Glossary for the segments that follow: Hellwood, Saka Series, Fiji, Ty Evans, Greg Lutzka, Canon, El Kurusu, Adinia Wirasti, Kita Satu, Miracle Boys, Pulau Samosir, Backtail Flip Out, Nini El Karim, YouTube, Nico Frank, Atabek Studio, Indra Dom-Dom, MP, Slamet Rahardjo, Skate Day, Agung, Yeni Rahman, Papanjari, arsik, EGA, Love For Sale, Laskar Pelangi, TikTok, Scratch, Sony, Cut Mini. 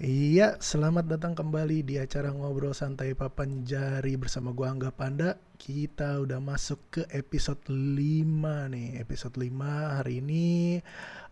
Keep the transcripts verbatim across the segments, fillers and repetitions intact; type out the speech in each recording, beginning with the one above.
Iya, selamat datang kembali di acara Ngobrol Santai Papanjari bersama gua Angga Panda. Kita udah masuk ke episode lima nih. Episode lima hari ini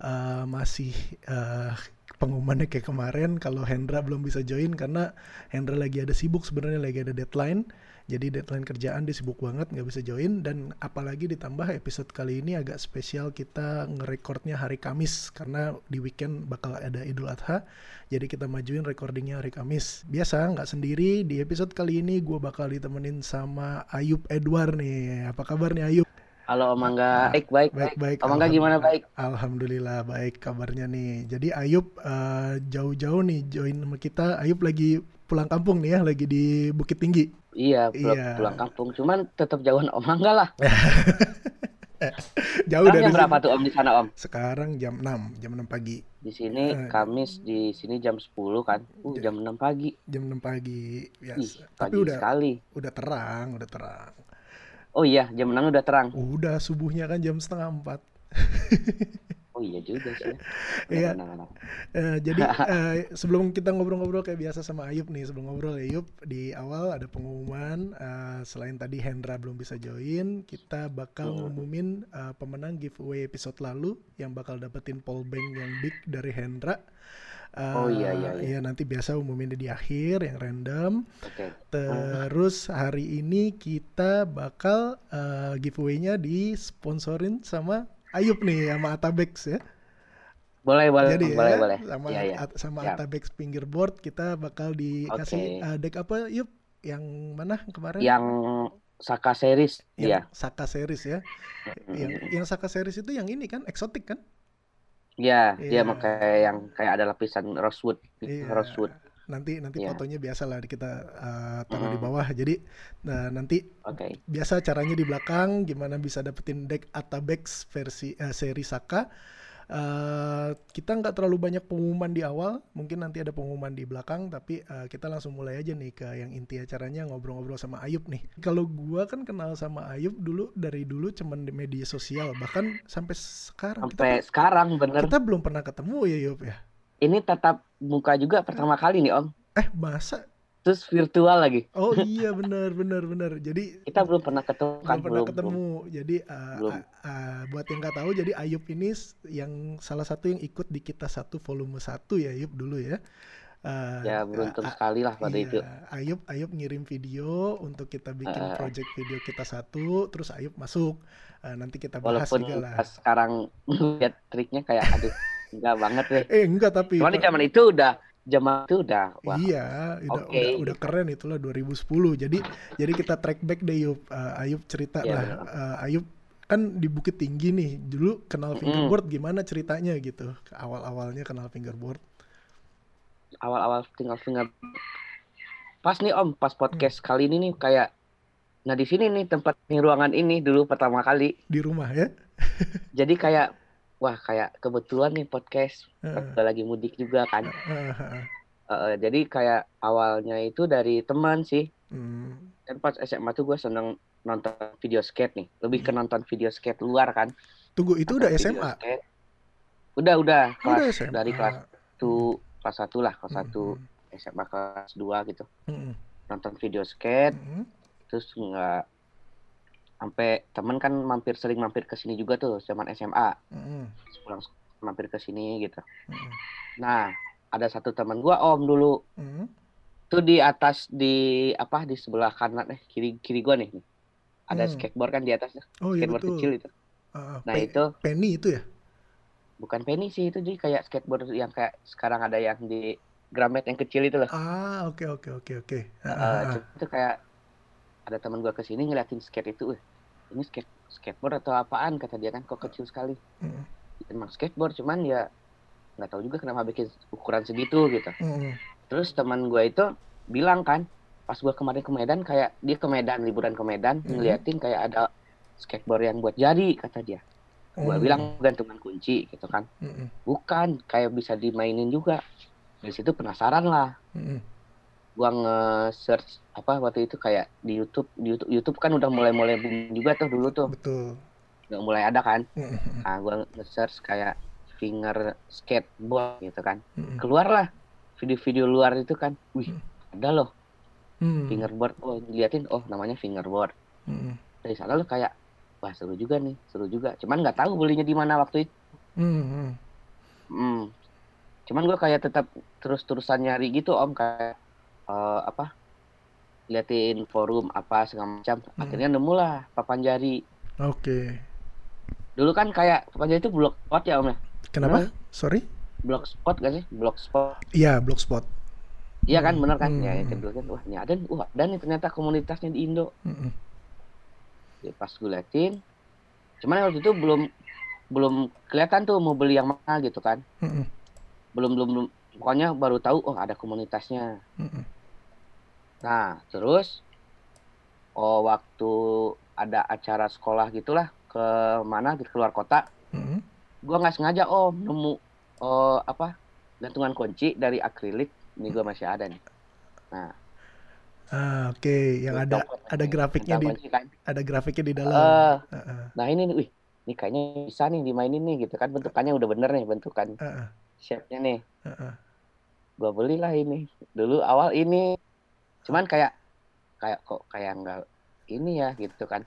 uh, masih uh, pengumumannya kayak kemarin kalau Hendra belum bisa join karena Hendra lagi ada sibuk, sebenarnya lagi ada deadline. Jadi deadline kerjaan dia sibuk banget nggak bisa join, dan apalagi ditambah episode kali ini agak spesial, kita ngerekordnya hari Kamis karena di weekend bakal ada Idul Adha. Jadi kita majuin recordingnya hari Kamis. Biasa, nggak sendiri. Di episode kali ini gue bakal ditemenin sama Ayub Edward nih. Apa kabar nih Ayub? Halo Om Angga, baik, baik, baik, baik. Om Angga gimana baik? Alhamdulillah baik kabarnya nih. Jadi Ayub uh, jauh-jauh nih join sama kita. Ayub lagi pulang kampung nih ya, lagi di Bukit Tinggi. Iya, pulang, iya. pulang kampung. Cuman tetap jauhan Om Angga lah. Jauh sekarang dari jam berapa sini tuh Om di sana Om? Sekarang jam enam, jam enam pagi. Di sini uh, Kamis di sini jam sepuluh kan. Uh, jam, jam enam pagi. Jam enam pagi biasa. Ih, tapi udah sekali. Udah terang, udah terang. Oh iya, jam enam udah terang. Udah, subuhnya kan jam setengah empat. Oh iya juga sih. Iya. Uh, jadi uh, sebelum kita ngobrol-ngobrol kayak biasa sama Ayub nih, sebelum ngobrol Ayub di awal ada pengumuman. Uh, selain tadi Hendra belum bisa join, kita bakal hmm. ngumumin uh, pemenang giveaway episode lalu yang bakal dapetin pollbank yang big dari Hendra. Uh, oh iya iya iya. Ya, nanti biasa umumin di akhir yang random. Okay. Terus hari ini kita bakal uh, giveaway-nya disponsorin sama Ayub nih, sama Atabek ya. Boleh boleh. Jadi, boleh ya, boleh. Sama ya, ya. At, sama ya. Atabek fingerboard kita bakal dikasih okay. uh, deck apa Ayub? Yang mana kemarin? Yang Saka Series ya. Saka Series ya. yang, yang Saka Series itu yang ini kan eksotik kan? Iya, yeah. Dia pakai yang kayak ada lapisan Rosewood, yeah. Rosewood. Nanti nanti yeah. fotonya biasa lah kita uh, taruh mm. di bawah. Jadi uh, nanti okay. biasa caranya di belakang gimana bisa dapetin deck Atabek versi uh, seri Saka. Uh, kita nggak terlalu banyak pengumuman di awal, mungkin nanti ada pengumuman di belakang, tapi uh, kita langsung mulai aja nih ke yang inti acaranya, ngobrol-ngobrol sama Ayub nih. Kalau gua kan kenal sama Ayub dulu dari dulu cuman di media sosial, bahkan sampai sekarang. Sampai kita, sekarang bener. Kita belum pernah ketemu ya Ayub ya. Ini tatap muka juga pertama eh. kali nih Om. Eh masa? Terus virtual lagi. Oh iya benar benar benar. Jadi kita belum pernah ketemu kan, belum pernah ketemu. Belum. Jadi uh, belum. Uh, uh, buat yang nggak tahu, jadi Ayub ini yang salah satu yang ikut di Kita Satu volume satu ya Ayub dulu ya. Uh, ya beruntung uh, sekali lah pada iya, itu. Ayub Ayub ngirim video untuk kita bikin uh, project video Kita Satu, terus Ayub masuk. Uh, nanti kita bahas juga lah. Walaupun sekarang lihat triknya kayak aduh enggak banget deh. Eh enggak tapi. Cuman di zaman itu udah Jaman itu udah, wah. Iya, udah, okay. udah, udah keren itulah dua ribu sepuluh. Jadi, jadi kita track back deh Ayub, uh, Ayub cerita yeah, lah. Uh, Ayub kan di Bukit Tinggi nih, dulu kenal fingerboard mm. gimana ceritanya gitu? Awal-awalnya kenal fingerboard. Awal-awal kenal fingerboard. Pas nih Om, pas podcast mm. kali ini nih kayak, nah di sini nih tempat di ruangan ini dulu pertama kali. Di rumah ya? Jadi kayak wah kayak kebetulan nih podcast uh, udah lagi mudik juga kan. Uh, uh, uh. Uh, jadi kayak awalnya itu dari teman sih. Hmm. Dan pas S M A tuh gue seneng nonton video skate nih. Lebih ke nonton video skate luar kan. Tunggu itu udah S M A? Udah udah. Kelas, udah S M A. Dari kelas satu, kelas satu lah, kelas satu hmm. S M A kelas dua gitu. Hmm. Nonton video skate, hmm. terus nggak. Sampai temen kan mampir sering mampir ke sini juga tuh zaman S M A. Mm. Pulang mampir ke sini gitu. Mm. Nah, ada satu teman gua Om dulu. Mm. Tuh di atas di apa di sebelah kanan eh kiri kiri gua nih. Ada mm. skateboard kan di atasnya. Oh, skateboard iya kecil itu. Uh, nah, pe- itu Penny itu ya? Bukan Penny sih itu, jadi kayak skateboard yang kayak sekarang ada yang di Gramet yang kecil itu loh. Ah, oke okay, oke okay, oke okay, oke. Okay. Uh, uh, itu kayak ada teman gue kesini ngeliatin skate itu, eh, ini skate skateboard atau apaan kata dia kan, kok kecil sekali. Mm. Emang skateboard cuman ya nggak tahu juga kenapa bikin ukuran segitu gitu. Mm. Terus teman gue itu bilang kan, pas gue kemarin ke Medan kayak dia ke Medan liburan ke Medan mm. ngeliatin kayak ada skateboard yang buat jari kata dia. Gue mm. bilang gantungan kunci gitu kan, mm. bukan kayak bisa dimainin juga. Dari situ penasaran lah. Mm. Gua nge-search apa waktu itu kayak di YouTube, di YouTube, YouTube kan udah mulai-mulai boom juga tuh dulu tuh. Betul. Udah mulai ada kan. Mm-hmm. Nah, gua nge-search kayak finger skateboard gitu kan. Mm-hmm. Keluarlah video-video luar itu kan, wih ada loh hmm. fingerboard, oh diliatin, oh namanya fingerboard. Hmm. Dari sana lo kayak, wah seru juga nih, seru juga. Cuman nggak tahu belinya di mana waktu itu. Hmm. Hmm. Cuman gue kayak tetap terus-terusan nyari gitu om, kayak uh, apa? Liatin forum apa segala macam, hmm. akhirnya nemulah Papanjari. Oke. Okay. Dulu kan kayak Papanjari itu Blogspot ya om ya? Kenapa? Bener? Sorry? Blogspot gak sih? Blogspot. Iya, Blogspot. Iya kan, benar kan? Hmm. Ya, itu kan. Wah, ini ada, wah, dan nih ternyata komunitasnya di Indo. Hmm. Ya, pas gue liatin, cuman waktu itu belum belum kelihatan tuh mau beli yang mana gitu kan? Hmm. Belum belum belum, pokoknya baru tahu, oh ada komunitasnya. Hmm. Nah, terus oh waktu ada acara sekolah gitulah ke mana gitu, keluar kota. Mm-hmm. Gua nggak sengaja om nemu oh, apa gantungan kunci dari akrilik, ini gua masih ada nih. Nah, ah, oke, okay. Yang ada ada grafiknya di kan? Ada grafiknya di dalam. Uh, uh-uh. Nah ini nih, wih, ini kayaknya bisa nih dimainin nih gitu kan, bentukannya udah bener nih bentukan uh-uh. shape-nya nih. Uh-uh. Gua belilah ini. Dulu awal ini. Cuman kayak kayak kok kayak enggak ini ya gitu kan.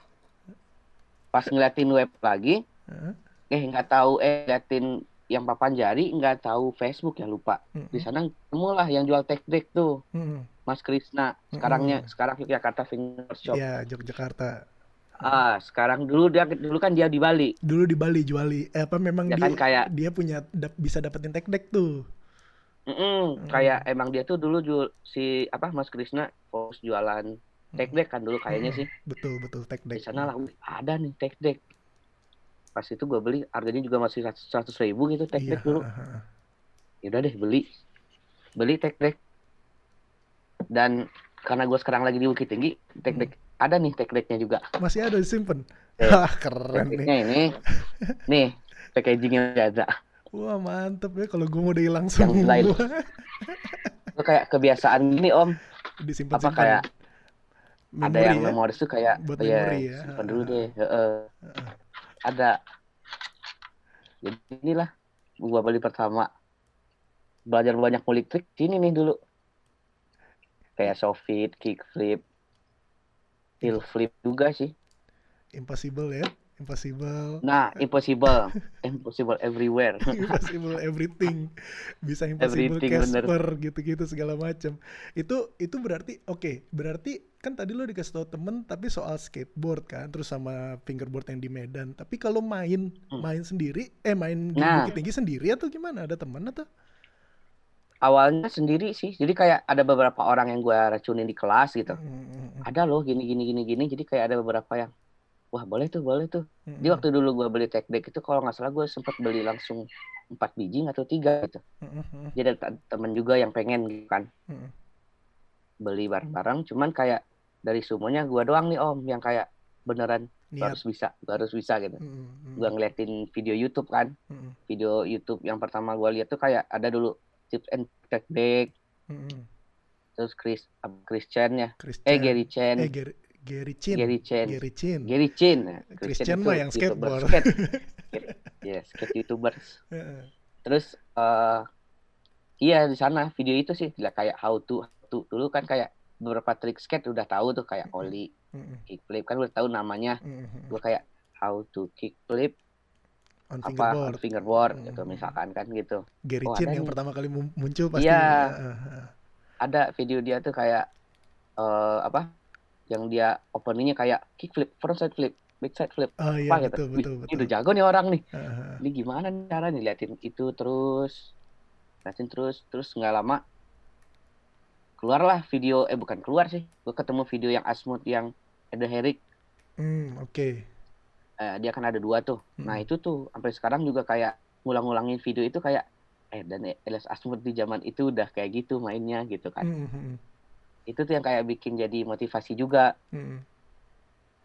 Pas ngeliatin web lagi, uh-huh. eh enggak tahu eh ngeliatin yang Papanjari, enggak tahu Facebook ya lupa. Uh-huh. Di sana ketemulah yang jual Tech Deck tuh. Uh-huh. Mas Krisna, sekarangnya uh-huh. sekarang Yogyakarta Finger Shop. Iya, Yogyakarta. Uh-huh. Ah, sekarang dulu dia dulu kan dia di Bali. Dulu di Bali juali. Eh apa memang ya dia kan kayak, dia punya dap, bisa dapetin Tech Deck tuh. Mm-mm. Kayak mm. emang dia tuh dulu jual, si apa Mas Krisna fokus jualan Tech Deck kan dulu kayaknya mm. sih. Betul betul Tech Deck. Di sana lah ada nih Tech Deck. Pas itu gue beli harganya juga masih seratus ribu gitu Tech Deck yeah. dulu. Ya udah deh beli beli Tech Deck. Dan karena gue sekarang lagi di Bukit Tinggi, Tech Deck mm. ada nih Tech Decknya juga. Masih ada disimpan. Wah eh, keren nih. Ini nih packagingnya ada. Wah mantep ya, kalau gue mau udah hilang semua. Yang lain, itu kayak kebiasaan gini om. Disimpan apa kayak memori, ada yang ya? Memoris tuh kayak, buat ya, memori ya. Simpan dulu deh. Uh, uh. Uh. Ada. Jadi inilah gue beli pertama. Belajar banyak mulik trik sini nih dulu. Kayak sofit, kickflip, heel flip juga sih. Impossible ya. Impossible. Nah, impossible. Impossible everywhere. Impossible everything. Bisa impossible Casper gitu-gitu segala macam. Itu itu berarti oke, okay, berarti kan tadi lo dikasih tau temen tapi soal skateboard kan, terus sama fingerboard yang di Medan. Tapi kalau main hmm. main sendiri, eh main di nah. Bukit Tinggi sendiri atau gimana? Ada temen atau? Awalnya sendiri sih. Jadi kayak ada beberapa orang yang gue racunin di kelas gitu. Hmm. Ada loh gini gini gini gini. Jadi kayak ada beberapa yang wah boleh tuh, boleh tuh. Mm-hmm. Jadi waktu dulu gue beli Tech Deck itu kalau nggak salah gue sempat beli langsung empat biji atau tiga gitu. Mm-hmm. Jadi ada temen juga yang pengen gitu kan. Mm-hmm. Beli bareng-bareng, cuman kayak dari semuanya gue doang nih om yang kayak beneran niat. Harus bisa, harus bisa gitu. Mm-hmm. Gue ngeliatin video YouTube kan. Mm-hmm. Video YouTube yang pertama gue lihat tuh kayak ada dulu tips and Tech Deck. Mm-hmm. Terus Chris, Chris Chan ya. Chris Chan. Eh Gary Chan. Eh, Gary. Gary Chin, Gary Chin, Gary Chin, Gary Chin. Christian mah yang skateboard, skate, ya skate youtubers. Yeah. Terus, uh, iya di sana video itu sih lah kayak how to, how to dulu kan kayak beberapa trik skate udah tahu tuh kayak ollie, mm-hmm. kickflip kan udah tahu namanya, mm-hmm. gua kayak how to kickflip on apa fingerboard, on fingerboard mm-hmm. gitu misalkan kan gitu. Gary oh, Chin yang nih. Pertama kali muncul pasti. Iya, uh-huh. ada video dia tuh kayak uh, apa? Yang dia openingnya kayak kickflip, frontside flip, backside flip, oh, apa iya, gitu. Betul, betul, betul. Ini udah jago nih orang nih. Uh-huh. Ini gimana caranya liatin itu terus, liatin terus, terus nggak lama keluarlah video, eh bukan keluar sih, gue ketemu video yang Asmut yang ada Herik. Hmm, oke. Okay. Eh, dia kan ada dua tuh. Hmm. Nah itu tuh sampai sekarang juga kayak ngulang-ngulangin video itu kayak eh dan L S Asmut di zaman itu udah kayak gitu mainnya gitu kan. Hmm. Itu tuh yang kayak bikin jadi motivasi juga. Mm.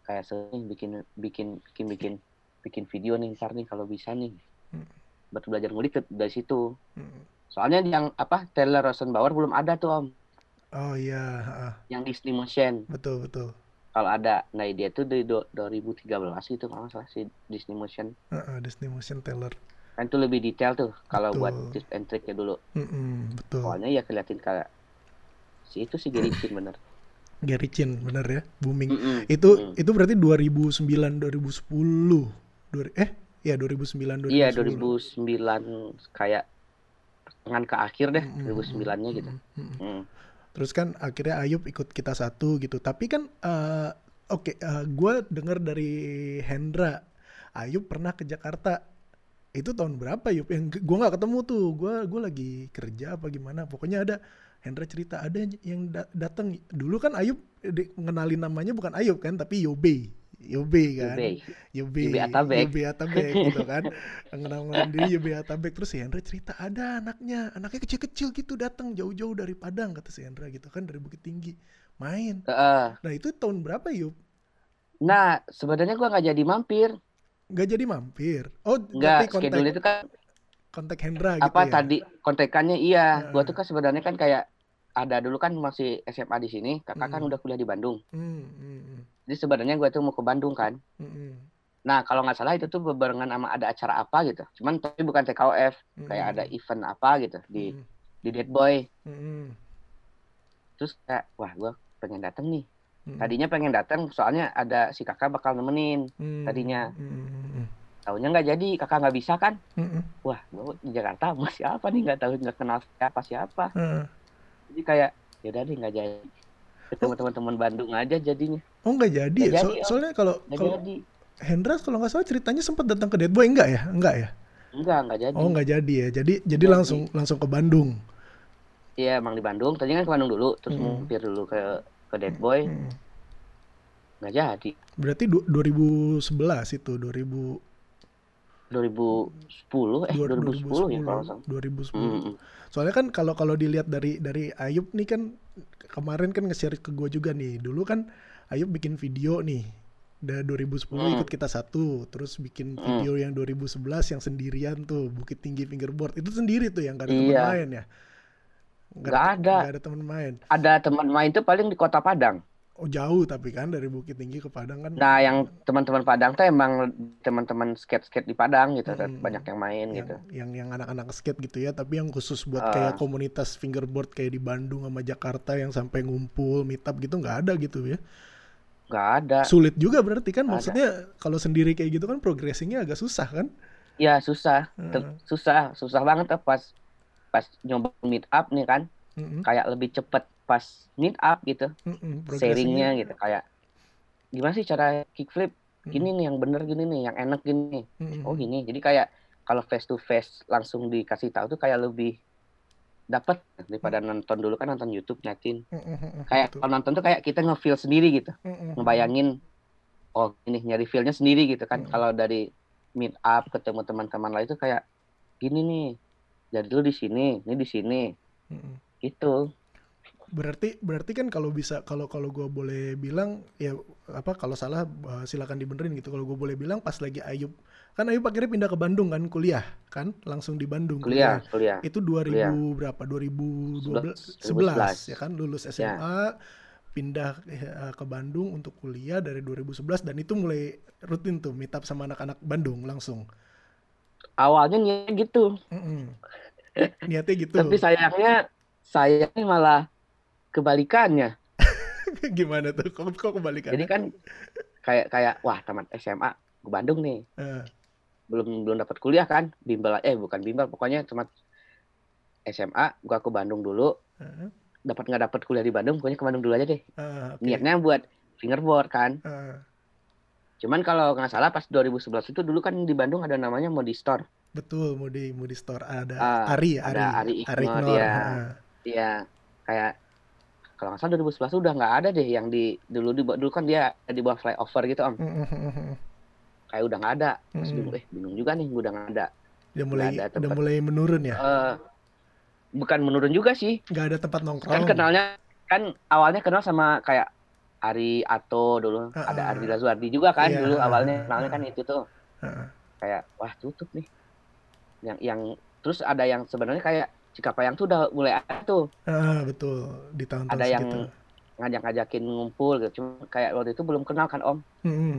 Kayak sering bikin bikin bikin bikin bikin video nih ntar nih kalau bisa nih. Mm. Buat belajar ngulik dari situ. Mm. Soalnya yang apa Taylor Rosenbauer belum ada tuh om. Oh iya. Uh. Yang Disney Motion. Betul betul. Kalau ada, nah dia tuh dari do- dua ribu tiga belas gitu kalau nggak salah si Disney Motion. Uh, uh, Disney Motion Taylor. kan tuh lebih detail tuh kalau buat tips and tricknya dulu. Mm-mm, betul. Soalnya ya kelihatin kayak si itu si Gary Chin bener. Gary Chin bener ya, booming. Mm-mm. Itu Mm-mm. itu berarti dua ribu sembilan dua ribu sepuluh. Eh, ya dua ribu sembilan dua ribu sepuluh. Iya, dua ribu sembilan kayak tangan ke akhir deh, mm-mm. dua ribu sembilan-nya gitu. Mm-mm. Mm. Terus kan akhirnya Ayub ikut Kita Satu gitu. Tapi kan uh, oke, okay, uh, gue dengar dari Hendra, Ayub pernah ke Jakarta. Itu tahun berapa Ayub? Yang gue nggak ketemu tuh. Gue gue lagi kerja apa gimana. Pokoknya ada Hendra cerita ada yang da- datang. Dulu kan Ayub di- ngenalin namanya bukan Ayub kan, tapi Yobe. Yobe kan, Yobe, Yobe Atabek, Yobe Atabek gitu kan, ngenang-ngenang diri Yobe Atabek. Terus si Hendra cerita ada anaknya, anaknya kecil-kecil gitu datang jauh-jauh dari Padang kata si Hendra gitu kan, dari Bukit Tinggi main. Uh, nah itu tahun berapa Yub? Nah sebenarnya gua nggak jadi mampir. Nggak jadi mampir? Oh nggak, schedule itu kan kontak Hendra gitu ya? Apa tadi kontekannya iya, uh. gua tuh kan sebenarnya kan kayak ada dulu kan masih S M A di sini, kakak mm. kan udah kuliah di Bandung. Mm, mm, mm. Jadi sebenarnya gue tuh mau ke Bandung kan. Mm-hmm. Nah kalau nggak salah itu tuh berbarengan sama ada acara apa gitu. Cuman tapi bukan T K O F. Mm-hmm. Kayak ada event apa gitu di mm-hmm. di Dead Boy. Mm-hmm. Terus kayak wah gue pengen dateng nih. Mm-hmm. Tadinya pengen dateng soalnya ada si kakak bakal nemenin mm-hmm. tadinya. Mm-hmm. Taunya nggak jadi, kakak nggak bisa kan. Mm-hmm. Wah gue di Jakarta sama siapa nih, nggak tahu nggak kenal siapa siapa. Mm-hmm. Jadi kayak yaudah deh nggak jadi. Teman-teman Bandung aja jadinya. Oh nggak jadi ya? So, soalnya kalau Hendra kalau nggak salah ceritanya sempat datang ke Dead Boy enggak ya? Enggak ya? Enggak, enggak jadi. Oh nggak jadi ya? Jadi jadi nggak langsung jadi. Langsung ke Bandung? Iya emang di Bandung. Tadinya kan ke Bandung dulu, terus mampir hmm. dulu ke ke Dead Boy. Hmm. Nggak jadi. Berarti du- dua ribu sebelas itu, dua ribu sepuluh ya kalau nggak dua ribu sepuluh. Soalnya kan kalau kalau dilihat dari dari Ayub nih kan kemarin kan nge-share ke gue juga nih. Dulu kan Ayub bikin video nih dari dua ribu sepuluh mm. ikut Kita Satu, terus bikin mm. video yang dua ribu sebelas yang sendirian tuh Bukit Tinggi fingerboard itu sendiri tuh yang gak ada iya. teman main ya. Gak, gak ada. Gak ada teman main. Ada teman main tuh paling di Kota Padang. Oh jauh tapi kan dari Bukit Tinggi ke Padang kan. Nah yang teman-teman Padang tuh emang teman-teman skate-skate di Padang gitu, hmm, banyak yang main yang, gitu. Yang yang anak-anak skate gitu ya, tapi yang khusus buat uh. kayak komunitas fingerboard kayak di Bandung sama Jakarta yang sampai ngumpul, meet up gitu nggak ada gitu ya. Nggak ada. Sulit juga berarti kan, maksudnya kalau sendiri kayak gitu kan progressingnya agak susah kan? Ya susah, uh. Ter- susah, susah banget tuh pas pas nyoba meet up nih kan, mm-hmm. kayak lebih cepet pas meet up gitu, sharingnya gitu kayak gimana sih cara kickflip gini nih yang bener, gini nih yang enak, gini mm-mm. oh gini. Jadi kayak kalau face to face langsung dikasih tahu tuh kayak lebih dapat daripada mm-mm. nonton dulu kan, nonton YouTube nyatin mm-mm. kayak kalau nonton tuh kayak kita nge-feel sendiri gitu, mm-mm. ngebayangin oh ini nyari feelnya sendiri gitu kan. Kalau dari meet up ketemu teman-teman lain tuh kayak gini nih, jadi lu di sini, ini di sini gitu. Berarti berarti kan kalau bisa kalau kalau gue boleh bilang ya apa kalau salah uh, silakan dibenerin gitu. Kalau gue boleh bilang pas lagi Ayub kan Ayub akhirnya pindah ke Bandung kan, kuliah kan langsung di Bandung kuliah, kuliah. kuliah. Itu dua ribu kuliah. Berapa dua ribu sebelas ya kan, lulus S M A ya. Pindah uh, ke Bandung untuk kuliah dari dua ribu sebelas dan itu mulai rutin tuh meet up sama anak-anak Bandung langsung. Awalnya gitu. Mm-mm. Niatnya gitu. Tapi sayangnya sayangnya malah kebalikannya. Gimana tuh? Kok, kok kebalikannya? Jadi kan kayak kayak wah teman S M A ke Bandung nih. Uh. Belum belum dapat kuliah kan? Bimbel eh bukan bimbel, pokoknya cuma S M A gua ke Bandung dulu. Uh. Dapat enggak dapat kuliah di Bandung, pokoknya ke Bandung dulu aja deh. Uh, okay. Niatnya buat fingerboard kan. Uh. Cuman kalau enggak salah pas dua ribu sebelas itu dulu kan di Bandung ada namanya Modi Store. Betul, Modi Modi Store ada uh, Ari Ari ada Ari Ikhwan ya. Iya, kayak kalau nggak salah dua ribu sebelas udah nggak ada deh yang di dulu di dulu kan dia di bawah flyover gitu om, mm-hmm. kayak udah nggak ada. Terus bingung, eh bingung juga nih, udah nggak ada. Udah mulai udah mulai menurun ya? Uh, bukan menurun juga sih. Nggak ada tempat nongkrong. Kan kenalnya kan awalnya kenal sama kayak Ari Atto dulu, uh-uh. ada Ari Rizky juga kan yeah. dulu awalnya kenalnya uh-uh. kan itu tuh uh-uh. kayak wah tutup nih. Yang yang terus ada yang sebenarnya kayak Cikapayang tuh udah mulai ada tuh. Ah, betul. Di tahun-tahun ada segitu. Yang ngajak-ngajakin ngumpul gitu. Cuma kayak waktu itu belum kenal kan, Om. Mm-hmm.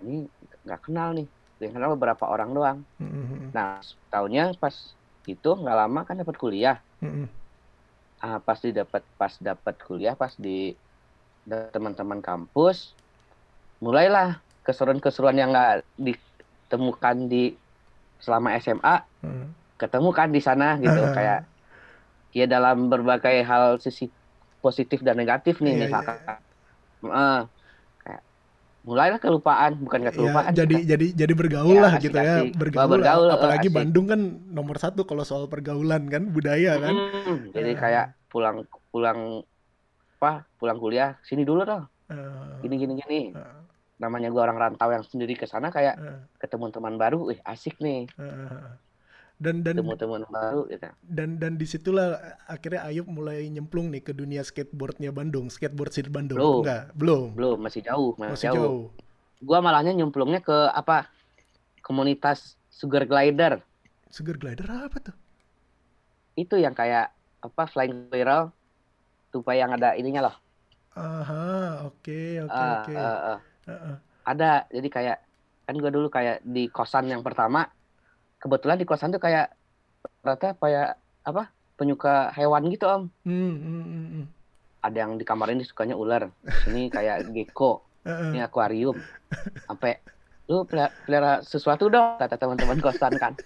Ini nggak kenal nih. yang kenal beberapa orang doang. Mm-hmm. Nah, tahunnya pas itu nggak lama kan dapat kuliah. Mm-hmm. Ah, pas di dapat pas dapat kuliah, pas di teman-teman kampus, mulailah keseruan-keseruan yang nggak ditemukan di selama S M A, mm-hmm. ketemukan di sana gitu. Uh-huh. Kayak ya dalam berbagai hal, sisi positif dan negatif nih, yeah, misalkan. Yeah. Uh, mulailah kelupaan, bukan kelupaan. Ya, jadi, kan? jadi, jadi bergaul ya, lah asik, gitu ya, bergaul. bergaul Apalagi asik. Bandung kan nomor satu kalau soal pergaulan kan, budaya kan. Hmm, jadi uh. kayak pulang, pulang apa? Pulang kuliah sini dulu dong. Uh. Gini, gini, gini. Uh. Namanya gue orang rantau yang sendiri ke sana, kayak uh. ketemu teman baru, eh asik nih. Uh. Dan dan teman-teman baru gitu. Dan dan disitulah akhirnya Ayub mulai nyemplung nih ke dunia skateboardnya Bandung, skateboard scene Bandung. Belum. Enggak, belum. Belum, masih jauh, masih, masih jauh. jauh. Gua malahnya nyemplungnya ke apa? Komunitas Sugar Glider. Sugar Glider apa tuh? Itu yang kayak apa? Flying Squirrel. Tupai yang ada ininya loh. Aha, oke, oke, oke. Ada, jadi kayak kan gua dulu kayak di kosan yang pertama. Kebetulan di kosan tuh kayak rata kayak apa penyuka hewan gitu om. Mm, mm, mm. Ada yang di kamar ini sukanya ular, ini kayak gecko, ini akuarium. Sampai lu pelihara sesuatu dong kata teman-teman kosan kan.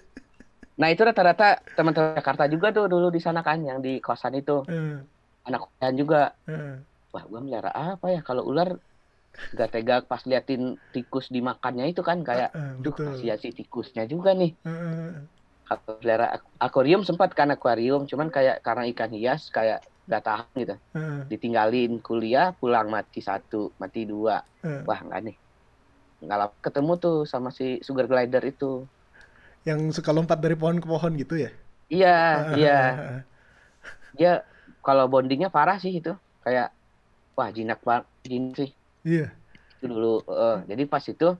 Nah itu rata-rata teman-teman Jakarta juga tuh dulu di sana kan, yang di kosan itu mm. anak kosan juga. Mm. Wah gua melihara apa ya, kalau ular gak tega pas liatin tikus dimakannya itu kan, kayak uh, uh, duh kasihan si tikusnya juga nih. Aku pelihara akuarium, sempat kan akuarium, cuman kayak karena ikan hias kayak gak tahan gitu. Uh, Ditinggalin kuliah, pulang mati satu, mati dua. Uh, Wah nggak nih, nggak lama ketemu tuh sama si Sugar Glider itu. Yang suka lompat dari pohon ke pohon gitu ya? Iya, uh, iya. Uh, Dia kalau bondingnya parah sih itu, kayak wah jinak banget, jinak sih. Iya. Yeah. Dulu, uh, jadi pas itu,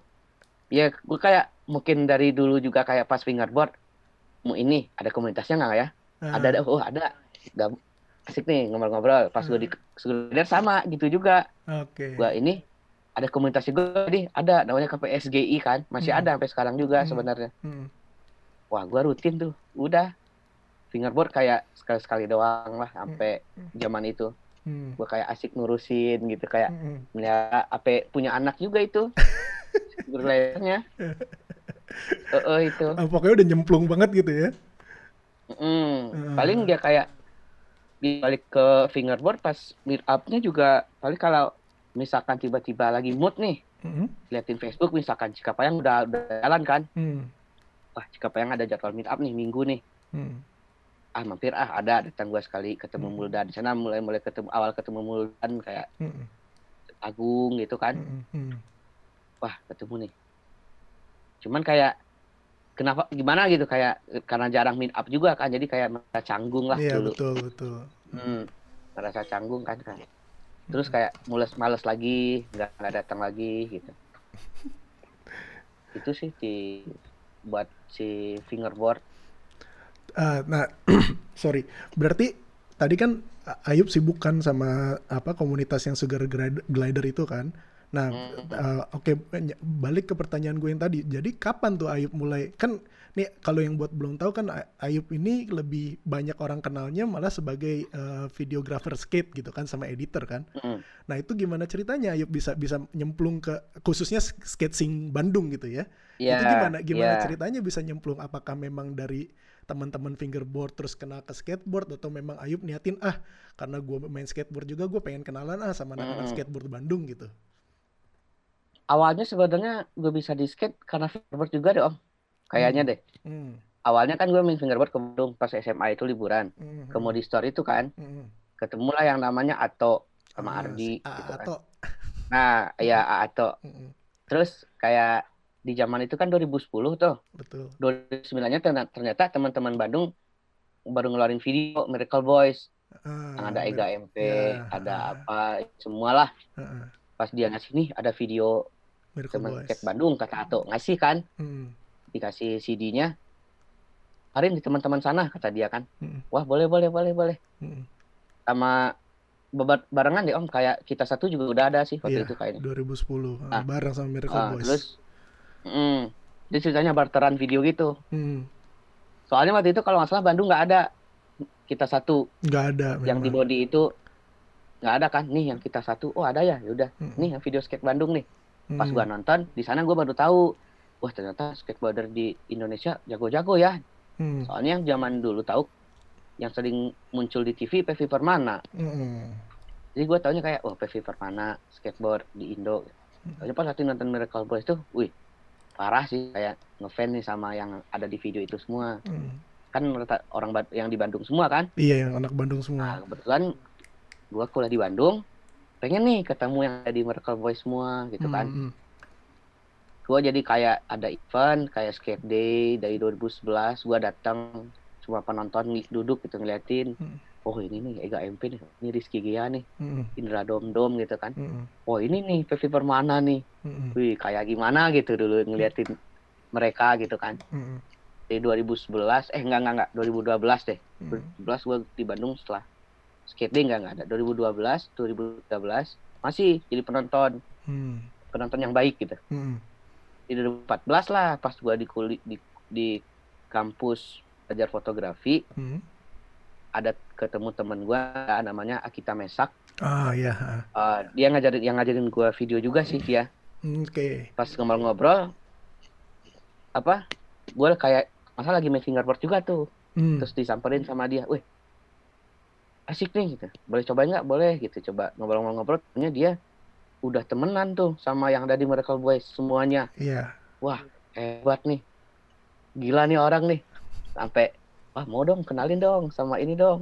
ya gue kayak mungkin dari dulu juga kayak pas fingerboard, mau ini ada komunitasnya nggak ya? Uh. Ada, ada, oh ada, gak, asik nih ngobrol-ngobrol. Pas uh. gue di sekolah sama gitu juga. Oke. Okay. Gue ini ada komunitas juga nih, ada namanya K P S G I kan, masih hmm. ada sampai sekarang juga hmm. sebenarnya. Hmm. Wah gue rutin tuh, udah fingerboard kayak sekali-sekali doang lah sampai hmm. zaman itu. Hmm. Gue kayak asik ngurusin gitu, kayak hmm. punya apa punya anak juga itu berlayarnya. Oh, oh itu. Ah, pokoknya udah nyemplung banget gitu ya. Hmm. Hmm. Paling dia kayak balik ke fingerboard pas meet up-nya juga, paling kalau misalkan tiba-tiba lagi mood nih, hmm. liatin Facebook misalkan Cikapayang udah, udah jalan kan. Hmm. Wah Cikapayang ada jadwal meet up nih minggu nih. Hmm. Ah mampir ah ada datang gua sekali ketemu hmm. Muldan di sana, mulai mulai ketemu awal ketemu Muldan kayak hmm. Agung gitu kan. Hmm. Wah ketemu nih, cuman kayak kenapa gimana gitu, kayak karena jarang meet up juga kan, jadi kayak merasa canggung lah yeah, dulu. Iya betul betul. Hmm, merasa canggung kan kan. Terus kayak mules males lagi, nggak nggak datang lagi gitu. Itu sih di buat si fingerboard. Uh, nah, sorry. Berarti tadi kan Ayub sibuk kan sama apa komunitas yang Sugar Glider itu kan. Nah, uh, oke okay, balik ke pertanyaan gue yang tadi. Jadi kapan tuh Ayub mulai? Kan nih kalau yang buat belum tahu kan Ayub ini lebih banyak orang kenalnya malah sebagai uh, videographer skate gitu kan, sama editor kan. Uh-huh. Nah, itu gimana ceritanya Ayub bisa bisa nyemplung ke khususnya sketching Bandung gitu ya? Yeah, itu gimana gimana yeah. ceritanya bisa nyemplung? Apakah memang dari teman-teman fingerboard terus kena ke skateboard, atau memang Ayub niatin ah karena gue main skateboard juga gue pengen kenalan ah sama anak-anak hmm. skateboard Bandung gitu? Awalnya sebenarnya gue bisa di skate karena fingerboard juga deh om, kayaknya hmm. deh. Hmm. Awalnya kan gue main fingerboard ke Bandung pas S M A itu liburan, hmm. ke Modi Store itu kan, hmm. ketemulah yang namanya Atto sama ah, Ardi A- gitu Atto. Kan. Nah ya Atto, hmm. terus kayak di zaman itu kan dua ribu sepuluh tuh. Betul. dua ribu sembilan-nya ternyata teman-teman Bandung baru ngeluarin video Miracle Boys. Uh, yang ada EGA M P, yeah, ada uh, apa, semualah. Uh, uh. Pas dia ngasih nih ada video teman skate Bandung kata Atto, ngasih kan. Hmm. Dikasih C D-nya. Hari ini teman-teman sana kata dia kan. Hmm. Wah, boleh boleh boleh boleh. Hmm. Sama barengan deh om, kayak Kita Satu juga udah ada sih waktu yeah, itu kayaknya. dua ribu sepuluh. Nah, bareng sama Miracle uh, Boys. Terus Mm. Jadi ceritanya barteran video gitu. Hmm. Soalnya waktu itu kalau nggak salah Bandung nggak ada Kita Satu. Nggak ada. Yang memang. Di body itu nggak ada kan? Nih yang Kita Satu. Oh ada ya, yaudah. Hmm. Nih yang video skate Bandung nih. Hmm. Pas gua nonton di sana gua baru tahu. Wah ternyata skateboarder di Indonesia jago-jago ya. Hmm. Soalnya yang zaman dulu tahu yang sering muncul di T V P V. Permana. Hmm. Jadi gua taunya kayak wah P V. Permana skateboard di Indo. Soalnya pas waktu nonton Miracle Boys tuh, wih. Parah sih, kayak ngefans nih sama yang ada di video itu semua. Hmm. Kan orang yang di Bandung semua kan? Iya, yang anak Bandung semua. Nah, kebetulan gua kuliah di Bandung, pengen nih ketemu yang ada di Miracle Boys semua gitu kan. Hmm. Gua jadi kayak ada event, kayak Skate Day dari dua ribu sebelas, gua datang cuma penonton duduk gitu ngeliatin. Hmm. Oh ini nih E G A M P nih, ini Rizky Gea nih, mm-hmm. Indra Dom-Dom gitu kan. Mm-hmm. Oh ini nih P V. Permana nih, mm-hmm. Wih kayak gimana gitu dulu ngeliatin mereka gitu kan. Mm-hmm. Di dua ribu sebelas, eh enggak enggak enggak, dua ribu dua belas deh. Mm-hmm. dua ribu dua belas gue di Bandung setelah Skate Day enggak enggak ada. dua ribu dua belas, dua ribu tiga belas masih jadi penonton, mm-hmm. penonton yang baik gitu. Mm-hmm. Di dua ribu empat belas lah pas gue di, di di kampus belajar fotografi. Mm-hmm. Ada ketemu temen gue namanya Akita Mesak. Ah iya. Uh, dia ngajarin yang ngajarin gue video juga sih dia. Oke. Okay. Pas ngobrol-ngobrol apa? Gue kayak masa lagi main fingerboard juga tuh. Hmm. Terus disamperin sama dia. Wih, asik nih gitu. Boleh cobain nggak? Boleh gitu. Coba ngobrol-ngobrol. Ternyata dia udah temenan tuh sama yang ada di Miracle Boys semuanya. Iya. Yeah. Wah hebat nih. Gila nih orang nih. Sampai wah mau dong, kenalin dong sama ini dong.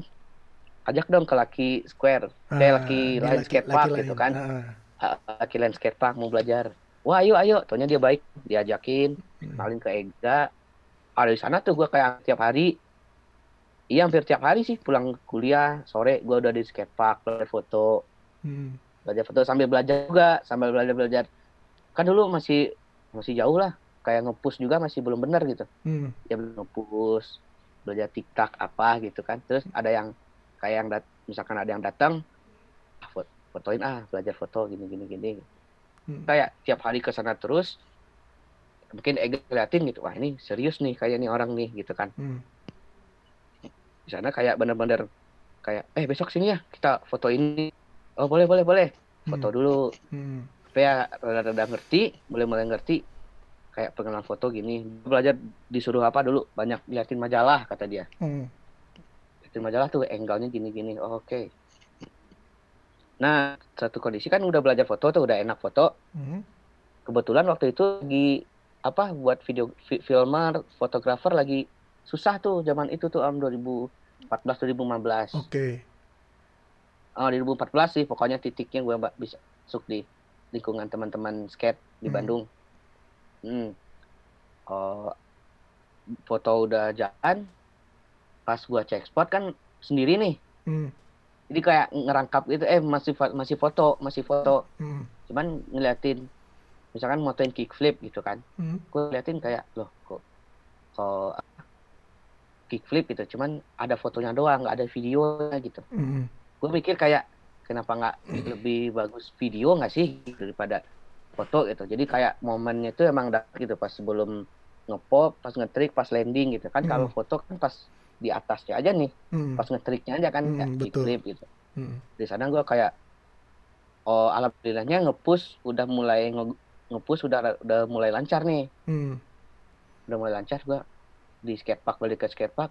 Ajak dong ke Laki Square. Ah, eh, Laki Line Skatepark gitu kan. Ah. Laki Line Skatepark mau belajar. Wah ayo, ayo. Taunya dia baik. Diajakin, kenalin ke E G A. Ada di sana tuh gue kayak tiap hari. Iya hampir tiap hari sih. Pulang kuliah, sore gue udah di skatepark, belajar foto. Hmm. Belajar foto sambil belajar juga. Sambil belajar-belajar. Kan dulu masih masih jauh lah. Kayak nge-push juga masih belum benar gitu. Hmm. Dia belum nge-push. Belajar TikTok apa gitu kan. Terus ada yang kayak yang dat- misalkan ada yang datang ah, foto, fotoin ah belajar foto gini gini gini. Hmm. Kayak tiap hari ke sana terus mungkin Ega ngeliatin gitu. Wah, ini serius nih kayak nih orang nih gitu kan. Hmm. Di sana kayak bener-bener kayak eh besok sini ya kita foto ini. Oh, boleh boleh boleh. Foto hmm. dulu. Hmm. Tapi ya rada-rada ngerti, mulai-mulai ngerti. Kayak pengenalan foto gini, belajar disuruh apa dulu, banyak liatin majalah kata dia. Hmm. Liatin majalah tuh angle-nya gini-gini, oh, oke. Okay. Nah, satu kondisi kan udah belajar foto tuh, udah enak foto. Hmm. Kebetulan waktu itu lagi, apa, buat video filmer, fotografer lagi susah tuh zaman itu tuh, um, dua ribu empat belas, dua ribu lima belas. Oke. Okay. Oh, dua ribu empat belas sih, pokoknya titiknya gue bisa masuk di lingkungan teman-teman skate di hmm. Bandung. Hmm. Uh, foto udah jalan, pas gua cek spot kan sendiri nih. Hmm. Jadi kayak ngerangkap gitu, eh masih masih foto, masih foto. Hmm. Cuman ngeliatin, misalkan motoin kickflip gitu kan. Hmm. Gua ngeliatin kayak loh kok, kok kickflip gitu, cuman ada fotonya doang, nggak ada videonya gitu. Hmm. Gua mikir kayak kenapa nggak hmm. lebih bagus video nggak sih daripada foto gitu. Jadi kayak momennya itu emang dapat gitu pas sebelum ngepop, pas ngetrik, pas landing gitu kan. Mm. Kalau foto kan pas di atasnya aja nih, mm. pas ngetriknya aja kan, mm, di clip gitu. Mm. Di sana gue kayak oh alhamdulillahnya ngepush udah mulai nge- ngepush udah udah mulai lancar nih. Mm. Udah mulai lancar gue di skatepark, balik ke skatepark.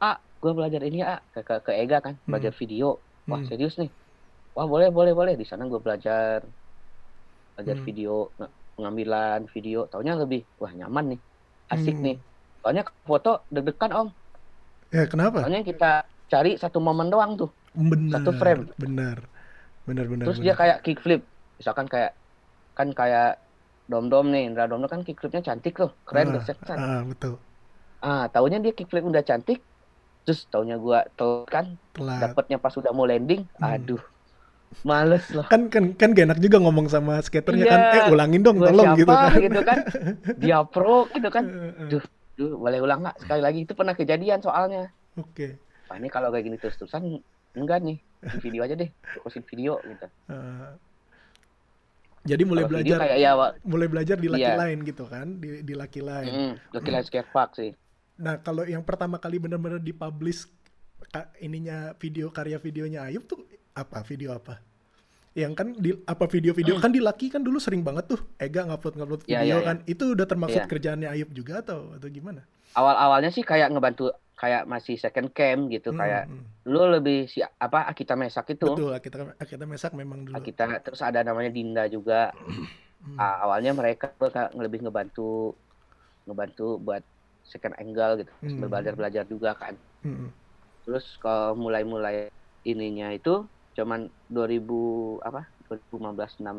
Ah, gue belajar ini ah ke ke, ke E G A kan, belajar mm. video. Wah mm. serius nih. Wah boleh boleh boleh. Di sana gue belajar. belajar hmm. video, pengambilan video, taunya lebih, wah nyaman nih, asik hmm. nih. Soalnya foto deg-degan om. Ya kenapa? Soalnya kita cari satu momen doang tuh, bener, satu frame. Benar, benar, benar. Terus bener. Dia kayak kickflip, misalkan kayak, kan kayak dom-dom nih, Indra dom-dom kan kickflipnya cantik loh, keren, besar. Ah, ah, betul. Ah, taunya dia kickflip udah cantik, terus taunya gua telat kan, dapatnya pas udah mau landing, hmm. aduh. Males loh. Kan kan kan gak enak juga ngomong sama skaternya iya, kan. Eh ulangin dong tolong siapa, gitu kan. gitu kan. Dia pro gitu kan. Duh, duh boleh ulang enggak sekali lagi itu pernah kejadian soalnya. Oke. Okay. Nah, ini kalau kayak gini terus-terusan enggak nih. Di video aja deh. Terusin video gitu. Uh, Jadi mulai kalo belajar kayak, ya, mulai belajar di Lucky iya. Line gitu kan, di di Lucky Line. Mm, Lucky Line Skatepark sih. Nah, kalau yang pertama kali benar-benar dipublish ininya video karya videonya Ayub tuh apa? Video apa? Yang kan di apa video-video mm. kan di Lucky kan dulu sering banget tuh Ega ngupload-ngupload yeah, video yeah, kan. Yeah. Itu udah termasuk yeah. kerjaannya Ayub juga atau atau gimana? Awal-awalnya sih kayak ngebantu kayak masih second cam gitu hmm, kayak hmm. lu lebih si apa Akita Mesak itu. Betul, Akita Akita Mesak memang dulu. Akita terus ada namanya Dinda juga. Hmm. Ah, awalnya mereka lebih ngebantu ngebantu buat second angle gitu, hmm. belajar-belajar juga kan. Hmm. Terus kalau mulai-mulai ininya itu cuman dua ribu apa? dua ribu lima belas lah.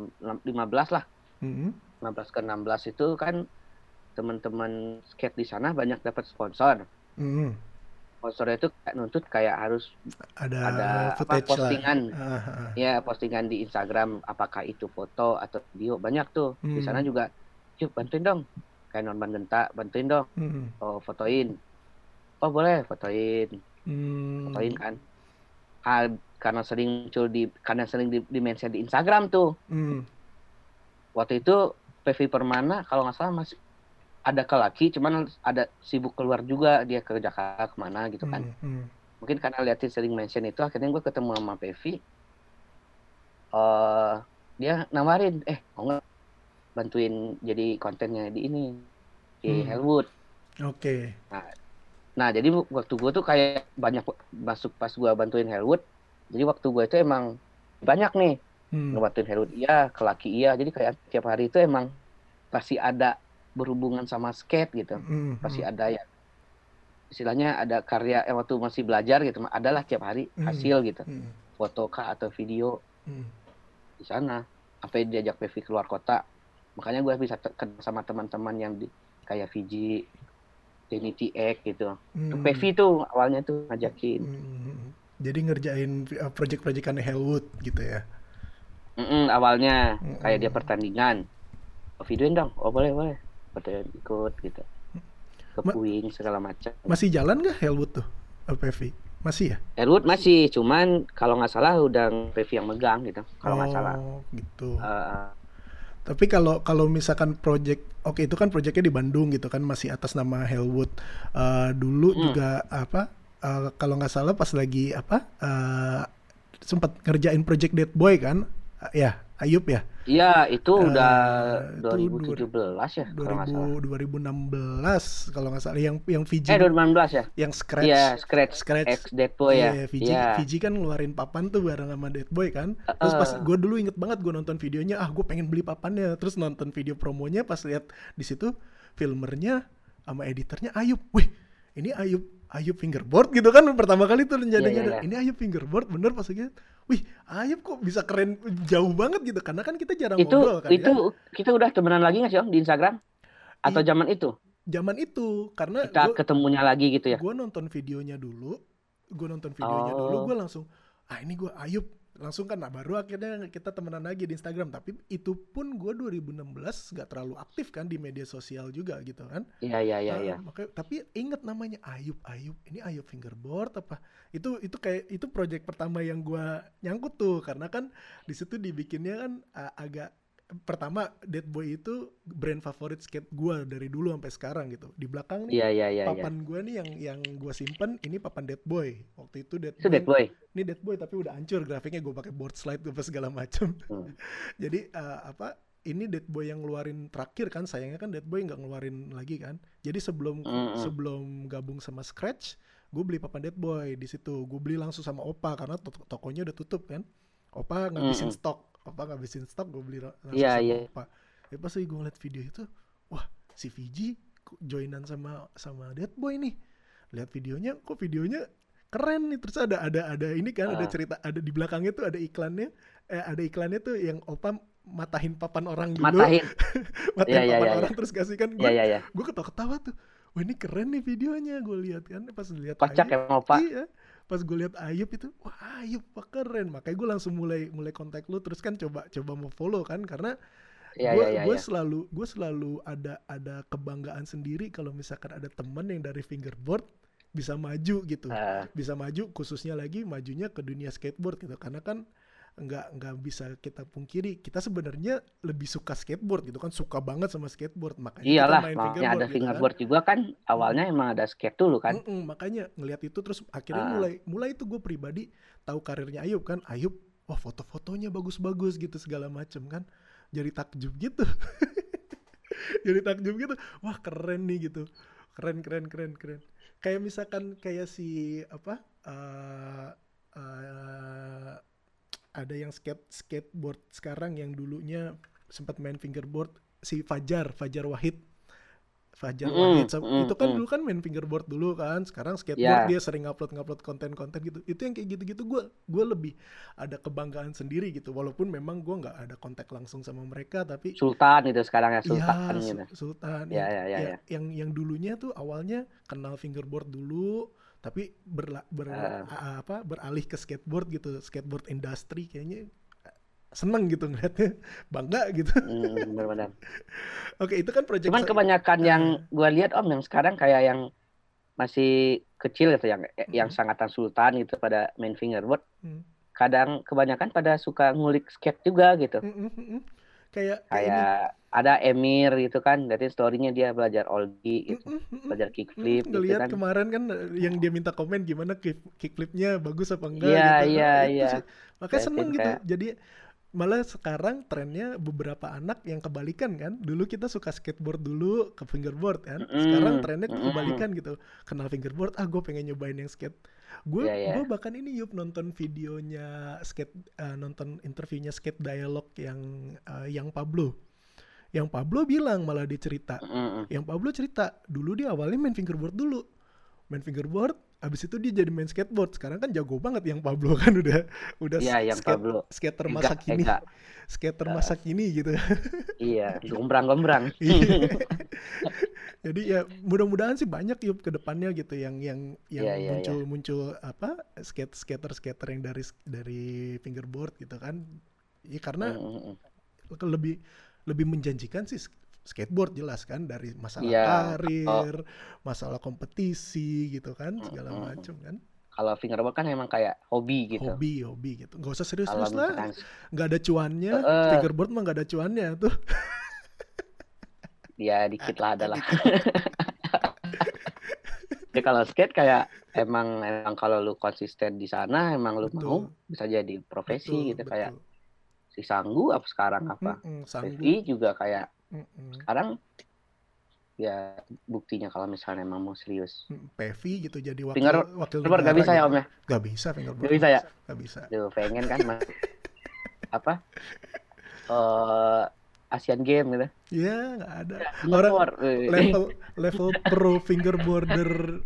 Hmm. lima belas ke enam belas itu kan teman-teman skate di sana banyak dapat sponsor. Hmm. Sponsornya itu kayak nuntut kayak harus ada, ada apa, postingan, uh, uh. ya postingan di Instagram, apakah itu foto atau video banyak tuh hmm. di sana juga, yuk bantuin dong, kayak Norman Genta bantuin dong, hmm. oh fotoin, oh boleh fotoin, hmm. fotoin kan, ah, karena sering muncul di, karena sering di, di mention di Instagram tuh, hmm. waktu itu P V. Permana kalau nggak salah masih ada ke Lucky, cuman ada sibuk keluar juga dia ke Jakarta kemana gitu kan. Hmm, hmm. Mungkin karena liatin sering mention itu, akhirnya gue ketemu sama P V. Uh, dia nawarin, eh mau nggak bantuin jadi kontennya di ini di hmm. Hellwood. Oke. Okay. Nah, nah, jadi waktu gue tuh kayak banyak masuk pas gue bantuin Hellwood. Jadi waktu gue itu emang banyak nih hmm. ngebantuin Hellwood iya, ke Lucky iya. Jadi kayak tiap hari itu emang pasti ada berhubungan sama skate gitu, mm-hmm. pasti ada ya, istilahnya ada karya yang waktu masih belajar gitu, adalah tiap hari hasil mm-hmm. gitu, mm-hmm. foto kah atau video mm-hmm. di sana, sampai diajak P V keluar kota, makanya gue bisa kenal sama teman-teman yang di, kayak Fiji, Deni gitu, mm-hmm. tuh P V tuh awalnya tuh ngajakin, mm-hmm. jadi ngerjain project-projectan Hellwood gitu ya? Mm-mm, awalnya mm-hmm. kayak dia pertandingan, videoin dong, oh boleh boleh. Pada ikut gitu ke puing Ma- segala macam. Masih jalan nggak Hellwood tuh P V? Masih ya? Hellwood masih, cuman kalau nggak salah udah P V yang megang gitu kalau nggak oh, salah. Gitu. Uh, Tapi kalau kalau misalkan project, oke okay, itu kan projectnya di Bandung gitu kan masih atas nama Hellwood. Uh, dulu hmm. juga apa? Uh, kalau nggak salah pas lagi apa? Uh, sempat ngerjain project Dead Boy kan? Uh, ya. Ayub ya? Iya, itu udah uh, dua ribu tujuh belas ya kalau nggak salah. dua ribu enam belas kalau nggak salah yang yang Fiji. Eh dua ribu enam belas ya? Yang Scratch. Iya, Scratch. Scratch. X Dead Boy yeah, ya. Fiji, yeah. Fiji kan ngeluarin papan tuh bareng sama Dead Boy kan. Terus pas gue dulu inget banget gue nonton videonya, ah gue pengen beli papannya. Terus nonton video promonya pas lihat di situ filmernya sama editornya Ayub. Wih, ini Ayub Ayub fingerboard gitu kan pertama kali tuh jadi yeah, yeah, yeah. ini Ayub fingerboard bener pas gitu. Wih, Ayub kok bisa keren jauh banget gitu karena kan kita jarang itu, ngobrol kan. Itu ya? Kita udah temenan lagi enggak sih Om di Instagram? Atau I, zaman itu? Zaman itu karena kita gua, ketemunya lagi gitu ya. Gua nonton videonya dulu. Gua nonton videonya oh. dulu gua langsung ah ini gua Ayub. Langsung kan nah baru akhirnya kita temenan lagi di Instagram tapi itu pun gua dua ribu enam belas enggak terlalu aktif kan di media sosial juga gitu kan. Iya iya iya iya. Nah, tapi inget namanya Ayub Ayub. Ini Ayub fingerboard apa? Itu itu kayak itu project pertama yang gua nyangkut tuh karena kan di situ dibikinnya kan uh, agak pertama Dead Boy itu brand favorit skate gua dari dulu sampai sekarang gitu. Di belakang nih yeah, yeah, yeah, papan yeah. gua nih yang yang gua simpen ini papan Dead Boy. Waktu itu Dead, Boy, Dead Boy. Ini Dead Boy tapi udah hancur grafiknya gua pakai board slide gua segala macam. Hmm. Jadi uh, apa ini Dead Boy yang ngeluarin terakhir kan sayangnya kan Dead Boy enggak ngeluarin lagi kan. Jadi sebelum mm-hmm. sebelum gabung sama Scratch, gua beli papan Dead Boy di situ. Gua beli langsung sama Opa karena to- tokonya udah tutup kan. Opa ngabisin mm-hmm. stok. Apa ngabisin stok gue beli langsung yeah, sama yeah. Pak. Ya pas gue ngeliat video itu, wah si Fiji joinan sama sama Dead Boy nih. Lihat videonya, kok videonya keren nih. Terus ada ada ada ini kan uh. ada cerita, ada di belakangnya tuh ada iklannya, eh, ada iklannya tuh yang Opa matahin papan orang dulu. Matahin, matahin yeah, papan yeah, orang yeah. terus kasih kan. Gue yeah, yeah, yeah. ketawa-ketawa tuh. Wah ini keren nih videonya gue lihat kan. Pas lihat kocak ya Opa. Iya. Pas gue lihat Ayub itu, wah Ayub wah keren, makanya gue langsung mulai mulai kontak lu terus kan coba coba mau follow kan karena ya, gue ya, ya, ya. selalu gue selalu ada ada kebanggaan sendiri kalau misalkan ada temen yang dari fingerboard bisa maju gitu, uh. bisa maju khususnya lagi majunya ke dunia skateboard gitu karena kan nggak nggak bisa kita pungkiri, kita sebenarnya lebih suka skateboard gitu kan, suka banget sama skateboard, makanya iyalah, kita main fingerboard, ada gitu fingerboard kan. Juga kan awalnya emang ada skate dulu kan. Mm-mm, makanya ngelihat itu terus akhirnya uh. mulai mulai itu gue pribadi tahu karirnya Ayub kan. Ayub, wah foto-fotonya bagus-bagus gitu segala macem kan, jadi takjub gitu. Jadi takjub gitu, wah keren nih gitu, keren keren keren keren. Kayak misalkan kayak si apa? Uh, uh, ada yang skate skateboard sekarang yang dulunya sempat main fingerboard, si Fajar, Fajar Wahid. Fajar mm, Wahid mm, itu kan mm. dulu kan main fingerboard dulu kan, sekarang skateboard yeah. Dia sering upload-upload konten-konten gitu. Itu yang kayak gitu-gitu gue gue lebih ada kebanggaan sendiri gitu, walaupun memang gue nggak ada kontak langsung sama mereka, tapi Sultan itu sekarang ya Sultan ya, gitu. Sultan ya, ya, ya, ya, ya. yang yang dulunya tuh awalnya kenal fingerboard dulu, tapi berla, ber, uh. apa beralih ke skateboard gitu, skateboard industry kayaknya. Seneng gitu ngeliatnya, bangga gitu. Hmm, benar-benar. Oke, itu kan project. Cuman kebanyakan yang gue lihat om yang sekarang kayak yang masih kecil gitu, yang hmm. yang sangatan Sultan gitu pada main fingerboard. Hmm. Kadang kebanyakan pada suka ngulik skate juga gitu. Hmm, hmm, hmm. Kayak kayak ini. Ada Emir gitu kan, berarti story-nya dia belajar oldie gitu, mm, mm, mm, belajar kickflip mm, gitu kan. Ngelihat kemarin kan yang dia minta komen gimana kickflip-nya bagus apa enggak yeah, gitu. Iya, iya, iya. Makanya seneng gitu. Kayak... Jadi malah sekarang trennya beberapa anak yang kebalikan kan. Dulu kita suka skateboard dulu ke fingerboard kan. Sekarang trennya kebalikan gitu. Kenal fingerboard, ah gue pengen nyobain yang skate. Gue yeah, yeah. gue bahkan ini Yub nonton videonya skate, uh, nonton interviewnya Skate Dialog yang uh, yang Pablo. Yang Pablo bilang malah dicerita. Yang Pablo cerita dulu dia awalnya main fingerboard dulu. Main fingerboard, abis itu dia jadi main skateboard. Sekarang kan jago banget yang Pablo kan, udah udah ya, yang skate, Pablo. skater masa Ega, kini. Ega. Skater uh, masa kini gitu. Iya, gombrang-gombrang. Jadi ya mudah-mudahan sih banyak Yub ke depannya gitu yang yang yang ya, ya, muncul ya. muncul apa skate skater-skater yang dari dari fingerboard gitu kan. Ya karena mm. lebih lebih menjanjikan sih. Skateboard jelas kan, dari masalah yeah. karir, masalah kompetisi gitu kan, segala mm-hmm. macam kan. Kalau fingerboard kan emang kayak hobi gitu. Hobi, hobi gitu. Gak usah serius-serius lah. Gak ada cuannya, uh, fingerboard mah gak ada cuannya tuh. Ya dikit lah adalah. Ya kalau skate kayak emang emang kalau lu konsisten di sana, emang lu betul. Mau bisa jadi profesi betul, gitu betul. Kayak si Sanggu apa sekarang apa? Mm-hmm, Sanggu juga kayak Mm-mm. sekarang ya buktinya kalau misalnya emang mau serius P V gitu jadi wakil Finger, wakil negara gak bisa gitu. Ya om ya gak bisa fingerboard gak bisa ya gak bisa tuh pengen kan apa uh, Asian Game gitu ya gak ada orang level level pro fingerboarder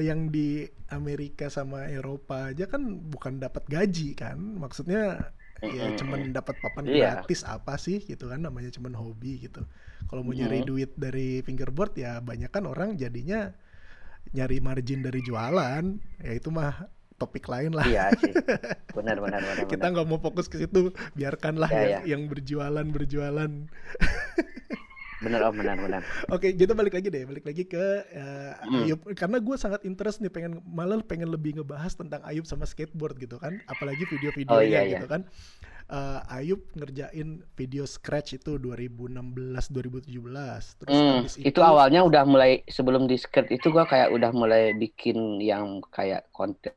yang di Amerika sama Eropa aja kan bukan dapat gaji kan, maksudnya ya mm-hmm. cuman dapat papan yeah. gratis apa sih gitu kan, namanya cuman hobi gitu. Kalau mau mm-hmm. nyari duit dari fingerboard ya banyak kan orang jadinya nyari margin dari jualan, ya itu mah topik lain lah. Iya sih, benar benar benar. Kita nggak mau fokus ke situ, biarkanlah yeah, yang, yeah. yang berjualan berjualan. Benar om, benar benar. Oke, kita balik lagi deh, balik lagi ke uh, mm. Ayub, karena gue sangat interest nih, pengen malah pengen lebih ngebahas tentang Ayub sama skateboard gitu kan, apalagi video-videonya oh, iya, gitu iya. kan. Uh, Ayub ngerjain video Scratch itu dua ribu enam belas dua ribu tujuh belas. Terus mm, itu, itu awalnya udah mulai sebelum di Scratch itu gue kayak udah mulai bikin yang kayak konten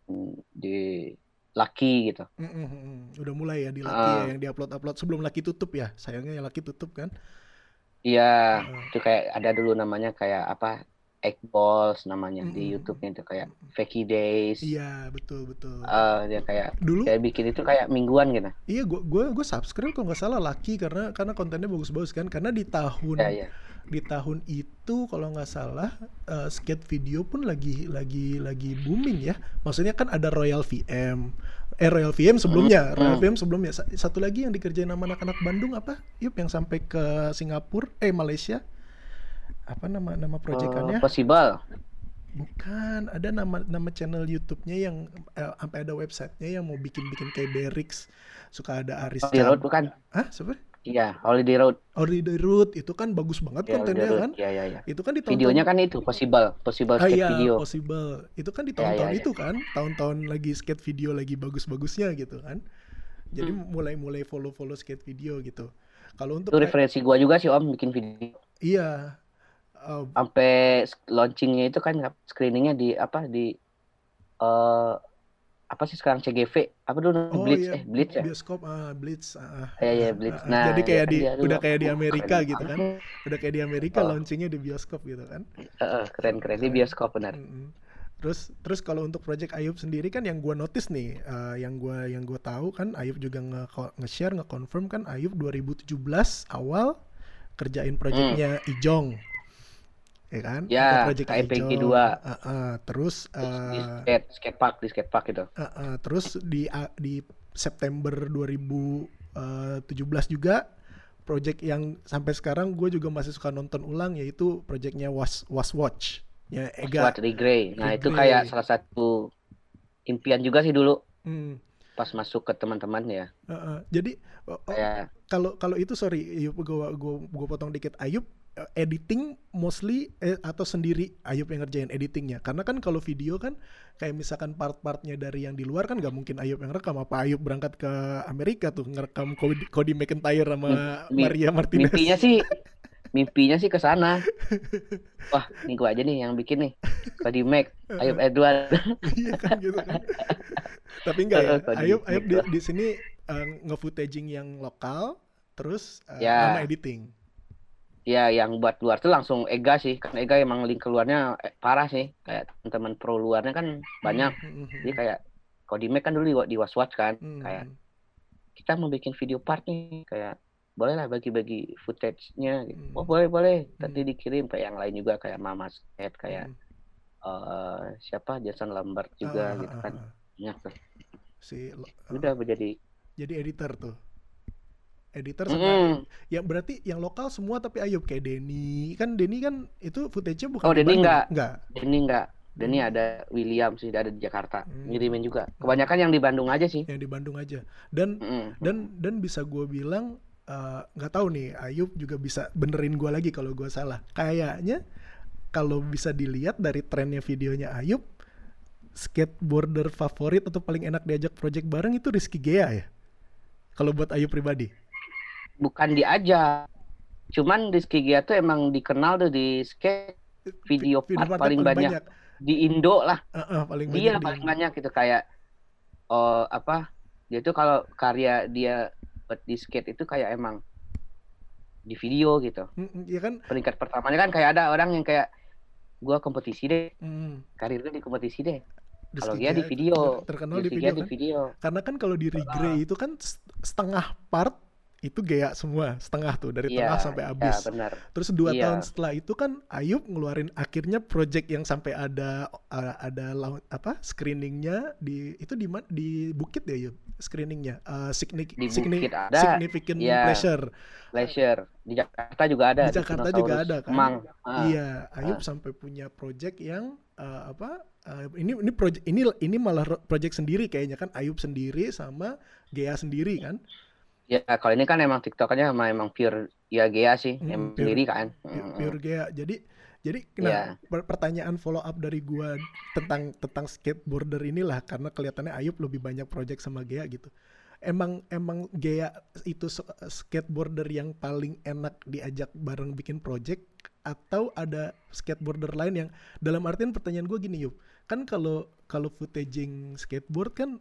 di Laki gitu. Mm-mm, udah mulai ya di Laki uh. ya, yang diupload-upload sebelum Laki tutup ya, sayangnya yang Laki tutup kan. Iya, hmm. itu kayak ada dulu namanya kayak apa Egg Balls namanya hmm. di YouTube-nya itu kayak Fakey Days. Iya betul betul. Uh, dia kayak dulu kayak bikin itu kayak mingguan gitu. Iya, gue gue gue subscribe kalau nggak salah Laki karena karena kontennya bagus-bagus kan, karena di tahun ya, ya. di tahun itu kalau nggak salah uh, skate video pun lagi lagi lagi booming ya. Maksudnya kan ada Royal V M. Eh, Royal V M sebelumnya, Royal V M sebelumnya. Satu lagi yang dikerjain sama anak-anak Bandung apa? Yup, yang sampai ke Singapura, eh Malaysia. Apa nama nama proyekannya? Uh, Impossible. Bukan, ada nama nama channel YouTube-nya yang eh, sampai ada website-nya yang mau bikin-bikin kayak Berix. Suka ada Aris. Holiday Road bukan? Hah, siapa? Iya, Holiday Road. Holiday Road itu kan bagus banget ya, kontennya kan? Iya, iya, iya. Itu kan ditonton. Videonya kan itu Possible, Possible ah, skate ya, video. Iya, Possible. Itu kan ditonton ya, ya, ya. itu kan tahun-tahun lagi skate video lagi bagus-bagusnya gitu kan. Jadi hmm. mulai-mulai follow-follow skate video gitu. Kalau untuk itu referensi kayak... gua juga sih Om bikin video. Iya. Uh, sampai launchingnya itu kan screeningnya di apa di uh, apa sih sekarang C G V apa dulu oh, Blitz iya. eh Blitz ya bioskop ah uh, Blitz ah uh, ya, ya, Blitz. Nah, uh, jadi kayak ya, di kan, udah kayak di Amerika keren gitu kan udah kayak di Amerika oh. Launchingnya di bioskop gitu kan uh, uh, keren keren di bioskop benar uh, terus terus kalau untuk project Ayub sendiri kan yang gue notice nih uh, yang gue yang gue tahu kan Ayub juga nge- nge-share nge-confirm kan Ayub dua ribu tujuh belas awal kerjain projectnya hmm. Ijong ya kan? Ya, K M P G dua. Uh, uh, terus, terus uh, di skate, skate park, di skate park gitu. Uh, uh, terus di uh, di September dua ribu tujuh belas juga project yang sampai sekarang gue juga masih suka nonton ulang yaitu projectnya Was Was Watch ya E G A. Was Watch Regrey. Nah, Regrey. Itu kayak salah satu impian juga sih dulu. Hmm. Pas masuk ke teman-teman ya. Uh, uh, jadi kalau oh, kalau itu sorry, gue gue potong dikit Ayub. Editing mostly eh, atau sendiri Ayub yang ngerjain editingnya karena kan kalau video kan kayak misalkan part-partnya dari yang di luar kan gak mungkin Ayub yang rekam apa Ayub berangkat ke Amerika tuh ngerekam Cody, Cody McIntyre sama M- Maria Martinez mimpinya sih mimpinya sih kesana wah nih gua aja nih yang bikin nih Cody Mac Ayub Edward iya kan gitu kan tapi enggak ya Ayub Ayub di, di sini uh, nge-footaging yang lokal terus uh, yeah. sama editing. Ya yang buat luar tuh langsung E G A sih. Karena E G A emang link keluarnya parah sih. Kayak teman-teman pro luarnya kan banyak. Jadi kayak Cody Mac kan dulu di Was-Watch kan hmm. Kayak kita mau bikin video part nih. Kayak bolehlah bagi-bagi footage-nya gitu. Oh boleh-boleh nanti dikirim. Kayak yang lain juga kayak Mama Skate. Kayak hmm. uh, siapa Jason Lambert juga ah, gitu ah, kan ah. Banyak tuh si, uh, udah menjadi jadi editor tuh editor sama mm. yang berarti yang lokal semua tapi Ayub kayak Deni kan Deni kan itu footage-nya bukan oh Deni enggak enggak Deni enggak Deni ada William sih ada di Jakarta mm. ngirimin juga kebanyakan yang di Bandung aja sih yang di Bandung aja dan mm. dan dan bisa gue bilang nggak uh, tahu nih Ayub juga bisa benerin gue lagi kalau gue salah kayaknya kalau bisa dilihat dari trennya videonya Ayub skateboarder favorit atau paling enak diajak project bareng itu Rizky Gea ya kalau buat Ayub pribadi. Bukan diajak, cuman Rizky Gea tuh emang dikenal tuh di skate video, video part paling, paling banyak. banyak di Indo lah. Uh, uh, paling dia banyak paling di... banyak gitu kayak oh, apa? Dia tuh kalau karya dia buat di skate itu kayak emang di video gitu. Mm, iya kan? Peringkat pertamanya kan kayak ada orang yang kayak gua kompetisi deh, mm. karirnya di kompetisi deh. Kalau dia di video, terkenal di video, kan? di video. Karena kan kalau di Regrey itu kan setengah part itu Gea semua, setengah tuh, dari yeah, tengah sampai habis. Yeah, terus dua yeah. tahun setelah itu kan Ayub ngeluarin akhirnya project yang sampai ada uh, ada laut, apa screeningnya di itu di di Bukit ya Ayub screeningnya uh, signi- di signi- significant yeah. pleasure. Pleasure di Jakarta juga ada. Di Jakarta di juga ada kan. Mang. Ah. Iya, Ayub ah. sampai punya project yang uh, apa uh, ini ini project ini ini malah project sendiri kayaknya kan Ayub sendiri sama Gea sendiri kan. Ya kalau ini kan emang TikTok-nya emang pure ya Gea sih, hmm, emang pure, sendiri kan. Pure, pure Gea. Jadi jadi nah, yeah. pertanyaan follow up dari gua tentang tentang skateboarder inilah karena kelihatannya Ayub lebih banyak project sama Gea gitu. Emang emang Gea itu skateboarder yang paling enak diajak bareng bikin project atau ada skateboarder lain yang dalam artian pertanyaan gua gini Yub, kan kalau kalau footaging skateboard kan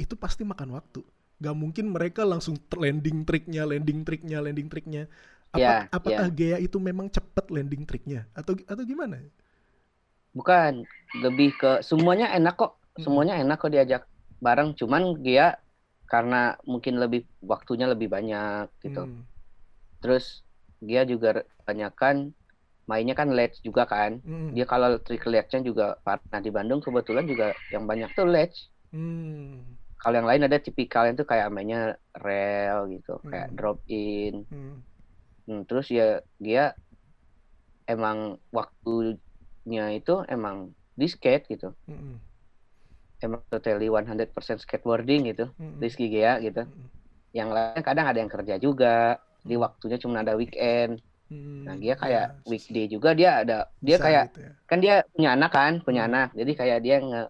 itu pasti makan waktu. Gak mungkin mereka langsung landing triknya, landing triknya, landing triknya. Apa, yeah, apakah yeah. Gea itu memang cepat landing triknya atau atau gimana? Bukan, lebih ke semuanya enak kok, hmm. semuanya enak kok diajak bareng. Cuman Gea karena mungkin lebih waktunya lebih banyak gitu. Hmm. Terus Gea juga kebanyakan mainnya kan ledge juga kan. Hmm. Dia kalau trik ledge-nya juga nah di Bandung kebetulan juga yang banyak tuh ledge. Hmm. Kalau yang lain ada tipikal yang tuh kayak mainnya rail gitu, hmm. kayak drop in. Hmm. Hmm, terus ya dia emang waktunya itu emang di skate gitu. Hmm. Emang totally one hundred percent skateboarding gitu, hmm. Rizky Gea gitu. Hmm. Yang lain kadang ada yang kerja juga, di waktunya cuma ada weekend. Hmm. Nah dia kayak ya. Weekday juga dia ada, dia bisa kayak, gitu ya. Kan dia punya anak kan, punya anak. Jadi kayak dia nge,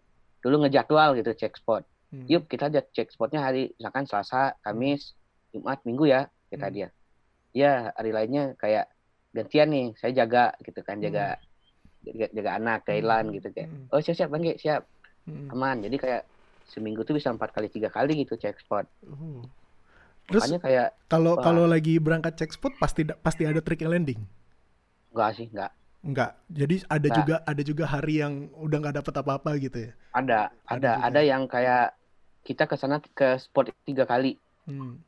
dulu ngejadwal gitu, check spot. Hmm. Yuk kita cek spotnya hari misalkan Selasa, Kamis, Jumat, Minggu ya kita hmm. dia. Ya hari lainnya kayak gantian nih, saya jaga gitu kan, jaga hmm. jaga, jaga anak, Thailand gitu kayak. Hmm. Oh siap siap Bang, siap. Hmm. Aman. Jadi kayak seminggu tuh bisa empat kali tiga kali gitu cek spot. Hmm. Terus kayak kalau kalau lagi berangkat cek spot pasti pasti ada trik landing. Enggak sih, enggak. Enggak, jadi ada nah, juga ada juga hari yang udah nggak dapet apa-apa gitu ya? Ada, ada, ada, ada yang kayak kita ke sana ke spot tiga kali, hmm.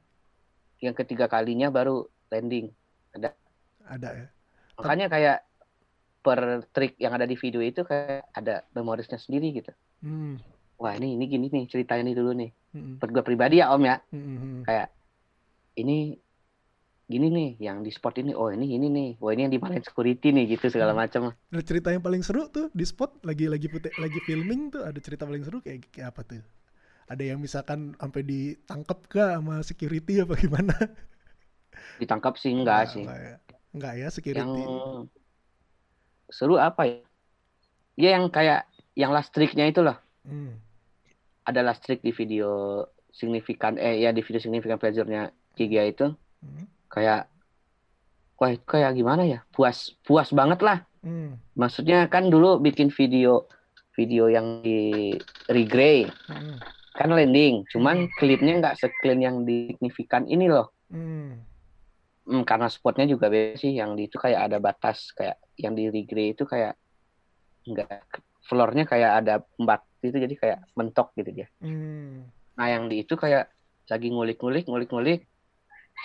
yang ketiga kalinya baru landing, ada. Ada ya? Makanya T- kayak per trik yang ada di video itu kayak ada memorisnya sendiri gitu. Hmm. Wah ini, ini gini nih, ceritanya nih dulu nih. Hmm. Buat gue pribadi ya Om ya, hmm. kayak ini... gini nih, yang di spot ini, oh ini, ini nih, oh ini yang dimarahin security nih, gitu segala macam. Nah, cerita yang paling seru tuh di spot, lagi lagi putih, lagi filming tuh ada cerita paling seru kayak, kayak apa tuh? Ada yang misalkan sampai ditangkap kah sama security apa gimana? Ditangkap sih, enggak nah, sih. Enggak ya. enggak ya, security. Yang seru apa ya? Ya yang kayak, yang last trick-nya itu loh. Hmm. Ada last trick di video signifikan, eh ya di video signifikan pleasure-nya Gea itu. Hmm. Kayak, wah kayak gimana ya, puas puas banget lah. Hmm. Maksudnya kan dulu bikin video video yang di regray, hmm. kan landing, cuman clean-nya nggak se-clean yang signifikan ini loh. Hmm. Hmm, karena spotnya juga beda sih, yang di itu kayak ada batas, kayak yang di regray itu kayak nggak, floor-nya kayak ada empat itu jadi kayak mentok gitu dia. Hmm. Nah yang di itu kayak lagi ngulik-ngulik, ngulik-ngulik.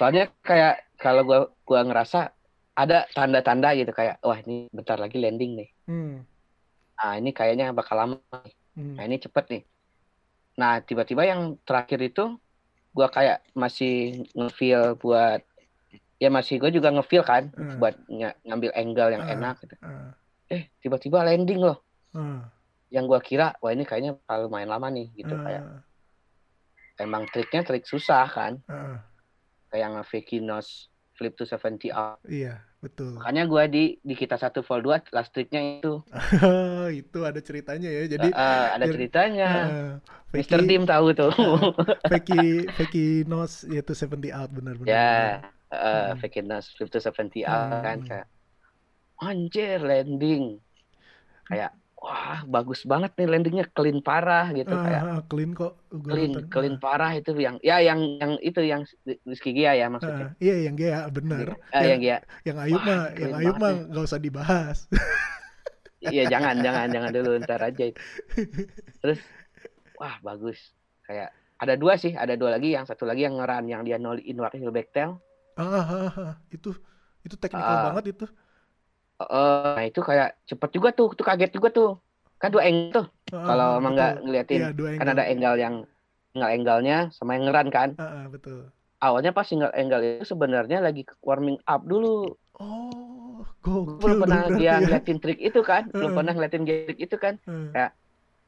Soalnya kayak kalau gua gua ngerasa ada tanda-tanda gitu kayak wah ini bentar lagi landing nih. Hmm. Nah, ini kayaknya bakal lama nih. Hmm. Nah, ini cepet nih. Nah, tiba-tiba yang terakhir itu gua kayak masih nge-feel buat ya masih gua juga nge-feel kan uh. buat ny- ngambil angle yang uh. enak gitu. Uh. Eh, tiba-tiba landing loh. Uh. Yang gua kira wah ini kayaknya bakal lumayan lama nih gitu uh. kayak. Emang triknya trik susah kan. Uh. Kayak Vicky No Slide to seventy R. Iya, betul. Makanya gue di di Kita Satu Vol dua last trick-nya itu. Itu ada ceritanya ya. Jadi uh, uh, ada ceritanya. Uh, Mister Dim tahu tuh. Vicky Vicky No Slide to seventy R benar-benar. Ya, uh, hmm. Vicky No Slide to seventy R hmm. kan kayak anjir landing. Kayak wah, bagus banget nih landingnya, clean parah gitu ah, kayak. Clean kok. Clean, nonton. clean parah itu yang ya yang yang itu yang Rizky Gea ya maksudnya. Ah, iya yang Gea benar. Ah, yang, yang Gea. Yang Ayub mah, yang Ayub mah enggak usah dibahas. Iya, jangan jangan jangan dulu ntar aja itu. Terus wah, bagus. Kayak ada dua sih, ada dua lagi, yang satu lagi yang ngeran yang dia nol inward heel back tail. Ah, ah, ah, itu itu teknikal ah. banget itu. Uh, nah itu kayak cepet juga tuh, tuh kaget juga tuh. Kan dua angle tuh. Uh, Kalau emang nggak ngeliatin, yeah, kan ada angle yang angle-angle-nya sama yang ngeran kan. Uh, uh, betul. Awalnya pas single angle itu sebenarnya lagi warming up dulu. Oh, gokil. Belum pernah dia ya. ngeliatin trik itu kan, uh, belum pernah ngeliatin trik itu kan. Uh, kayak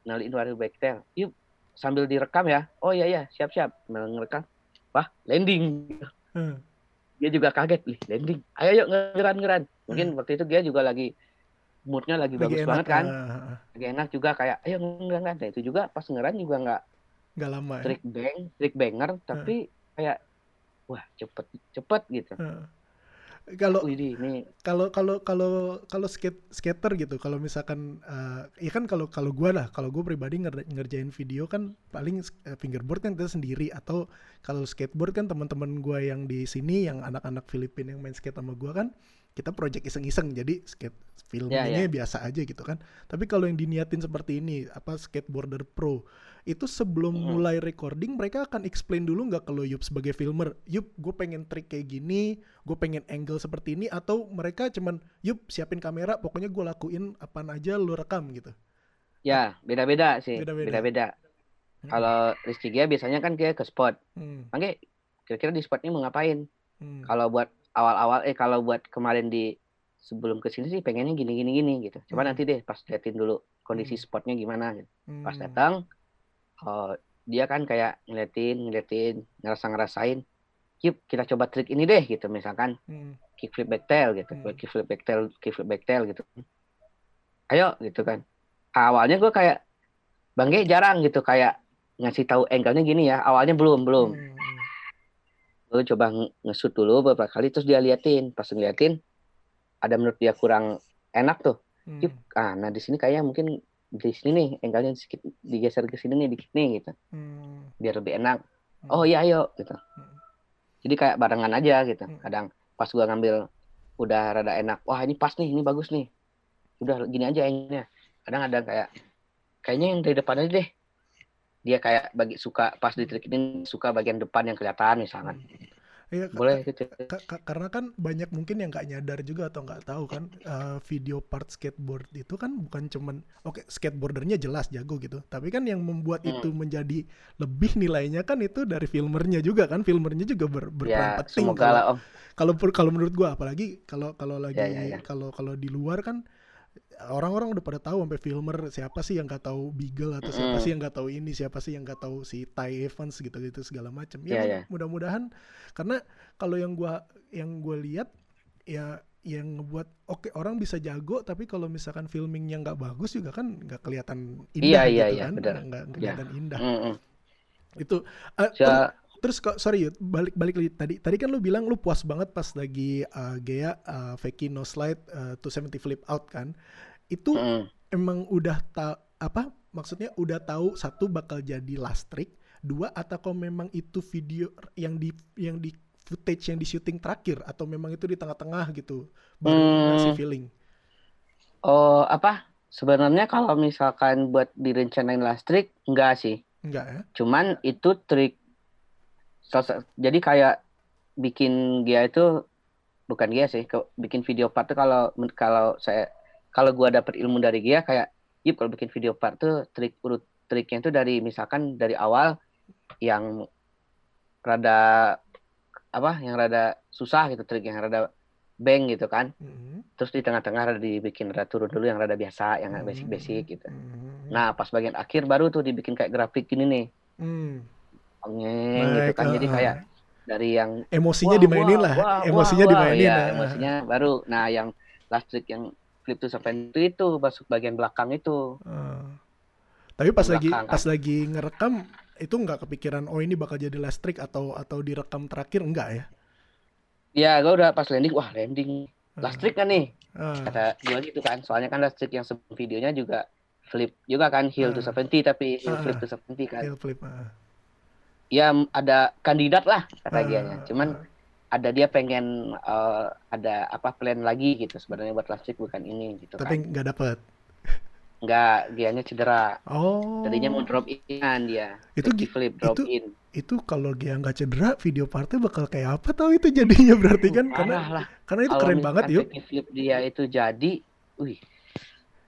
nolin waru backtail. Yuk sambil direkam ya. Oh iya iya, siap-siap. Sambil ngerekam. Wah, landing. Uh. Dia juga kaget nih, landing. Ayo yuk ngeran-ngeran. Mungkin hmm. waktu itu dia juga lagi moodnya lagi, lagi bagus enak, banget kan. Uh, lagi enak juga kayak ayo ngeran-ngeran. Nah, itu juga pas ngeran juga enggak enggak lama. Trick ya. bang, trick banger tapi uh. kayak wah cepet cepet gitu. Kalau uh. kalau kalau kalau kalau skate, skater gitu. Kalau misalkan uh, ya kan kalau kalau gua lah, kalau gua pribadi nger- ngerjain video kan paling uh, fingerboard kan kita sendiri, atau kalau skateboard kan teman-teman gue yang di sini, yang anak-anak Filipina yang main skate sama gue kan, kita project iseng-iseng, jadi skate filmnya yeah, yeah. biasa aja gitu kan. Tapi kalau yang diniatin seperti ini, apa skateboarder pro, itu sebelum mm. mulai recording mereka akan explain dulu nggak ke lo Yub sebagai filmer, Yub gue pengen trik kayak gini, gue pengen angle seperti ini, atau mereka cuman Yub siapin kamera, pokoknya gue lakuin apaan aja lo rekam gitu. Ya beda-beda sih, beda-beda. beda-beda. Kalau Rizky Gea biasanya kan dia ke spot. Hmm. Oke, kira-kira di spot ini mau ngapain? Hmm. Kalau buat awal-awal, eh kalau buat kemarin di sebelum kesini sih pengennya gini-gini-gini gitu. Coba hmm. nanti deh pas liatin dulu kondisi spotnya gimana. Gitu. Hmm. Pas datang, oh, dia kan kayak ngeliatin, ngeliatin, ngerasa-ngerasain. Yuk kita coba trik ini deh gitu. Misalkan hmm. kickflip backtail gitu, hmm. kickflip backtail, kickflip backtail gitu. Ayo gitu kan. Awalnya gue kayak Bang G jarang gitu kayak ngasih tahu angle-nya gini ya, awalnya belum belum. Hmm. Lalu coba ngesut dulu beberapa kali, terus dia liatin, pas ngeliatin ada menurut dia kurang enak tuh. Hmm. Ah, nah di sini kayaknya mungkin di sini nih angle-nya sedikit digeser ke sini nih dikit nih gitu. Hmm. Biar lebih enak. Hmm. Oh iya ayo gitu. Hmm. Jadi kayak barengan aja gitu. Hmm. Kadang pas gua ngambil udah rada enak. Wah, ini pas nih, ini bagus nih. Udah gini aja angle-nya. Kadang ada kayak kayaknya yang dari depan aja deh. Dia kayak bagi suka pas ditrikinin suka bagian depan yang kelihatan misalnya. Iya, boleh gitu. Karena kan banyak mungkin yang nggak nyadar juga atau nggak tahu kan uh, video part skateboard itu kan bukan cuman oke okay, skateboardernya jelas jago gitu, tapi kan yang membuat hmm. itu menjadi lebih nilainya kan itu dari filmernya juga kan, filmernya juga ber, berperan ya, penting. Kalau kalau kalau menurut gua apalagi kalau kalau lagi ya, ya, ya. kalau kalau di luar kan orang-orang udah pada tahu sampai filmer siapa sih yang nggak tahu Beagle atau siapa mm. sih yang nggak tahu ini, siapa sih yang nggak tahu si Ty Evans gitu-gitu segala macam. Ya yeah, yeah. mudah-mudahan karena kalau yang gua yang gua lihat ya yang ngebuat oke okay, orang bisa jago tapi kalau misalkan filmingnya nggak bagus juga kan nggak kelihatan indah yeah, gitu yeah, kan, nggak yeah, kelihatan yeah. indah. Mm-hmm. Itu uh, so, ter- terus kok sorry balik-balik lagi tadi tadi kan lu bilang lu puas banget pas lagi uh, Gea uh, Vicky No Slide uh, two seventy flip out kan itu mm. emang udah ta- apa maksudnya udah tahu satu bakal jadi last trick, dua atau kok memang itu video yang di yang di footage yang di syuting terakhir atau memang itu di tengah-tengah gitu baru mm. ngasih feeling. Oh apa sebenarnya kalau misalkan buat direncanain last trick enggak sih enggak ya cuman itu trick. Jadi kayak bikin Gia itu bukan Gia sih, bikin video part tuh kalau kalau saya kalau gua dapet ilmu dari Gia kayak, yuk kalau bikin video part tuh trik urut triknya itu dari misalkan dari awal yang rada apa, yang rada susah gitu trik yang rada bang gitu kan, mm-hmm. terus di tengah-tengah rada dibikin rada turun dulu yang rada biasa, yang mm-hmm. basic-basic gitu. Mm-hmm. Nah pas bagian akhir baru tuh dibikin kayak grafik gini nih. Mm. Ngeng, gitu kan. Jadi kayak dari yang emosinya wah, dimainin wah, lah wah, emosinya wah, dimainin ya, nah. emosinya baru nah yang last trick yang flip tuh sampai itu itu masuk bagian belakang itu uh. tapi pas belakang, lagi kan. Pas lagi ngerekam itu nggak kepikiran oh ini bakal jadi last trick atau atau direkam terakhir enggak ya ya gue udah pas landing wah landing last uh. trick kan nih uh. kata gue gitu kan soalnya kan last trick yang sebelum videonya juga flip juga kan heel uh. to seventy tapi heel uh. flip to seventy kan heel flip uh. ya ada kandidat lah kata uh, Gianya. Cuman ada dia pengen uh, ada apa plan lagi gitu sebenarnya buat last week bukan ini gitu tapi kan. Tapi nggak dapet. Nggak, Gianya cedera. Oh. Tadinya mau drop in dia. Itu kickflip drop itu, in. Itu kalau Gia nggak cedera video partnya bakal kayak apa tau itu jadinya berarti kan karena lah. Karena itu kalo keren banget yuk. Kickflip dia itu jadi, wih.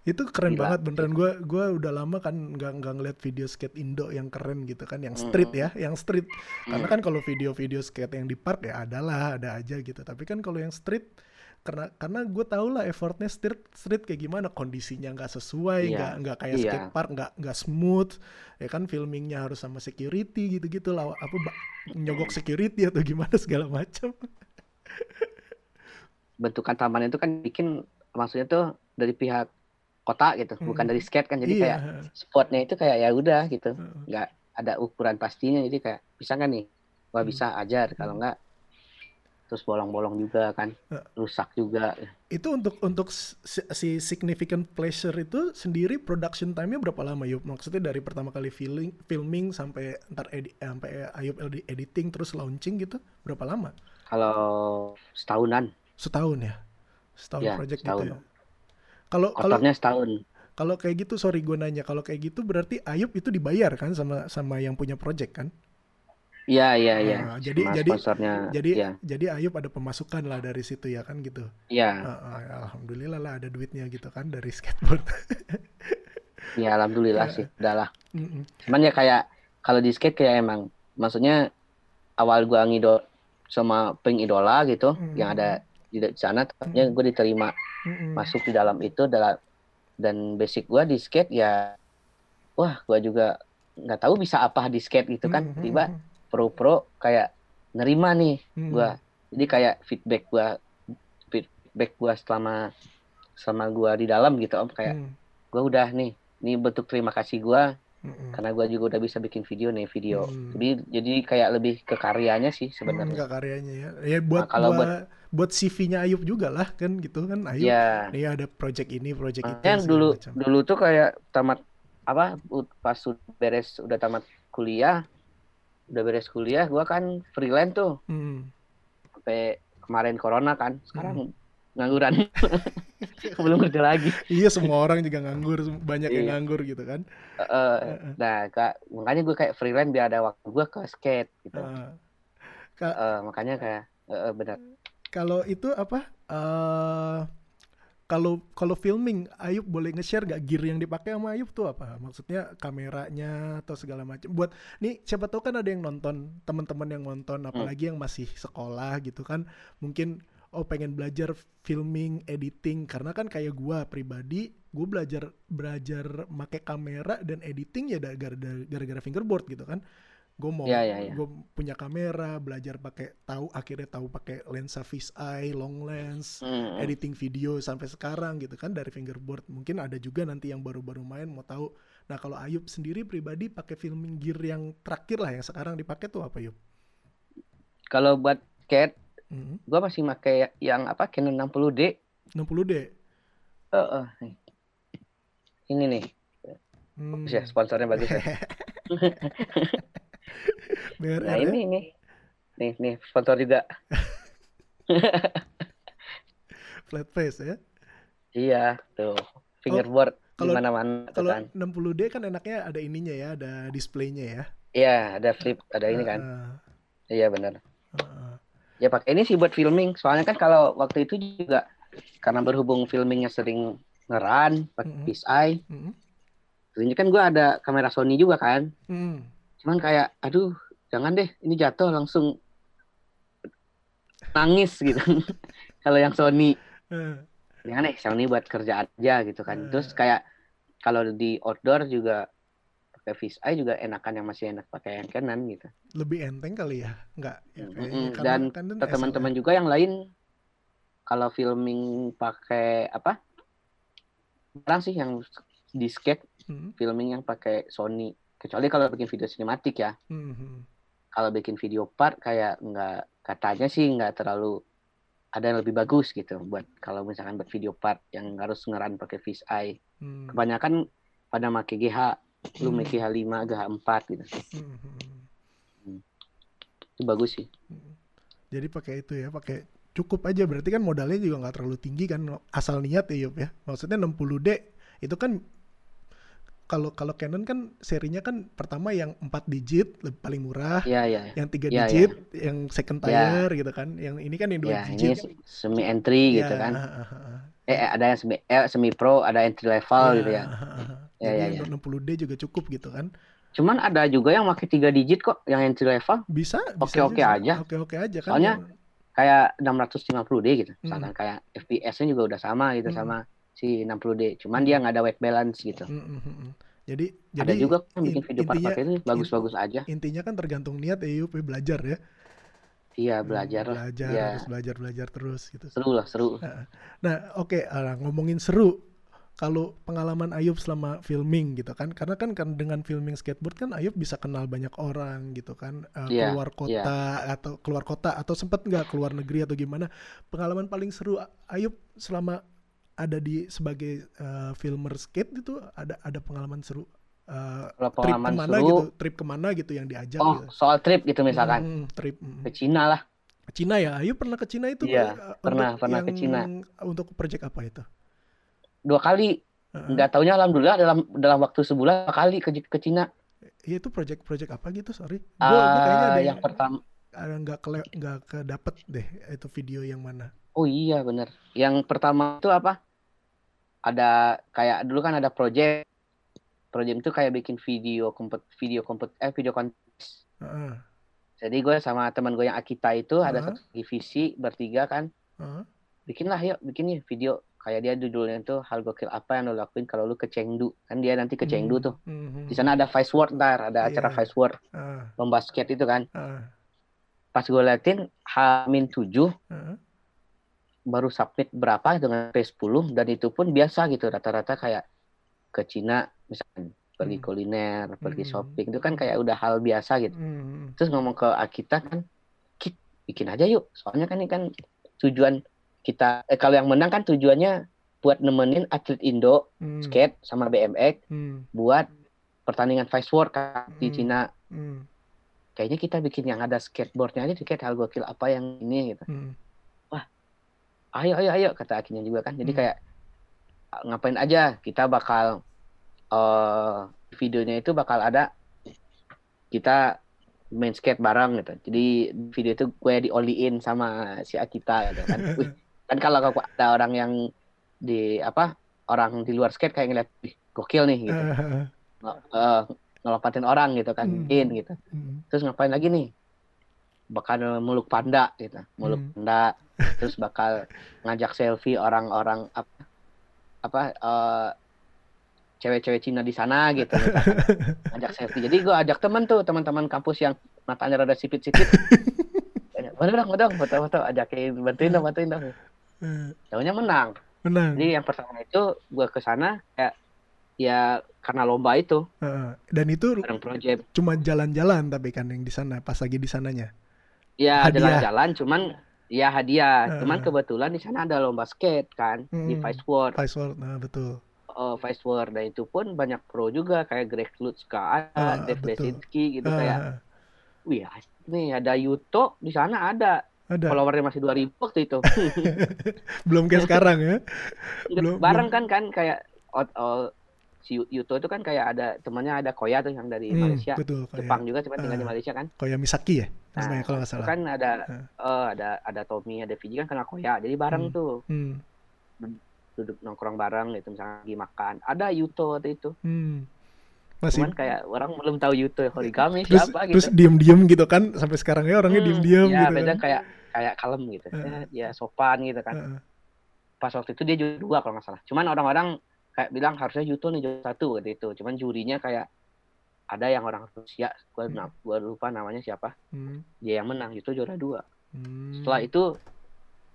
Itu keren gila. Banget beneran gue gue udah lama kan nggak nggak ngeliat video skate Indo yang keren gitu kan yang street ya yang street karena kan kalau video-video skate yang di park ya adalah ada aja gitu tapi kan kalau yang street karena karena gue tau lah effortnya street street kayak gimana kondisinya nggak sesuai nggak yeah. nggak kayak yeah. skate park nggak nggak smooth ya kan filmingnya harus sama security gitu-gitu lah apa nyogok security atau gimana segala macam bentukan taman itu kan bikin maksudnya tuh dari pihak kota gitu, hmm. bukan dari skate kan, jadi iya. kayak spotnya itu kayak ya udah gitu, nggak ada ukuran pastinya, jadi kayak bisa nggak nih, wah hmm. bisa ajar, kalau nggak terus bolong-bolong juga kan, rusak juga. Itu untuk untuk si significant pleasure itu sendiri production time-nya berapa lama Ayub? Maksudnya dari pertama kali filming, filming sampai ntar edi, sampai Ayub editing terus launching gitu, berapa lama? Kalau setahunan. Setahun ya, setahun ya, project setahun. Gitu. Ya? Kalau kotornya setahun. Kalau kayak gitu, sorry gue nanya, kalau kayak gitu berarti Ayub itu dibayar kan sama sama yang punya project kan? Iya iya iya. Nah, jadi jadi jadi ya. Jadi Ayub ada pemasukan lah dari situ ya kan gitu. Iya. Uh, uh, alhamdulillah lah ada duitnya gitu kan dari skateboard. Iya alhamdulillah sih, udahlah. Mm-mm. Cuman ya kayak kalau di skate kayak emang, maksudnya awal gue ngidol sama pengidola gitu, mm. yang ada di sana, ternyata mm. gue diterima mm. masuk di dalam itu dalam dan basic gue di skate ya, wah gue juga nggak tahu bisa apa di skate gitu kan, mm. tiba pro-pro kayak nerima nih mm. gue, jadi kayak feedback gue feedback gue selama selama gue di dalam gitu om kayak mm. gue udah nih, ini bentuk terima kasih gue Mm-mm. Karena gue juga udah bisa bikin video nih video. Mm. Jadi jadi kayak lebih ke karyanya sih sebenarnya. Mm, ke karyanya ya. Ya buat nah, kalau gua, buat, buat C V-nya Ayub juga lah kan gitu kan Ayub. Iya. Yeah. Ada project ini, project nah, itu. Kan dulu macam. dulu tuh kayak tamat apa pas beres udah tamat kuliah, udah beres kuliah gue kan freelance tuh. Mm. Sampai kemarin corona kan. Sekarang mm. ngangguran, belum kerja lagi. Iya, semua orang juga nganggur, banyak yang nganggur gitu kan. Uh, uh, nah, kak, makanya gue kayak freelance biar ada waktu gue ke skate gitu. Uh, ka- uh, makanya kayak uh, benar. Kalau itu apa? Kalau uh, kalau filming, Ayub boleh nge-share gak gear yang dipakai sama Ayub tuh apa? Maksudnya kameranya atau segala macam. Buat nih siapa tahu kan ada yang nonton, teman-teman yang nonton, apalagi hmm. yang masih sekolah gitu kan, mungkin. Oh pengen belajar filming, editing. Karena kan kayak gue pribadi, gue belajar belajar pakai kamera dan editing ya gara-gara fingerboard gitu kan. Gue mau, ya, ya, ya. gue punya kamera, belajar pakai tahu akhirnya tahu pakai lensa fisheye, long lens, hmm. editing video sampai sekarang gitu kan dari fingerboard. Mungkin ada juga nanti yang baru-baru main mau tahu. Nah kalau Ayub sendiri pribadi pakai filming gear yang terakhir lah yang sekarang dipakai tuh apa Ayub? Kalau buat skate Mm-hmm. gue masih pakai yang apa Canon enam puluh D enam puluh D uh, uh. ini nih mm. bagus ya sponsornya bagus ya. Nah ini nih nih nih sponsor juga. Flat face ya. Iya tuh fingerboard oh, di mana-mana kalau kan. enam puluh D kan enaknya ada ininya ya, ada displaynya ya. Iya ada flip ada uh, ini kan. Iya benar. Uh, Ya pakai ini sih buat filming. Soalnya kan kalau waktu itu juga karena berhubung filmingnya sering ngerun pakai fisheye. Mm-hmm. Ini kan gue ada kamera Sony juga kan. Mm. Cuman kayak aduh jangan deh ini jatuh langsung nangis gitu. Kalau yang Sony. Mm. Ya aneh Sony buat kerja aja gitu kan. Mm. Terus kayak kalau di outdoor juga fisheye juga enakan yang masih enak pakai yang Canon gitu. Lebih enteng kali ya, enggak? Ya, mm-hmm. Dan teman-teman juga yang lain kalau filming pakai apa? Barang sih yang di skate, mm-hmm. filming yang pakai Sony. Kecuali kalau bikin video sinematik ya. Mm-hmm. Kalau bikin video part kayak enggak katanya sih enggak terlalu ada yang lebih bagus gitu buat kalau misalkan buat video part yang harus ngeran pakai fisheye. Mm. Kebanyakan pada pakai G H. Lu make H lima, G H empat gitu. Hmm. Itu bagus sih. Jadi pakai itu ya, pakai cukup aja. Berarti kan modalnya juga nggak terlalu tinggi kan, asal niat ya Yop ya. Maksudnya enam puluh D itu kan kalau kalau Canon kan serinya kan pertama yang empat digit paling murah, ya, ya. Yang tiga digit, ya, ya. Yang second tier ya. Gitu kan. Yang ini kan yang dua digit. Ini semi entry ya. Gitu kan. Eh ada yang semi, eh, semi pro, ada entry level ya. Gitu ya. Ya, ya, ya. enam puluh D juga cukup gitu kan. Cuman ada juga yang pakai tiga digit kok, yang entry level. Bisa, oke-oke aja. Oke-oke aja kan. Soalnya kayak enam ratus lima puluh D gitu. Misalkan hmm. kayak F P S-nya juga udah sama gitu hmm. sama si enam puluh D. Cuman dia enggak ada white balance gitu. Hmm, hmm, hmm. Jadi ada jadi juga kan bikin video part-part itu bagus-bagus aja. Intinya kan tergantung niat Ayub belajar ya. Iya belajar, belajar ya. Harus belajar belajar terus gitu. Seru lah, seru. Nah, nah oke, okay. ngomongin seru. Kalau pengalaman Ayub selama filming gitu kan, karena kan kan dengan filming skateboard kan Ayub bisa kenal banyak orang gitu kan, uh, yeah, keluar kota yeah. atau keluar kota atau sempat nggak keluar negeri atau gimana. Pengalaman paling seru Ayub selama ada di sebagai uh, filmer skate itu ada ada pengalaman seru uh, trip kemana seru, gitu, trip kemana gitu yang diajak. Oh gitu. Soal trip gitu misalkan, hmm, trip ke Cina lah. Ke Cina ya, Ayub pernah ke Cina itu? Iya yeah, pernah pernah yang, ke Cina. Untuk project apa itu? Dua kali, nggak uh-huh. taunya alhamdulillah dalam dalam waktu sebulan kali ke ke Cina. Iya itu project-project apa gitu, sorry. Gue uh, kayaknya ada yang, yang pertama nggak kele nggak kedapet deh itu video yang mana. Oh iya benar. Yang pertama itu apa? Ada kayak dulu kan ada project, project itu kayak bikin video kompet video kompet eh video kontes. Uh-huh. Jadi gue sama teman gue yang Akita itu uh-huh. ada satu divisi bertiga kan. Uh-huh. Bikinlah yuk, bikin nih video. Kayak dia judulnya tuh hal gokil apa yang lo lakuin kalau lo ke Chengdu. Kan dia nanti ke Chengdu tuh. Mm-hmm. Di sana ada Vice World ntar, ada yeah. acara Vice World. Uh. Lomba skate itu kan. Uh. Pas gue liatin H tujuh uh. baru submit berapa dengan P sepuluh dan itu pun biasa gitu rata-rata kayak ke Cina misalnya. pergi kuliner, pergi mm. shopping, itu kan kayak udah hal biasa gitu. Mm. Terus ngomong ke Akita kan, Kit, bikin aja yuk. Soalnya kan ini kan tujuan kita, eh, kalau yang menang kan tujuannya buat nemenin atlet Indo, mm. skate sama B M X, mm. buat pertandingan Vice World kan, mm. di Cina. Mm. Kayaknya kita bikin yang ada skateboardnya aja, dikit hal gokil apa yang ini gitu. Mm. Wah, ayo, ayo, ayo, kata Akita juga kan. Jadi mm. kayak, ngapain aja, kita bakal... Uh, videonya itu bakal ada kita main skate bareng gitu. Jadi video itu gue dioliin sama si Akita gitu kan. Wih, kan kalau ada orang yang di apa orang di luar skate kayak ngeliat wih, gokil nih gitu. Uh, uh, ngelompatin orang gitu kan, mungkin mm. gitu. Mm. Terus ngapain lagi nih? Bakal muluk panda gitu. Muluk mm. panda, terus bakal ngajak selfie orang-orang apa apa uh, cewek-cewek Cina di sana gitu, ajak selfie. Jadi gue ajak temen tuh, teman-teman kampus yang matanya rada sipit-sipit. Waduh dong, waduh dong, foto-foto ajakin, bantuin dong, bantuin dong. Jauhnya menang. Menang. Jadi yang pertama itu gue kesana ya, ya karena lomba itu. Dan itu cuma jalan-jalan tapi kan yang di sana, pas lagi di sananya. Ya jalan-jalan, cuman ya hadiah. Cuman kebetulan di sana ada lomba skate kan, hmm, di Vice World. Vice World, nah, betul. Uh, Vice World, dan itu pun banyak pro juga kayak Greg Lutzka, uh, Dave Besinski gitu uh, kayak, wih nih ada Yuto di sana ada, ada. Followernya masih dua ribu waktu itu, belum kayak sekarang ya, belum, bareng belum. kan kan kayak oh, oh, si Yuto itu kan kayak ada temannya ada Koya tuh yang dari hmm, Malaysia, betul, Jepang juga cuma uh, tinggal di Malaysia kan, Koya Misaki ya, nah, kalau nggak salah, kan ada uh. Uh, ada ada Tommy, ada Fiji kan kena Koya, jadi bareng hmm. tuh. Hmm. Duduk nongkrong bareng gitu, misalnya lagi makan. Ada Yuto waktu itu. Hmm. Masih. Cuman kayak orang belum tahu Yuto Horigami terus, siapa gitu. Terus diem-diem gitu kan, sampai sekarang ya orangnya hmm, diem-diem ya, gitu beda kan. kayak kayak kalem gitu. Uh. Ya, ya sopan gitu kan. Uh. Pas waktu itu dia juara dua kalau nggak salah. Cuman orang-orang kayak bilang harusnya Yuto nih juara satu waktu itu. Cuman jurinya kayak ada yang orang Rusia, gua, hmm. gua lupa namanya siapa. Hmm. Dia yang menang, Yuto juara dua. Hmm. Setelah itu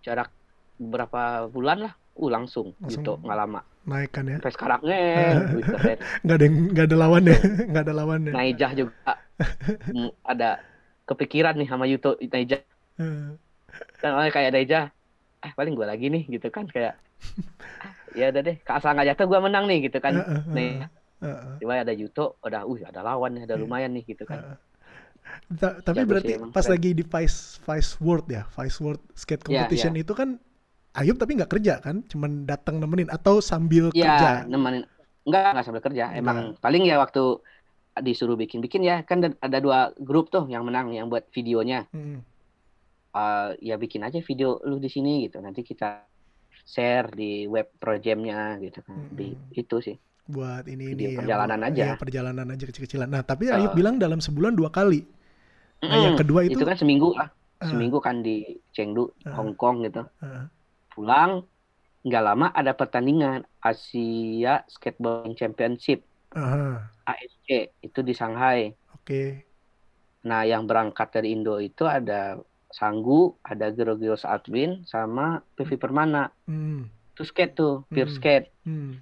jarak beberapa bulan lah. Uh langsung, langsung gitu nggak lama naik kan ya sampai sekarang nggak nggak ada nggak ada lawan ya nggak ada lawan ya Naijah juga ada kepikiran nih sama Yuto Naijah kan oleh kayak Naijah eh paling gue lagi nih gitu kan kayak ya udah deh asal nggak jatuh gue menang nih gitu kan nih coba ada Yuto udah uh ada lawan ada lumayan nih gitu kan. Tapi berarti pas lagi di Vice Vice World ya Vice World Skate Competition itu kan Ayub tapi nggak kerja kan, cuman datang nemenin atau sambil ya, kerja? Iya, nemenin. Enggak, enggak sambil kerja. Nah. Emang paling ya waktu disuruh bikin-bikin ya, kan ada dua grup tuh yang menang, yang buat videonya. Hmm. Uh, ya bikin aja video lu di sini gitu, nanti kita share di web project-nya gitu kan. Hmm. Di, itu sih. Buat ini ini. Ya, perjalanan ya, aja. Ya, perjalanan aja kecil-kecilan. Nah, tapi uh, Ayub bilang dalam sebulan dua kali. Mm, nah, yang kedua itu. Itu kan seminggu lah. Uh, seminggu kan di Chengdu, uh, Hong Kong gitu. Uh, pulang nggak lama ada pertandingan Asia Skateboarding Championship uh-huh. A S C itu di Shanghai. Oke. Okay. Nah yang berangkat dari Indo itu ada Sanggu, ada Gerogiro Saatwin, sama P V. Permana. Mm. Itu skate tuh, pure mm. skate. Mm.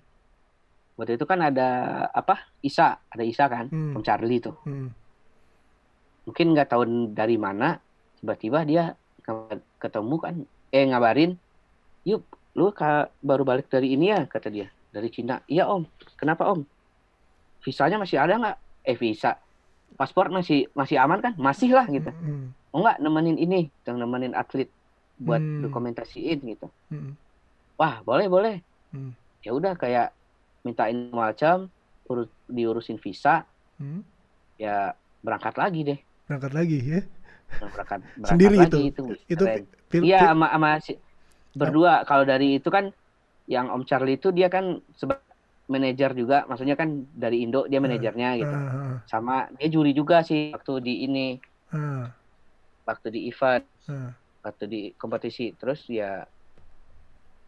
Waktu itu kan ada apa? Isa, ada Isa kan, mm. Om Charlie tuh. Mm. Mungkin nggak tahu dari mana tiba-tiba dia ketemu kan, eh ngabarin. Yuk, lu ka, baru balik dari ini ya, kata dia. Dari Cina. Iya om, kenapa om? Visanya masih ada nggak? Eh visa. Paspor masih masih aman kan? Masih lah gitu. Mm-hmm. Oh nggak, nemenin ini. Nemenin atlet buat mm. dokumentasiin gitu. Mm-hmm. Wah, boleh, boleh. Mm. Ya udah kayak mintain macam, urus, diurusin visa. Mm. Ya berangkat lagi deh. Berangkat lagi ya? Berangkat, berangkat sendiri lagi, itu? Itu iya, sama... sama si, berdua. Kalau dari itu kan yang Om Charlie itu dia kan sebagai manajer juga, maksudnya kan dari Indo dia manajernya gitu. Uh, uh, Sama dia juri juga sih waktu di ini. Uh, waktu di event, uh, waktu di kompetisi. Terus ya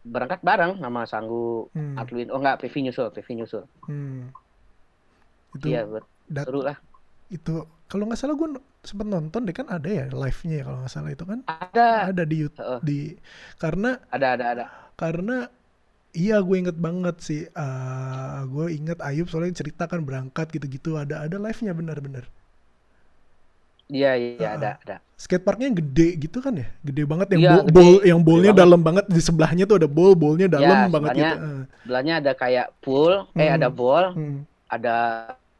berangkat bareng sama Sanggu, hmm. Atluin. Oh enggak, P V nyusul, P V nyusul. Hmm. Itu iya, seru lah. Itu kalau nggak salah gue sempat nonton deh kan ada ya live-nya ya kalau nggak salah itu kan ada ada di YouTube, di karena ada ada ada karena Iya, gue inget banget sih. Uh, gue inget Ayub soalnya cerita kan berangkat gitu-gitu. Ada ada live-nya benar-benar. Iya, iya uh, ada ada. Skateparknya gede gitu kan ya? Gede banget yang ya, bol, gede. bol yang bolnya gede dalam banget. banget. Di sebelahnya tuh ada bol, bolnya dalam ya, banget gitu. Uh. Sebelahnya ada kayak pool, eh hmm. ada bol, hmm. ada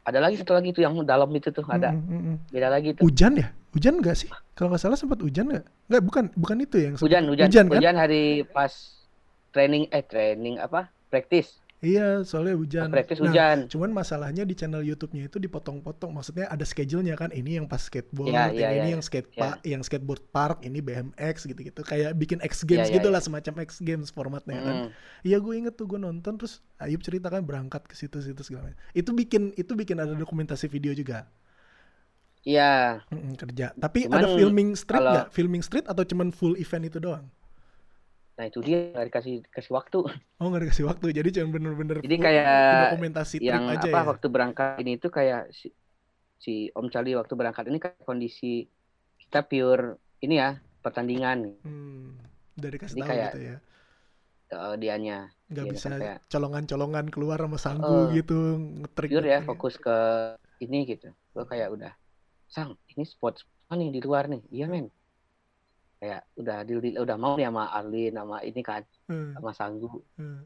ada lagi satu lagi tuh yang dalam itu tuh ada. Hmm, hmm, hmm. Beda lagi tuh. Hujan ya? Hujan nggak sih? Kalau nggak salah sempat hujan nggak? Nggak, bukan bukan itu yang sempat. Hujan, hujan. Hujan, kan? Hujan hari pas training eh training apa? Praktis. Iya, soalnya hujan. Praktis nah, hujan. Cuman masalahnya di channel YouTube-nya itu dipotong-potong. Maksudnya ada schedule-nya kan. Ini yang pas skateboard, ya, ya, ini ya, yang skate ya. Park, yang skateboard park, ini B M X gitu-gitu. Kayak bikin X Games ya, ya, gitulah ya. Semacam X Games formatnya hmm. kan. Iya, gue inget tuh gue nonton terus Ayub cerita kan berangkat ke situ-situ segala macam. Itu bikin itu bikin ada dokumentasi video juga. Iya. Kerja. Tapi cuman ada filming street nggak? Kalau... Filming street atau cuman full event itu doang? Nah itu dia nggak dikasih dikasih waktu. Oh nggak dikasih waktu. Jadi cuman bener-bener. Jadi kayak dokumentasi yang aja apa ya? Waktu berangkat ini itu kayak si, si Om Cali waktu berangkat ini kayak kondisi kita pure ini ya pertandingan. Hmm, dari kasih tahu gitu ya. Uh, dianya. Nggak dia bisa kayak colongan-colongan keluar sama sanggu uh, gitu ngetrik. Pure ya fokus ke ini gitu. Gue kayak udah. Sang, ini spot mana nih di luar nih? Iya men, kayak udah di, udah mau nih sama Arlin, sama ini kan, hmm. sama Sanggu. Hmm.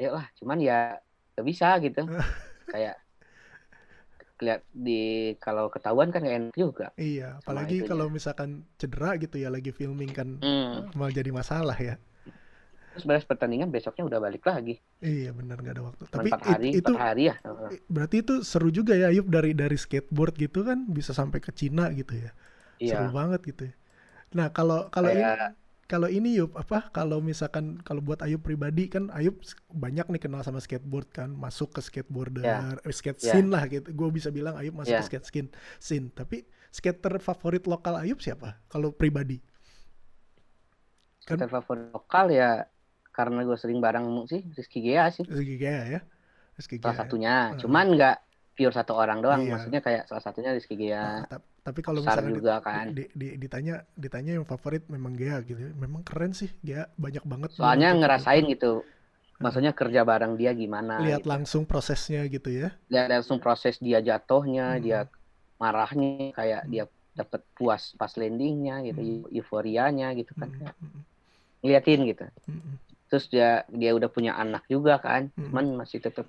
Ayolah, cuman ya gak bisa gitu. Kayak lihat di kalau ketahuan kan gak enak juga. Iya, apalagi kalau misalkan cedera gitu ya lagi filming kan hmm. malah jadi masalah ya. Terus beres pertandingan besoknya udah balik lagi. Iya benar nggak ada waktu. Tapi empat hari, it, itu empat hari ya. Berarti itu seru juga ya Ayub dari dari skateboard gitu kan bisa sampai ke Cina gitu ya. Iya. Seru banget gitu. Ya. Nah kalau kalau ini kalau ini Ayub apa kalau misalkan kalau buat Ayub pribadi kan Ayub banyak nih kenal sama skateboard kan masuk ke skateboarder ya. eh, skate scene ya. Lah gitu. Gue bisa bilang Ayub masuk ya. Ke skate scene scene. Tapi skater favorit lokal Ayub siapa kalau pribadi? Skater kan? Favorit lokal ya. Karena gue sering bareng sih, Rizky Gea sih. Rizky Gea ya? Rizky Gea salah satunya. Ya. Cuman nggak pure satu orang doang. Iya. Maksudnya kayak salah satunya Rizky Gea. Nah, tapi kalau misalnya juga, di, kan. di, di, ditanya ditanya yang favorit memang Gea gitu. Memang keren sih Gea. Banyak banget. Soalnya ngerasain itu. Gitu. Maksudnya kerja bareng dia gimana. Lihat gitu. Langsung prosesnya gitu ya. Lihat langsung proses dia jatuhnya, hmm. dia marahnya. Kayak hmm. dia dapat puas pas landingnya gitu. Hmm. Euforianya gitu kan. Hmm. Ngeliatin gitu. Hmm. Terus dia dia udah punya anak juga kan, hmm. cuman masih tetap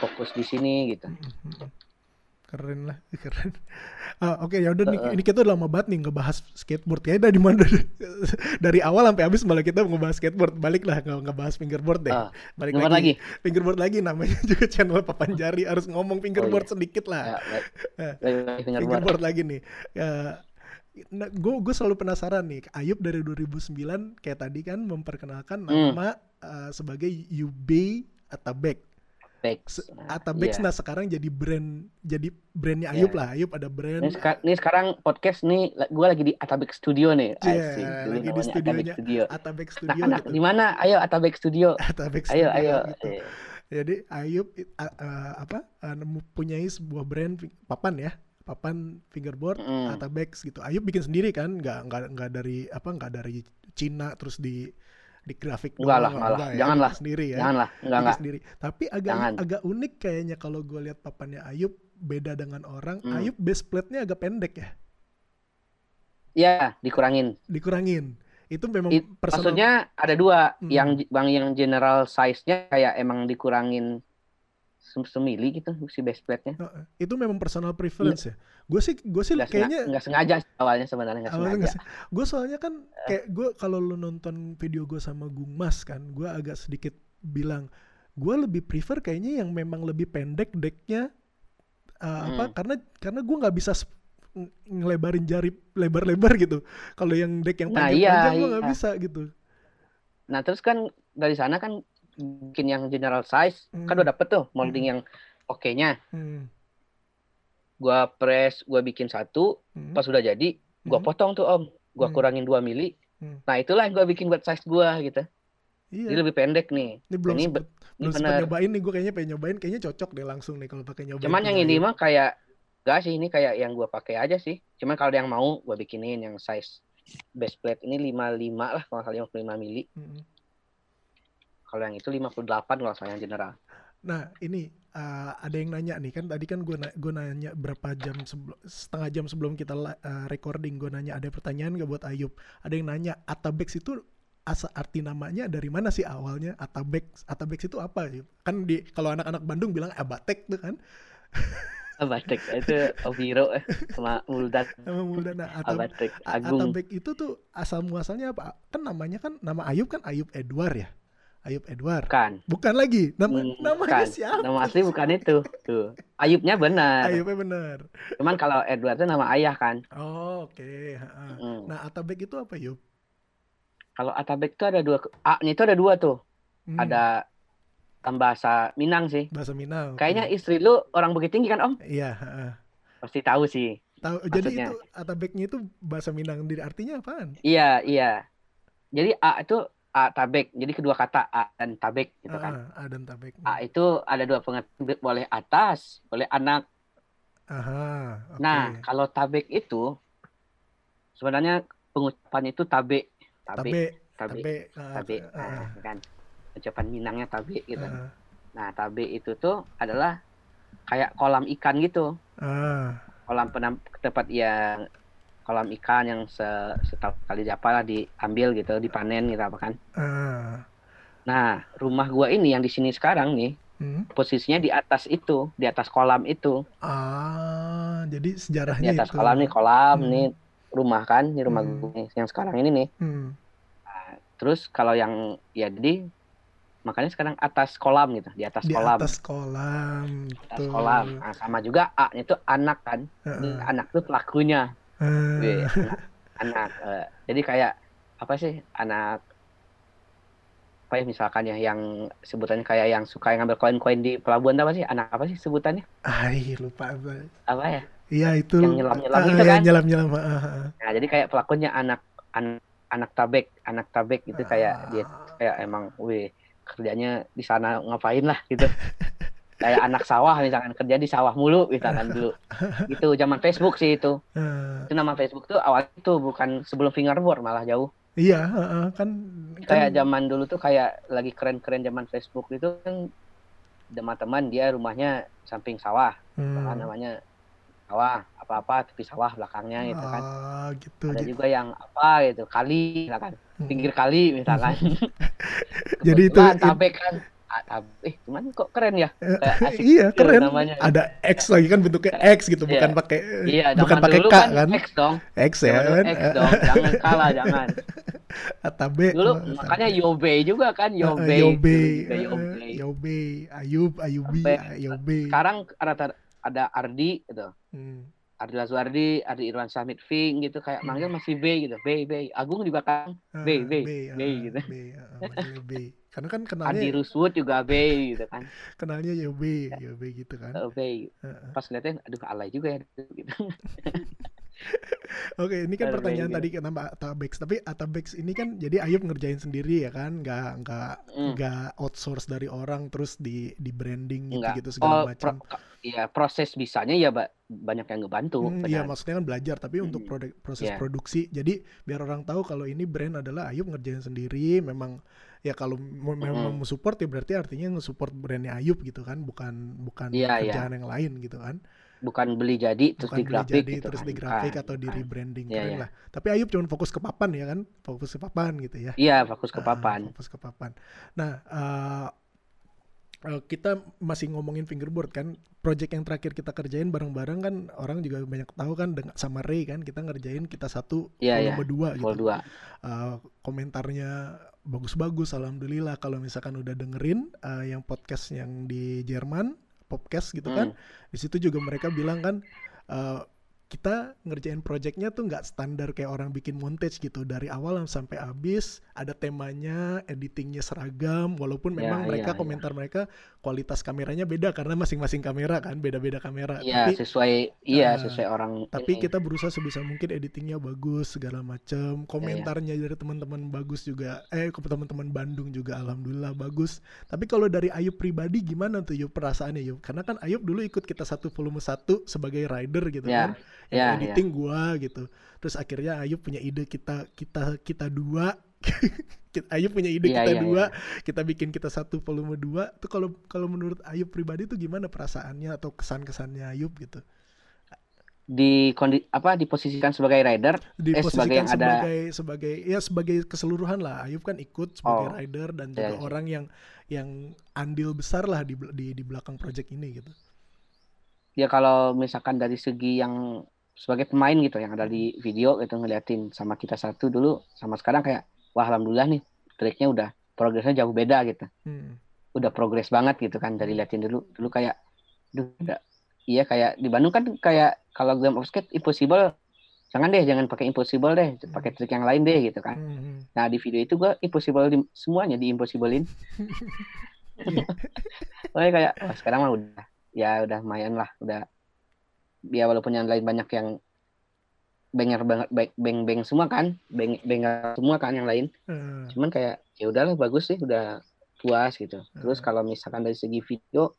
fokus di sini gitu. Keren lah, keren. Ah, Oke okay, ya udah uh, ini kita udah lama banget nih ngebahas skateboard. Kayaknya dari mana dari, dari awal sampai habis malah kita ngebahas skateboard. Baliklah nggak ngebahas fingerboard deh. Uh, Balik lagi. lagi. Fingerboard lagi namanya juga channel Papanjari harus ngomong fingerboard oh, iya. sedikit lah. Ya, baik. Fingerboard. fingerboard lagi nih. Uh, Nah, gue gue selalu penasaran nih Ayub dari dua ribu sembilan kayak tadi kan memperkenalkan nama hmm. uh, sebagai U B Atabek. Se- Atabek yeah. Nah sekarang jadi brand jadi brandnya Ayub yeah. lah. Ayub ada brand. Ini, seka- ini sekarang podcast nih gue lagi di Atabek Studio nih. Iya yeah, lagi di studionya Atabek Studio. Atabek Studio nah, gitu. Di mana? Ayo Atabek Studio. Atabek Studio. Ayo ayo. Gitu. ayo. Jadi Ayub uh, uh, apa? Uh, mempunyai sebuah brand papan ya. Papan fingerboard mm. Atabek gitu. Ayub bikin sendiri kan, nggak nggak nggak dari apa nggak dari Cina terus di di grafik doang. Enggak lah, malah. Enggak, janganlah ya, sendiri ya. Janganlah, enggak enggak. Sendiri. Tapi agak Jangan. agak unik kayaknya kalau gue lihat papannya Ayub beda dengan orang. Mm. Ayub base plate-nya agak pendek ya. Iya, dikurangin. Dikurangin. Itu memang It, personal. Maksudnya ada dua, mm. yang bang yang general size-nya kayak emang dikurangin semili gitu si base plate-nya. Oh, itu memang personal preference ya. Gue sih gue sih gak kayaknya enggak sengaja awalnya sebenarnya enggak sengaja. Gue soalnya kan kayak gue kalau lu nonton video gue sama Gung Mas kan, gue agak sedikit bilang gue lebih prefer kayaknya yang memang lebih pendek decknya uh, hmm. apa karena karena gue enggak bisa sp- ngelebarin jari lebar-lebar gitu. Kalau yang deck yang panjang-panjang nah, iya, gue enggak iya. bisa gitu. Nah, terus kan dari sana kan bikin yang general size hmm. kan udah dapet tuh molding hmm. yang oke-nya hmm. gua press, gua bikin satu hmm. pas udah jadi, gua hmm. potong tuh om gua hmm. kurangin dua mili hmm. nah itulah yang gua bikin buat size gua gitu iya. Jadi lebih pendek nih ini belum ini, sempet, ini belum sempet nyobain nih, gua kayaknya pengen nyobain kayaknya cocok deh langsung nih kalau pakai nyobain cuman yang ini mah kayak, gak sih ini kayak yang gua pakai aja sih cuman kalau yang mau, gua bikinin yang size base plate ini lima puluh lima lah, kalau lima puluh lima mili hmm. Kalau yang itu lima puluh delapan kalau soal yang general. Nah, ini uh, ada yang nanya nih kan, tadi kan gue na- gue nanya berapa jam sebelum, setengah jam sebelum kita uh, recording, gue nanya ada pertanyaan gak buat Ayub. Ada yang nanya Atabek itu asal arti namanya dari mana sih awalnya? Atabek Atabek itu apa sih? Kan di kalau anak-anak Bandung bilang Abatek tuh kan. Abatek itu Oviro sama Muldan. Sama Muldan. Nah, Atabek Agung. Atabek itu tuh asal muasalnya apa? Kan namanya kan nama Ayub kan Ayub Edward ya. Ayub Edward. Bukan. Bukan lagi. Nama hmm, namanya bukan. Siapa? Nama asli bukan itu. Tuh. Ayubnya benar. Ayubnya benar. Cuman kalau Edward itu nama ayah kan. Oh, oke. Okay. Hmm. Nah, Atabek itu apa, Yub? Kalau Atabek itu ada dua, A-nya itu ada dua tuh. Hmm. Ada bahasa Minang sih. Bahasa Minang. Kayaknya okay. Istri lu orang Bukit Tinggi kan, Om? Iya, heeh. Pasti tahu sih. Tahu. Jadi itu Atabeknya itu bahasa Minang, artinya apaan? Iya, iya. Jadi A itu Atabek, jadi kedua kata A dan Tabek gitu ah, kan. A dan Tabek. A itu ada dua pengertian, boleh atas, boleh anak. Aha, okay. Nah, kalau Tabek itu sebenarnya pengucapannya itu tabe, tabe, tabe, tabe, tabe, tabe. Ah, ah. Kan. Ucapan Minangnya tabe gitu. Ah. Nah, tabe itu tuh adalah kayak kolam ikan gitu. Ah. Kolam penam, tempat yang kolam ikan yang setahun kali dapat diambil gitu, dipanen gitu apa kan. Uh. Nah, rumah gua ini yang di sini sekarang nih, hmm? posisinya di atas itu, di atas kolam itu. Ah, uh, jadi sejarahnya itu. Di atas itu. kolam nih, kolam hmm. nih rumah kan, ini rumah hmm. gua nih, yang sekarang ini nih. Hmm. Nah, terus kalau yang ya jadi makanya sekarang atas kolam gitu, di atas di kolam. Di atas kolam. Di atas kolam. Nah, sama juga A-nya itu anak kan. Uh-uh. Anak itu pelakunya. Uh. anak, anak uh, jadi kayak apa sih anak apa ya misalkan ya yang sebutannya kayak yang suka yang ngambil koin-koin di pelabuhan apa sih anak apa sih sebutannya? Ah lupa apa? Apa ya? Iya itu yang nyelam-nyelam uh, itu kan? Ya, nyelam-nyelam. Uh. Nah jadi kayak pelakunya anak anak anak tabek anak tabek gitu uh. kayak dia kayak emang wih kerjanya di sana ngapain lah gitu. Kayak anak sawah misalkan kerja di sawah mulu misalkan dulu itu zaman Facebook sih itu itu nama Facebook tuh awal itu bukan sebelum fingerboard malah jauh iya uh, kan kayak kan... zaman dulu tuh kayak lagi keren-keren zaman Facebook itu kan teman-teman dia rumahnya samping sawah hmm. namanya sawah apa-apa tepi sawah belakangnya gitu kan ah, gitu, ada gitu. Juga yang apa gitu kali misalkan pinggir kali misalkan jadi itu sampai kan eh cuman kok keren ya kayak asik iya keren namanya. Ada X lagi kan bentuknya X gitu bukan yeah. pakai iya, bukan pakai K kan, kan X dong X ya kan? X dong jangan kalah jangan Atabe dulu oh, makanya Yobe juga kan Yobe uh, Yobe Yobe, Yobe. Ayub Ayubi Yobe sekarang ada ada Ardi gitu hmm. Ardi Lazuardi Ardi Irwan Samit Fing gitu kayak hmm. manggil masih B gitu B B Agung juga kan B B B, B gitu B uh, B karena kan kenalnya Andi Rosewood juga B gitu kan kenalnya Yobe Yobe gitu kan Yobe pas liatnya aduh alay juga ya gitu. Oke ini kan pertanyaan Yobe. Tadi kenapa Atabex tapi Atabex ini kan jadi Ayub ngerjain sendiri ya kan nggak nggak mm. nggak outsource dari orang terus di di branding gitu gitu segala oh, macam pro, ya proses bisanya ya ba- banyak yang ngebantu hmm, iya maksudnya kan belajar tapi mm. untuk produk, proses yeah. produksi jadi biar orang tahu kalau ini brand adalah Ayub ngerjain sendiri memang ya kalau memang mm-hmm. support ya berarti artinya nge-support brandnya Ayub gitu kan bukan bukan yeah, kerjaan yeah. yang lain gitu kan bukan beli jadi terus bukan digrafik jadi, gitu terus kan. digrafik atau di rebranding yeah, yeah. lah tapi Ayub cuma fokus ke papan ya kan fokus ke papan gitu ya iya yeah, fokus ke papan uh, fokus ke papan nah uh, kita masih ngomongin fingerboard kan, project yang terakhir kita kerjain bareng-bareng kan orang juga banyak tahu kan dengan sama Ray kan kita ngerjain kita satu yeah, volume yeah. dua gitu. Uh, komentarnya bagus-bagus, alhamdulillah kalau misalkan udah dengerin uh, yang podcast yang di Jerman, podcast gitu kan, mm. di situ juga mereka bilang kan. Uh, kita ngerjain projectnya tuh nggak standar kayak orang bikin montage gitu dari awal sampai habis ada temanya editingnya seragam walaupun memang ya, mereka ya, komentar ya. Mereka kualitas kameranya beda karena masing-masing kamera kan beda-beda kamera ya, tapi sesuai iya uh, sesuai orang tapi ini. Kita berusaha sebisa mungkin editingnya bagus segala macam komentarnya ya, ya. Dari teman-teman bagus juga eh teman-teman Bandung juga alhamdulillah bagus tapi kalau dari Ayub pribadi gimana tuh Yub perasaannya Yub karena kan Ayub dulu ikut kita satu volume satu sebagai rider gitu ya. Kan yang yeah, editing yeah. gua gitu. Terus akhirnya Ayub punya ide kita kita kita dua Ayub punya ide, yeah, kita yeah, dua, yeah. kita bikin Kita Satu volume dua. Itu kalau kalau menurut Ayub pribadi tuh gimana perasaannya atau kesan-kesannya Ayub gitu? Di kondi, apa diposisikan sebagai rider, diposisikan eh, sebagai yang ada sebagai ya sebagai keseluruhan lah. Ayub kan ikut sebagai oh, rider dan juga yeah, orang yang yang andil besar lah di di, di belakang project ini gitu. Ya kalau misalkan dari segi yang sebagai pemain gitu yang ada di video gitu, ngeliatin sama Kita Satu dulu sama sekarang kayak wah alhamdulillah nih triknya udah progresnya jauh beda gitu, hmm. udah progres banget gitu kan dari liatin dulu dulu kayak duh udah iya kayak di Bandung kan kayak kalau game of skate Impossible jangan deh jangan pakai Impossible deh pakai trik yang lain deh gitu kan, hmm. nah di video itu gue Impossible di, semuanya di Impossiblein. Makanya kayak wah, sekarang mah udah ya udah lumayan lah udah. Ya walaupun yang lain banyak yang banger banget, beng-beng semua kan, beng-beng semua kan yang lain. Hmm. Cuman kayak ya udahlah bagus sih, udah puas gitu. Hmm. Terus kalau misalkan dari segi video,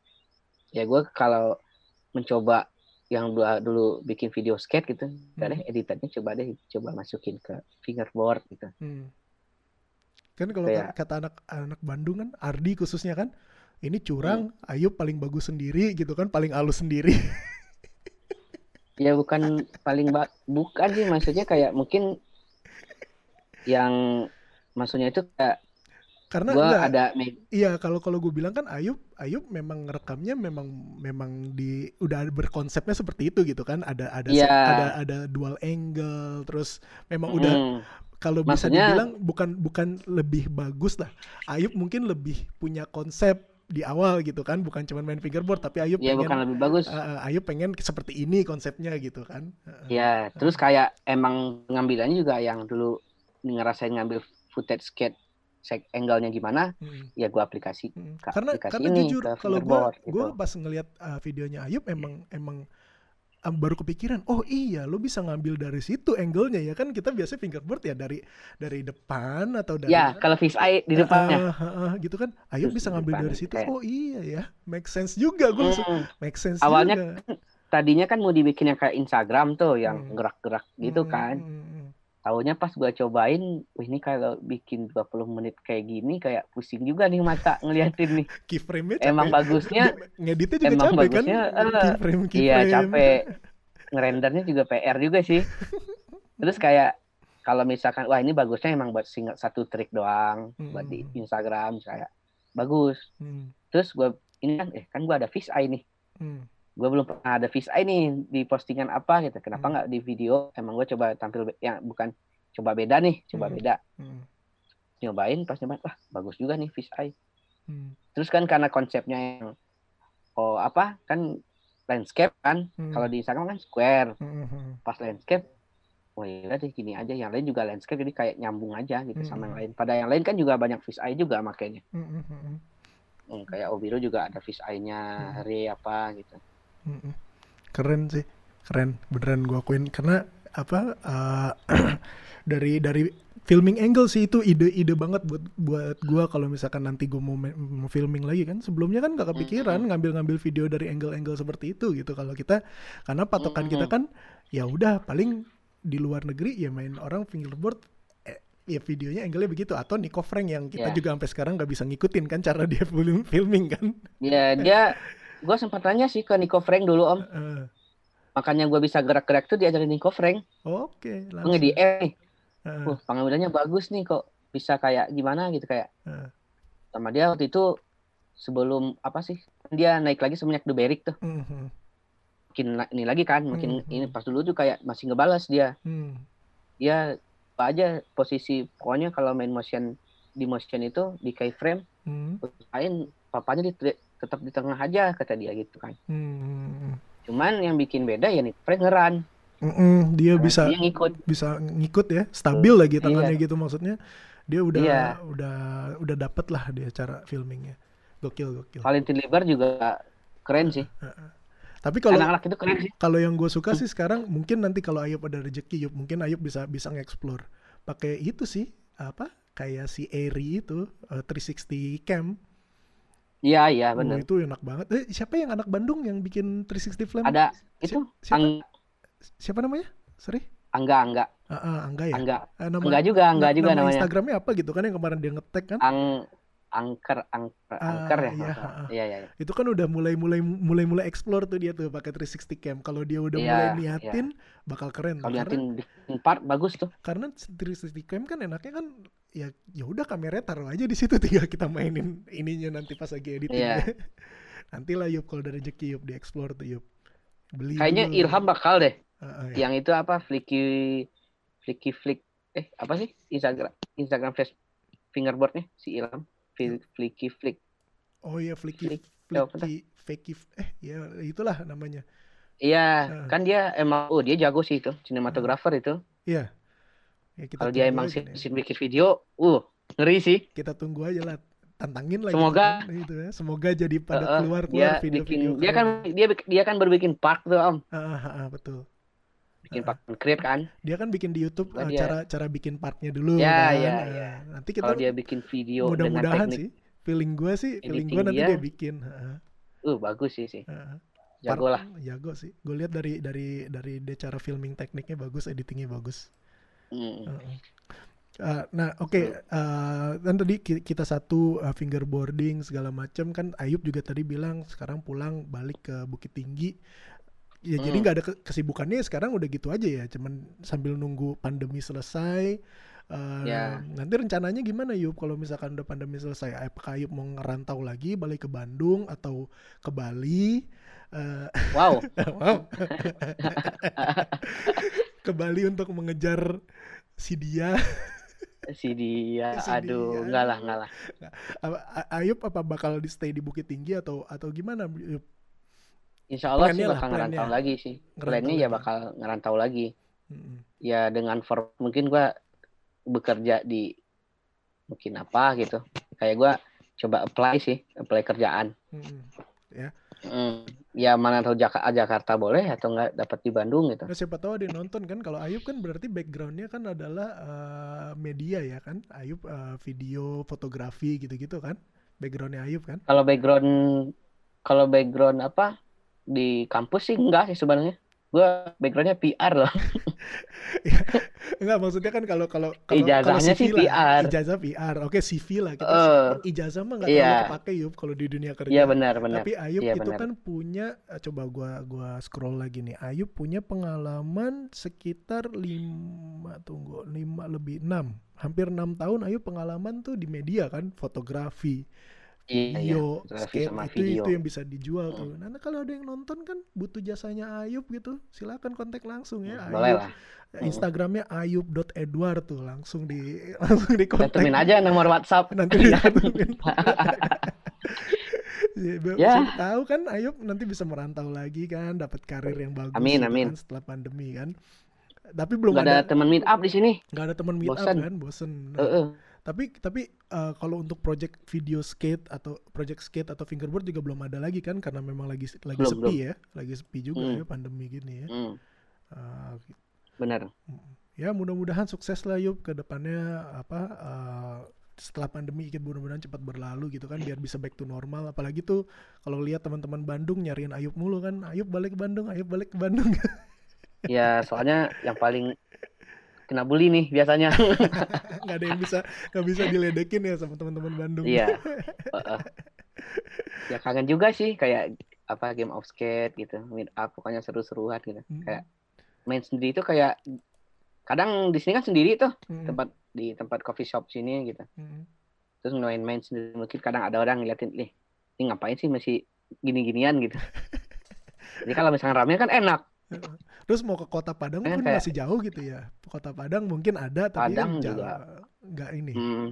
ya gue kalau mencoba yang dua dulu bikin video skate gitu, hmm. deh editannya coba deh coba masukin ke fingerboard gitu. Hmm. Kan kalau kayak, kata anak-anak Bandung kan, Ardi khususnya kan, ini curang, hmm. Ayub paling bagus sendiri gitu kan, paling halus sendiri. Ya bukan paling ba- bukan sih maksudnya kayak mungkin yang maksudnya itu kayak karena gua enggak, ada iya kalau kalau gue bilang kan Ayub Ayub memang rekamnya memang memang di udah berkonsepnya seperti itu gitu kan, ada ada yeah. ada ada dual angle terus memang mm. udah kalau bisa dibilang bukan bukan lebih bagus lah, Ayub mungkin lebih punya konsep di awal gitu kan, bukan cuma main fingerboard tapi Ayub ya, pengen bukan lebih bagus. Uh, Ayub pengen seperti ini konsepnya gitu kan. Uh, ya, uh, terus kayak emang ngambilannya juga yang dulu ngerasain ngambil footage skate seg- angle-nya gimana, hmm. ya gua aplikasi hmm. ke, karena aplikasi karena ini, jujur kalau gua gitu. Gua pas ngelihat uh, videonya Ayub emang emang um, baru kepikiran, oh iya lo bisa ngambil dari situ angle-nya ya kan, kita biasa fingerboard ya dari dari depan atau dari ya kalau fish eye di depannya uh, uh, uh, gitu kan, Ayub bisa ngambil dari situ kayak. Oh iya ya make sense juga gue hmm. make sense awalnya juga. Kan, tadinya kan mau dibikin yang kayak Instagram tuh yang hmm. gerak-gerak gitu hmm. kan, taunya pas gue cobain, wih ini kalau bikin dua puluh menit kayak gini kayak pusing juga nih mata ngeliatin nih. Keyframe-nya capek. Emang bagusnya ngeditnya juga emang capek bagusnya, kan. Uh, keyframe, keyframe. Iya capek. Ngerendernya juga P R juga sih. Terus kayak kalau misalkan wah ini bagusnya emang buat single satu trik doang, hmm. buat di Instagram kayak bagus. Hmm. Terus gue ini kan eh kan gue ada fish eye nih. Hmm. Gue belum pernah ada fish eye nih di postingan apa gitu. Kenapa nggak hmm. di video? Emang gue coba tampil be- yang bukan coba beda nih, coba hmm. beda. Hmm. Nyobain pas nyobain, wah bagus juga nih fish eye. Hmm. Terus kan karena konsepnya yang oh apa kan landscape kan. Hmm. Kalau di Instagram kan square. Hmm. Pas landscape, wah ya deh gini aja. Yang lain juga landscape jadi kayak nyambung aja gitu hmm. sama yang lain. Pada yang lain kan juga banyak fish eye juga makanya. Hmm. Hmm, kayak Obiro juga ada fish eye-nya, hmm. Re apa gitu. Keren sih, keren beneran gue akuin karena apa uh, dari dari filming angle sih itu ide-ide banget buat buat gue kalau misalkan nanti gue mau, mau filming lagi kan, sebelumnya kan nggak kepikiran ngambil-ngambil video dari angle-angle seperti itu gitu kalau kita, karena patokan kita kan ya udah paling di luar negeri ya main orang fingerboard ya videonya angle-nya begitu atau Nico Frank yang kita yeah. juga sampai sekarang nggak bisa ngikutin kan cara dia filming kan ya yeah, dia gue sempat tanya sih ke Nico Frank dulu om, uh. makanya gue bisa gerak-gerak tuh diajarin Nico Frank. Oke. Okay, nge D M nih, uh. uh, pengambilannya bagus nih kok bisa kayak gimana gitu kayak. Uh. Sama dia waktu itu sebelum apa sih dia naik lagi semenjak The Barrick tuh, uh-huh. makin ini lagi kan, makin uh-huh. ini pas dulu tuh kayak masih ngebales dia, uh-huh. dia apa aja posisi pokoknya kalau main motion di motion itu di keyframe, lain uh-huh. papanya di tetap di tengah aja kata dia gitu kan. Hmm. Cuman yang bikin beda ya nih prangeran. Mm-mm, dia karena bisa dia ngikut. bisa ngikut ya, stabil lagi tangannya iya. gitu maksudnya. Dia udah iya. udah udah dapet lah dia cara filmingnya. Gokil gokil. Valentin Lebar juga keren sih. Uh-uh. Tapi kalau anak-anak itu keren sih. Kalau yang gue suka sih sekarang mungkin nanti kalau Ayub ada rezeki, Ayub mungkin Ayub bisa bisa nge-explore pakai itu sih apa kayak si Eri itu uh, tiga enam nol cam. Iya iya benar. Oh, itu enak banget. Eh, siapa yang anak Bandung yang bikin tiga enam nol Flame? Ada itu. Si- siapa? Ang- siapa namanya? Sorry. Angga Angga. Uh-uh, Angga ya? Angga, eh, nama, Angga juga, Angga juga nama namanya. Instagramnya apa gitu kan yang kemarin dia ngetek kan? Ang, angker, angker, ah, angker ya. Iya. Iya, iya, iya. Itu kan udah mulai-mulai, mulai-mulai explore tuh dia tuh pakai tiga enam nol cam. Kalau dia udah yeah, mulai niatin, yeah. bakal keren. Kalau niatin bikin part bagus tuh. Karena tiga enam nol cam kan enaknya kan, ya, ya udah kameranya taruh aja di situ, tinggal kita mainin ininya nanti pas lagi editing. Yeah. Nantilah Yub kalau udah rezeki Yub di explore tuh Yub. Beli kayaknya dulu. Ilham bakal deh. Uh, uh, yang iya. itu apa Flicky Flicky Flick eh apa sih Instagram Instagram face fingerboardnya si Ilham Flicky Flick. Oh iya Flicky Flick, Flicky Flicky eh ya itulah namanya. Iya uh. kan dia emang oh dia jago sih itu sinematografer uh. itu. Iya. Ya, kalau dia emang sih si bikin video, uh ngeri sih. Kita tunggu aja lah, tantangin lagi. Semoga gitu, ya. Semoga jadi pada uh, keluar keluar video-video. Dia, dia kan dia dia kan berbikin park tuh om. Uh, uh, uh, uh, betul. bikin uh, part create kan dia kan bikin di YouTube uh, dia... cara cara bikin partnya dulu ya, kan? ya, ya. Nanti kita kalau dia bikin video mudah-mudahan sih feeling gue sih feeling gue nanti dia, dia bikin uh, uh bagus sih sih uh, jago lah jago sih gue lihat dari dari dari dia cara filming tekniknya bagus editingnya bagus mm. uh, uh, nah oke okay. uh, kan tadi kita satu uh, fingerboarding segala macam kan Ayub juga tadi bilang sekarang pulang balik ke Bukit Tinggi. Ya hmm. jadi nggak ada kesibukannya sekarang udah gitu aja ya, cuman sambil nunggu pandemi selesai. Uh, yeah. Nanti rencananya gimana Yub kalau misalkan udah pandemi selesai? Apakah Yub mau ngerantau lagi balik ke Bandung atau ke Bali? Uh, wow. wow. Ke Bali untuk mengejar si dia. Si dia, si aduh, dia. Enggak lah, enggak lah. Ayub apa bakal di stay di Bukit Tinggi atau atau gimana Yub? Insya Allah sih bakal ngerantau lagi sih. Plannya ya bakal ngerantau lagi. Mm-hmm. Ya dengan for mungkin gue bekerja di mungkin apa gitu. Kayak gue coba apply sih, apply kerjaan. Mm-hmm. Ya. Mm. Ya mana tahu Jak- Jakarta boleh atau nggak dapat di Bandung gitu. Nah, siapa tahu ada yang nonton kan. Kalau Ayub kan berarti backgroundnya kan adalah uh, media ya kan. Ayub uh, video, fotografi gitu-gitu kan. Backgroundnya Ayub kan. Kalau background kalau background apa? Di kampus sih enggak sih sebenarnya. Gue backgroundnya P R loh. Ya, enggak maksudnya kan kalau kalau kalau ijazahnya sih P R. Ijazah P R. Oke, C V lah kita. Uh, ijazah mah enggak yeah. terlalu kepake Yub kalau di dunia kerja. Iya yeah, benar benar. Tapi Ayub yeah, itu benar. Kan punya coba gua gua scroll lagi nih. Ayub punya pengalaman sekitar lima tunggu lima lebih enam. Hampir enam tahun Ayub pengalaman tuh di media kan, fotografi. Video, iya, skate, itu, video itu yang bisa dijual hmm. tuh. Nah, nah kalau ada yang nonton kan butuh jasanya Ayub gitu, silakan kontak langsung ya. Boleh Ayub. Lah. Instagramnya hmm. ayub.edward tuh langsung di langsung di kontak. Cantumin aja nomor WhatsApp nanti. Cantumin. Ya, ya. Tahu kan Ayub nanti bisa merantau lagi kan, dapat karir yang bagus. Amin, amin. Kan, setelah pandemi kan. Tapi belum gak ada, ada teman meet up di sini. Gak ada teman meet bosen. Up kan, bosen. Nah. Uh, uh. Tapi tapi uh, kalau untuk project video skate atau project skate atau fingerboard juga belum ada lagi kan karena memang lagi lagi belum, sepi belum. ya, lagi sepi juga hmm. ya pandemi gini ya. Hmm. Uh, Benar. Ya mudah-mudahan sukses lah Yub ke depannya apa uh, setelah pandemi ikut mudah-mudahan cepat berlalu gitu kan biar bisa back to normal apalagi tuh kalau lihat teman-teman Bandung nyariin Ayub mulu kan, Ayub balik ke Bandung, Ayub balik ke Bandung. Ya soalnya yang paling kena bully nih biasanya. Nggak ada yang bisa nggak bisa diledekin ya sama teman-teman Bandung. Iya. Uh, uh. Ya kangen juga sih kayak apa game of skate gitu, meet up pokoknya seru-seruan gitu. Hmm. Kayak main sendiri itu kayak kadang di sini kan sendiri tuh hmm. tempat di tempat coffee shop sini gitu. Hmm. Terus main-main sendiri mungkin kadang ada orang ngeliatin nih, ini ngapain sih masih gini-ginian gitu. Jadi kalau misalnya rame kan enak. Terus mau ke Kota Padang eh, mungkin kayak... masih jauh gitu ya. Kota Padang mungkin ada tapi Padang ya juga nggak ini. Hmm.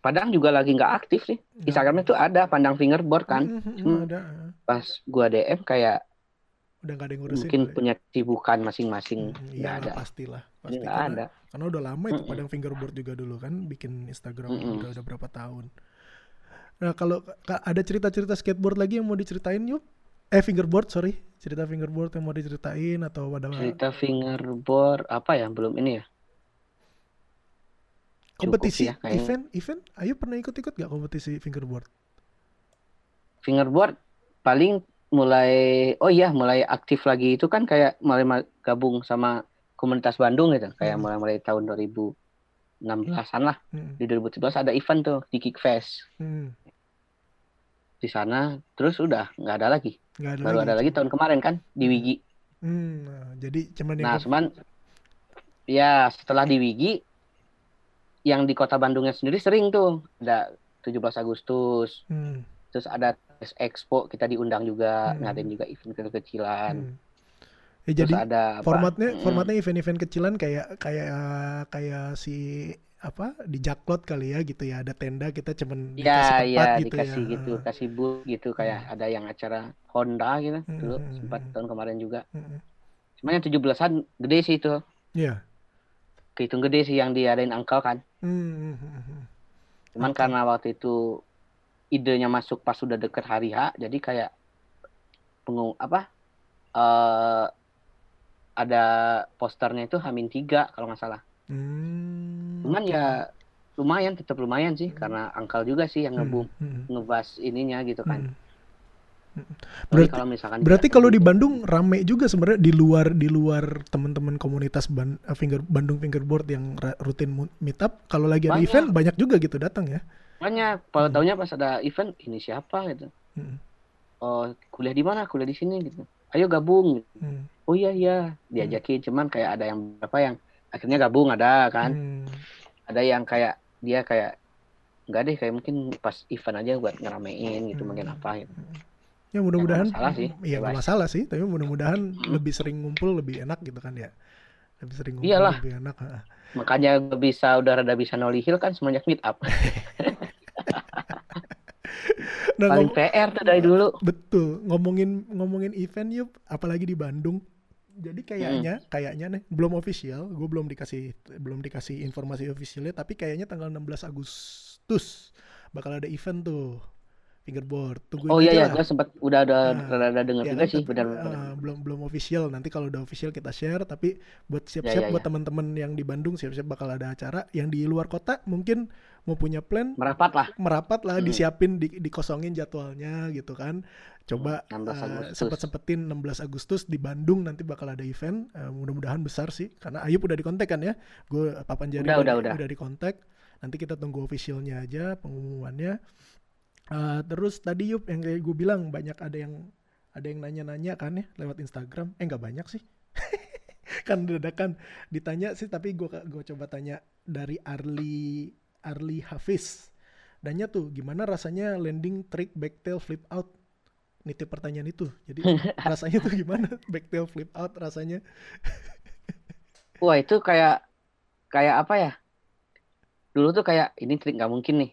Padang juga lagi nggak aktif sih. Instagramnya tuh ada Padang Fingerboard kan. Hmm, hmm, ada. Pas gua D M kayak udah nggak ada yang ngurusin. Mungkin punya kesibukan masing-masing. Hmm, nggak iya, ada. Pastilah. Pasti nggak ada. Karena udah lama itu Padang Fingerboard juga dulu kan bikin Instagram hmm. udah udah berapa tahun. Nah kalau ada cerita-cerita skateboard lagi yang mau diceritain yuk. Eh fingerboard sorry cerita fingerboard yang mau diceritain atau ada cerita fingerboard apa ya belum ini ya kompetisi ya, event event Ayu pernah ikut-ikut nggak kompetisi fingerboard fingerboard paling mulai oh iya mulai aktif lagi itu kan kayak mulai gabung sama komunitas Bandung gitu, kayak mulai-mulai hmm. tahun dua ribu enam belasan lah. Hmm. Di dua ribu tujuh belas ada event tuh di Kickfest. Hmm. Di sana terus udah nggak ada lagi. Ada Baru lagi. ada lagi tahun kemarin kan di Wigi. Hmm. Nah, jadi cuman Nah, cuman ya setelah di Wigi yang di kota Bandungnya sendiri sering tuh ada tujuh belas Agustus. Hmm. Terus ada Expo, kita diundang juga, hmm. ngadain juga event kecil-kecilan. Hmm. Ya, jadi ada formatnya apa? formatnya event-event kecilan kayak kayak kayak si apa di Jaklot kali ya gitu ya, ada tenda kita cuman ya, dikasih tempat ya, gitu dikasih ya. gitu, kasih booth gitu kayak hmm. ada yang acara Honda gitu hmm. dulu sempat tahun kemarin juga. Hmm. Cuma yang tujuh belasan gede sih itu. Iya. Kehitung gede sih yang diadain Angkel kan. Hmm. Cuman okay. karena waktu itu idenya masuk pas sudah deket hari H, jadi kayak pengung apa uh, ada posternya itu H minus tiga kalau nggak salah. Hmm. Cuman ya lumayan, tetap lumayan sih, hmm. karena Angkel juga sih yang ngebum hmm. ngebas ininya gitu kan. Hmm. Berarti kalau misalkan berarti kalau di Bandung rame juga sebenarnya di luar di luar teman-teman komunitas ban, finger, Bandung fingerboard yang rutin meet up, kalau lagi banyak. ada event banyak juga gitu datang ya. Banyak. Kalau hmm. tahunya pas ada event ini siapa gitu. Hmm. Oh, kuliah di mana? Kuliah di sini gitu. Ayo gabung. Hmm. Oh iya iya, diajakin hmm. cuman kayak ada yang berapa yang akhirnya gabung ada kan. Hmm. Ada yang kayak dia kayak enggak deh kayak mungkin pas event aja buat ngeramein gitu hmm. mungkin apa gitu. Ya mudah-mudahan iya nggak masalah sih, tapi mudah-mudahan hmm. lebih sering ngumpul lebih enak gitu kan ya, lebih sering ngumpul Iyalah. lebih enak. Makanya bisa udah rada bisa nolihil kan semenjak meet up. Nah, paling ngom- P R tuh dari dulu. Betul, ngomongin ngomongin event yuk, apalagi di Bandung. Jadi kayaknya hmm. kayaknya nih belum official, gue belum dikasih belum dikasih informasi officialnya, tapi kayaknya tanggal enam belas Agustus bakal ada event tuh. Fingerboard, tungguin oh, aja. Oh iya iya, gue sempat udah ada nah, ada dengar ya, juga sih, benar. Uh, belum belum official, nanti kalau udah official kita share. Tapi buat siap-siap ya, ya, buat ya. teman-teman yang di Bandung siap-siap bakal ada acara. Yang di luar kota mungkin mau punya plan. Merapat lah. Merapat lah, hmm. disiapin, di, dikosongin jadwalnya gitu kan. Coba uh, sempet-sempetin enam belas Agustus di Bandung nanti bakal ada event. Uh, mudah-mudahan besar sih, karena Ayub udah dikontak kan ya. Gue Papanjari udah, udah, udah. udah dikontak. Nanti kita tunggu officialnya aja, pengumumannya. Uh, terus tadi Yup yang kayak gue bilang banyak ada yang ada yang nanya-nanya kan ya lewat Instagram, eh nggak banyak sih kan dadakan ditanya sih, tapi gue gue coba tanya dari Arli Arli Hafiz, nanya tuh gimana rasanya landing trick backtail flip out, nitip pertanyaan itu, jadi rasanya tuh gimana backtail flip out rasanya? Wah itu kayak kayak apa ya? Dulu tuh kayak ini trik nggak mungkin nih.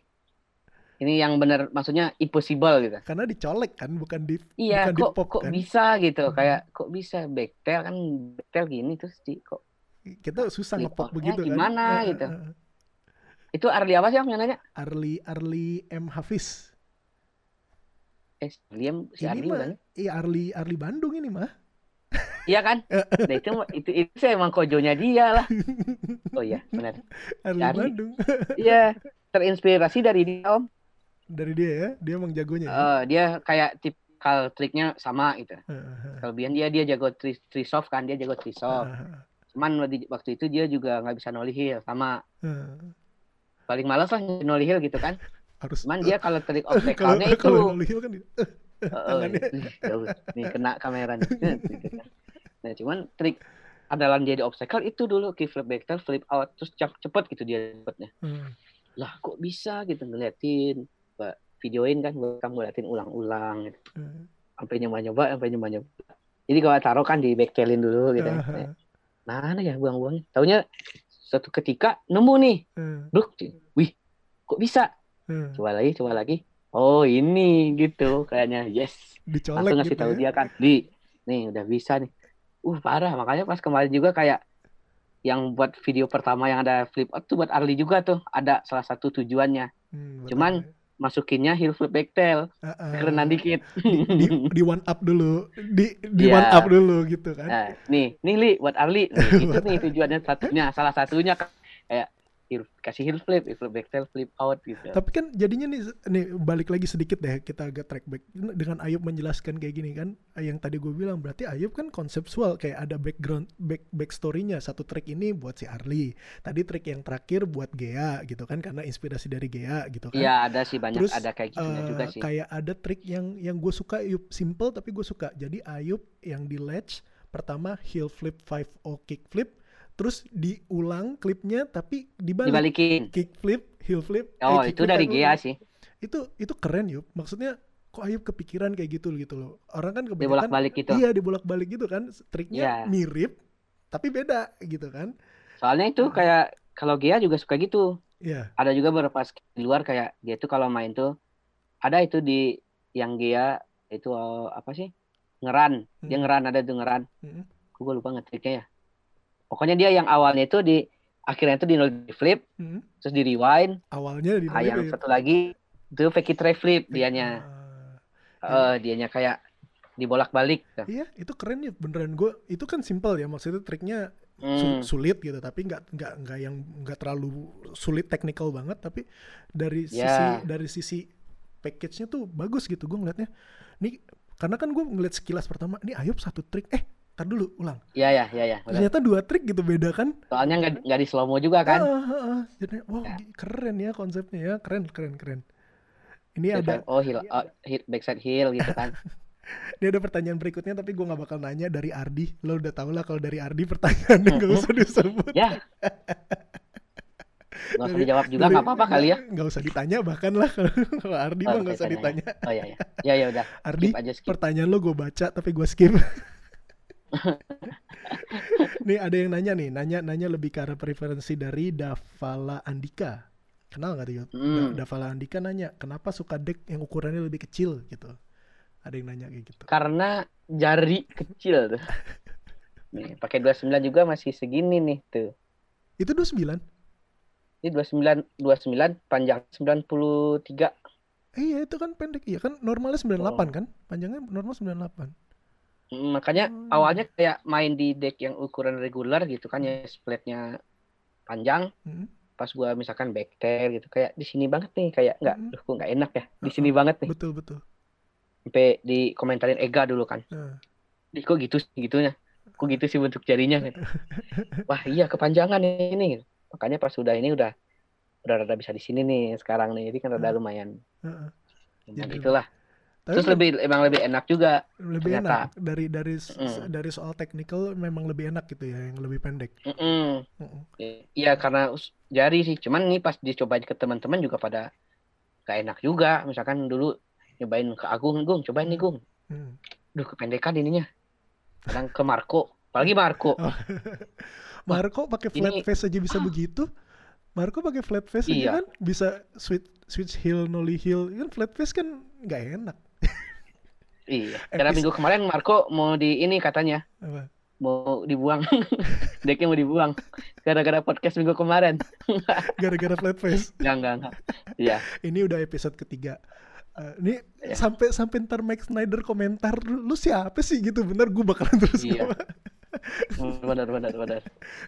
Ini yang benar maksudnya impossible gitu. Karena dicolek kan, bukan di Iya, bukan kok dipop, kok kan? bisa gitu. Hmm. Kayak kok bisa backtail kan, backtail gini terus di kok kita susah ngepop begitu gimana, kan. Gimana gitu. Uh, uh. Itu Arli apa sih yang nanya? Arli Arli M Hafiz. Eh, William si Arli kan? Iya, Arli Arli Bandung ini mah. Iya kan? Nah, itu itu itu emang kojonya dia lah. Oh iya, benar. Arli, Arli Bandung. Iya, terinspirasi dari dia, Om. Dari dia ya, dia emang jagonya. Uh, ya? Dia kayak tipikal triknya sama gitu. Uh-huh. Kelebihan dia dia jago tri, tri soft kan, dia jago tri soft. Uh-huh. Cuman waktu itu dia juga nggak bisa nollie heel sama. Uh-huh. Paling malas lah nollie heel gitu kan. Harus. Cuman dia kalau trik off tackle-nya itu. Kalau nollie heel kan dia, uh, tangannya. Uh, nih kena kamera nih. Nah cuman trik adalah jadi obstacle itu dulu kickflip backtail flip out terus cepet gitu dia dapatnya. Hmm. Lah kok bisa gitu ngeliatin. Videoin kan, gue kamu liatin ulang-ulang, gitu. uh. sampai nyoba-nyoba, sampai nyoba-nyoba. Jadi kalau taruh kan di backtailin dulu gitu. Uh-huh. Nah, mana ya buang-buangnya? Taunya suatu ketika nemu nih, uh. Bruk, wih, kok bisa? Uh. Coba lagi, coba lagi. Oh ini gitu, kayaknya yes. Dicolek langsung ngasih gitu tahu ya. Dia kan, di, nih udah bisa nih. Uh parah, makanya pas kemarin juga kayak yang buat video pertama yang ada flip out tuh buat Arli juga tuh ada salah satu tujuannya. Hmm, Cuman ya. masukinnya heel flip backtail, uh-uh. kerenan dikit. Di, di, di one up dulu, di, di yeah. one up dulu gitu kan. Nah, nih, nih Li, buat Arli, nih, itu nih tujuannya satunya, salah satunya kayak heel, kasih heel flip, heel flip backtail flip out gitu. Tapi kan jadinya nih, nih balik lagi sedikit deh, kita agak track back dengan Ayub menjelaskan kayak gini kan, yang tadi gue bilang berarti Ayub kan konseptual, kayak ada background back backstorynya. Satu track ini buat si Arli, tadi track yang terakhir buat Gea gitu kan, karena inspirasi dari Gea gitu kan. Iya ada sih banyak. Terus, ada kayak gitu uh, juga sih. Kayak ada track yang yang gue suka Ayub, simple tapi gue suka. Jadi Ayub yang di ledge pertama heel flip lima nol kickflip. Terus diulang klipnya tapi dibalik. Dibalikin. Kick flip, heel flip. Oh eh, itu dari Gea sih. Itu itu keren Yub. Maksudnya kok Ayub kepikiran kayak gitu gitu loh. Orang kan kebanyakan dibolak-balik gitu. Iya dibolak-balik gitu kan. Triknya yeah. mirip tapi beda gitu kan. Soalnya itu kayak kalau Gea juga suka gitu. Iya. Yeah. Ada juga beberapa di luar kayak dia tuh kalau main tuh ada itu di yang Gea itu oh, apa sih? Ngeran. Dia hmm. ngeran ada tuh ngeran. Heeh. Hmm. Gue lupa ngetriknya ya. Pokoknya dia yang awalnya itu di akhirnya itu di nol di flip, hmm. terus di rewind. Awalnya di nol. Yang ya. Satu lagi itu fake it try flip dianya. Eh uh, uh, dianya kayak dibolak-balik. Iya, itu keren ya beneran gue. Itu kan simple ya maksudnya triknya hmm. sulit gitu, tapi nggak nggak nggak yang nggak terlalu sulit technical banget, tapi dari yeah. sisi dari sisi package-nya tuh bagus gitu gue ngeliatnya. Nih karena kan gue ngeliat sekilas pertama, ini Ayub satu trik eh Ntar dulu, ulang. Iya, iya, iya. Ya, ternyata dua trik gitu beda kan. Soalnya nggak di slow-mo juga kan. Ah, ah, ah. Jadi, wow, ya. Keren ya konsepnya ya. Keren, keren, keren. Ini ada... Oh, heel, oh, heel, backside heel gitu kan. Ini ada pertanyaan berikutnya, tapi gue nggak bakal nanya dari Ardi. Lo udah tau lah kalau dari Ardi pertanyaannya nggak mm-hmm. usah disebut. Ya. Nggak usah dijawab juga, nggak apa-apa kali ya. Nggak usah ditanya bahkan lah. Kalau Ardi mah oh, nggak usah ditanya. Ya. Oh, iya, iya. Ya, ya udah. Ardi, skip aja, skip. Pertanyaan lo gue baca, tapi gue skip. Nih ada yang nanya nih, nanya-nanya lebih ke arah preferensi dari Davala Andika. Kenal nggak tuh Yud? Mm. Davala Andika nanya, kenapa suka deck yang ukurannya lebih kecil gitu? Ada yang nanya kayak gitu. Karena jari kecil tuh. Nih pakai dua puluh sembilan juga masih segini nih tuh. Itu dua puluh sembilan? Ini dua puluh sembilan, dua puluh sembilan panjang sembilan puluh tiga. Iya itu kan pendek, iya kan normalnya sembilan puluh delapan oh. kan? Panjangnya normal sembilan puluh delapan. Makanya hmm. awalnya kayak main di deck yang ukuran regular gitu kan ya, splatnya panjang. Hmm. Pas gua misalkan backtail gitu kayak di sini banget nih, kayak enggak hmm. duh enggak enak ya. Di sini uh-huh. banget nih. Betul betul. Sampai dikomentarin E G A dulu kan. Hmm. Di kok gitu segitunya. Kok gitu sih bentuk jarinya gitu. Wah, iya kepanjangan ini gitu. Makanya pas udah ini udah udah rada bisa di sini nih sekarang nih. Jadi kan rada hmm. lumayan. Heeh. Hmm. Nah, gitulah. Tapi terus lebih emang lebih enak juga lebih ternyata. Enak dari dari mm. dari soal technical memang lebih enak gitu ya yang lebih pendek. Iya karena jari sih, cuman nih pas dicobain ke teman-teman juga pada gak enak juga. Misalkan dulu nyobain ke Agung, Gung cobain nih Gung, mm. duh kependekan ininya. Kadang ke Marco, apalagi Marco. Oh. Marco pakai flat ini... face aja bisa ah. begitu. Marco pakai flat face iya. aja kan bisa switch switch heel nollie heel kan, flat face kan nggak enak. Iya. Karena minggu kemarin Marco mau di ini katanya. Apa? Mau dibuang. Decknya mau dibuang. Gara-gara podcast minggu kemarin. Gara-gara flat face. Enggak, enggak, enggak. Iya. Ini udah episode ketiga. Uh, ini iya. sampai sampai ntar Mike Snyder komentar, lu siapa sih gitu, bener gue bakalan terus. Iya. Bener, bener, bener.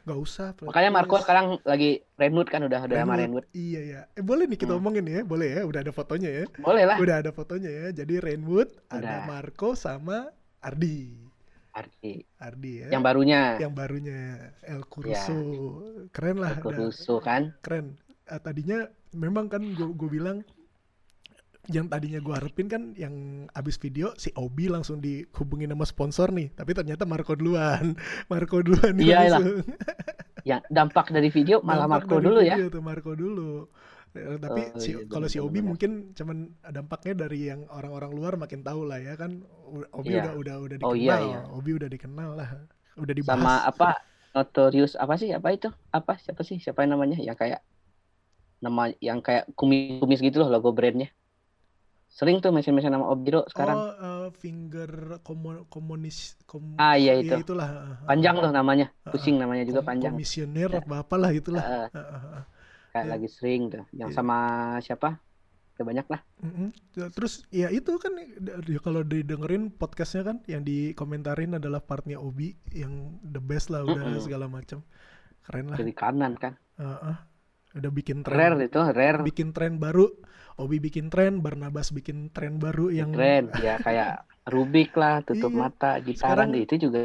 Gak usah. Makanya Marco yes. sekarang lagi Rainwood kan, udah udah sama Rainwood. Iya ya. Eh, boleh nih kita hmm. omongin ya, boleh ya. Udah ada fotonya ya. Boleh lah. Udah ada fotonya ya. Jadi Rainwood udah. Ada Marco sama Ardi. Ardi. Ardi ya. Yang barunya. Yang barunya El Kurusu. Ya. Keren lah. El Kurusu kan. Keren. Uh, tadinya memang kan gue bilang. Yang tadinya gue harapin kan yang abis video si Obi langsung dihubungin sama sponsor nih, tapi ternyata Marco duluan. Marco duluan nih iyalah. Langsung ya, dampak dari video malah dampak Marco dulu ya tuh, Marco dulu. Tapi oh, si, iya, kalau si Obi bener. Mungkin cuman dampaknya dari yang orang-orang luar makin tahu lah ya kan. Obi yeah. udah udah udah dikenal. Oh, iya, iya. Obi udah dikenal lah, udah dibahas sama apa Notorious apa sih apa itu apa siapa sih siapa yang namanya ya kayak nama yang kayak kumis-kumis gitu loh logo brandnya. Sering tuh mention-mention nama Obiro sekarang. Oh, uh, finger komo, komunis kom, ah, iya itu. Itulah. Panjang tuh namanya. Pusing uh, uh, namanya juga kom, panjang. Komisioner ya. Apa-apa lah itulah. Uh, uh, uh, uh. Kayak yeah. lagi sering tuh. Yang yeah. sama siapa? Kebanyak lah. Mm-hmm. Terus ya itu kan ya kalau didengerin podcastnya kan yang dikomentarin adalah partnya Obi yang the best lah udah mm-hmm. segala macam. Keren lah. Dari kanan kan. Uh, uh. Udah bikin tren. Rare itu, rare. Bikin tren baru. Obi bikin tren, Barnabas bikin tren baru yang... Tren, ya kayak Rubik lah, tutup iya. mata, gitaran, sekarang, itu juga.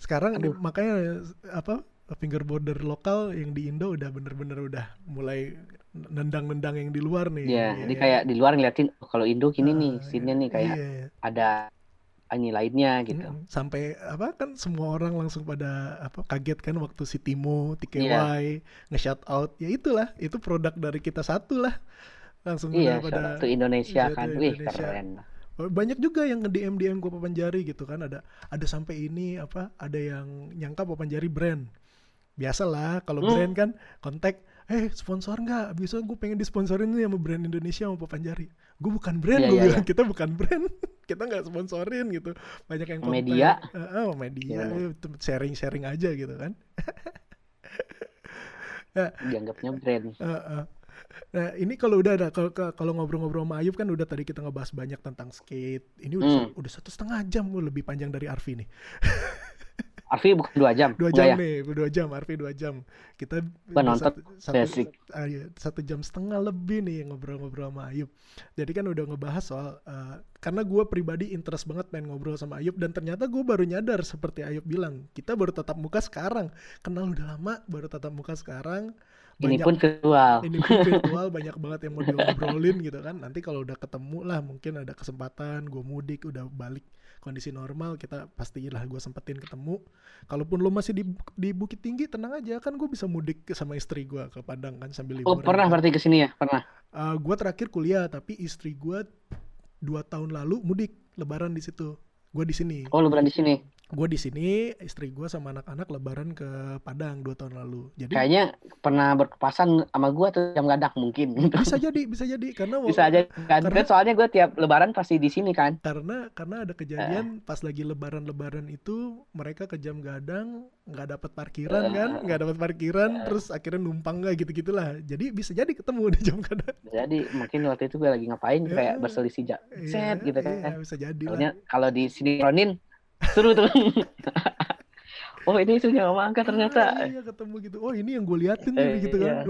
Sekarang aduh. Makanya apa finger border lokal yang di Indo udah bener-bener udah mulai nendang-nendang yang di luar nih. Iya, yeah, jadi ya, kayak ya. di luar ngeliatin, oh, kalau Indo gini ah, nih, scene-nya iya. nih kayak iya. ada... ini lainnya gitu. Hmm, sampai apa kan semua orang langsung pada apa kaget kan waktu si Timo, T K Y yeah. nge-shout out. Ya itulah, itu produk dari Kita Satu lah. Langsung yeah, pada satu Indonesia kan. Wih, keren. Banyak juga yang nge-D M D M gua Papanjari gitu kan, ada ada sampai ini apa ada yang nyangka Papanjari brand. Biasalah kalau hmm. brand kan kontak, eh sponsor nggak? Bisa gue pengen disponsorin nih sama brand Indonesia sama Papanjari. Gue bukan brand, yeah, gue yeah, bilang yeah. kita bukan brand, kita nggak sponsorin gitu. Banyak yang konten. Media, uh, oh, media, yeah. sharing-sharing aja gitu kan. Nah, dianggapnya brand. Uh, uh. Nah ini kalau udah ada, kalau kalau ngobrol-ngobrol sama Ayub kan udah tadi kita ngebahas banyak tentang skate. Ini udah hmm. udah satu setengah jam, lebih panjang dari Arfi nih. Arfi bukan dua jam. dua jam ya? Nih, dua jam. Arfi dua jam. Kita nonton satu, satu jam setengah lebih nih ngobrol-ngobrol sama Ayub. Jadi kan udah ngebahas soal, uh, karena gue pribadi interest banget pengen ngobrol sama Ayub. Dan ternyata gue baru nyadar seperti Ayub bilang, kita baru tatap muka sekarang. Kenal udah lama, baru tatap muka sekarang. Banyak, ini pun virtual. Ini pun virtual, banyak banget yang mau diobrolin gitu kan. Nanti kalau udah ketemu lah, mungkin ada kesempatan, gue mudik, udah balik. Kondisi normal kita pastiin lah gue sempetin ketemu. Kalaupun lo masih di di Bukit Tinggi tenang aja kan gue bisa mudik sama istri gue ke Padang kan sambil liburan. Oh pernah kan. Berarti kesini ya pernah? Uh, gue terakhir kuliah tapi istri gue dua tahun lalu mudik Lebaran di situ. Gue di sini. Oh Lebaran di sini? Gue di sini, istri gue sama anak-anak Lebaran ke Padang dua tahun lalu. Jadi kayaknya pernah berpasan sama gue tuh jam gadak mungkin. Bisa jadi, bisa jadi karena bisa aja kan. Karena, soalnya gue tiap Lebaran pasti di sini kan. Karena karena ada kejadian uh. pas lagi Lebaran-Lebaran itu mereka ke jam gadang nggak dapat parkiran uh. kan, nggak dapat parkiran, uh. terus akhirnya numpang nggak gitu gitulah. Jadi bisa jadi ketemu di jam gadang. Jadi mungkin waktu itu gue lagi ngapain yeah. kayak berselisih jam, yeah, set gitu yeah, kan. Bisa jadi. Soalnya kalau di sini Ronin seru tuh. Oh ini isunya mama angkat ternyata. Ah, iya ketemu gitu. Oh ini yang gue liatin eh, gitu iya. kan.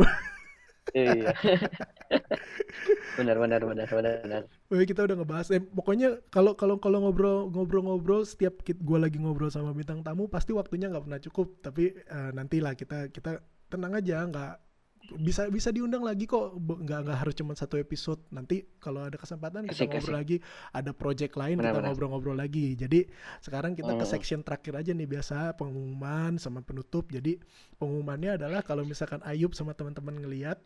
Iya. Benar benar benar benar. Oke kita udah ngebahas. Eh, pokoknya kalau kalau kalau ngobrol ngobrol ngobrol setiap gue lagi ngobrol sama bintang tamu pasti waktunya nggak pernah cukup. Tapi uh, nantilah kita kita tenang aja nggak. Bisa bisa diundang lagi kok, nggak nggak harus cuma satu episode. Nanti kalau ada kesempatan kita asik, ngobrol asik. lagi, ada project lain benar, kita benar. ngobrol-ngobrol lagi. Jadi sekarang kita hmm. ke section terakhir aja nih biasa pengumuman sama penutup. Jadi pengumumannya adalah kalau misalkan Ayub sama teman-teman ngelihat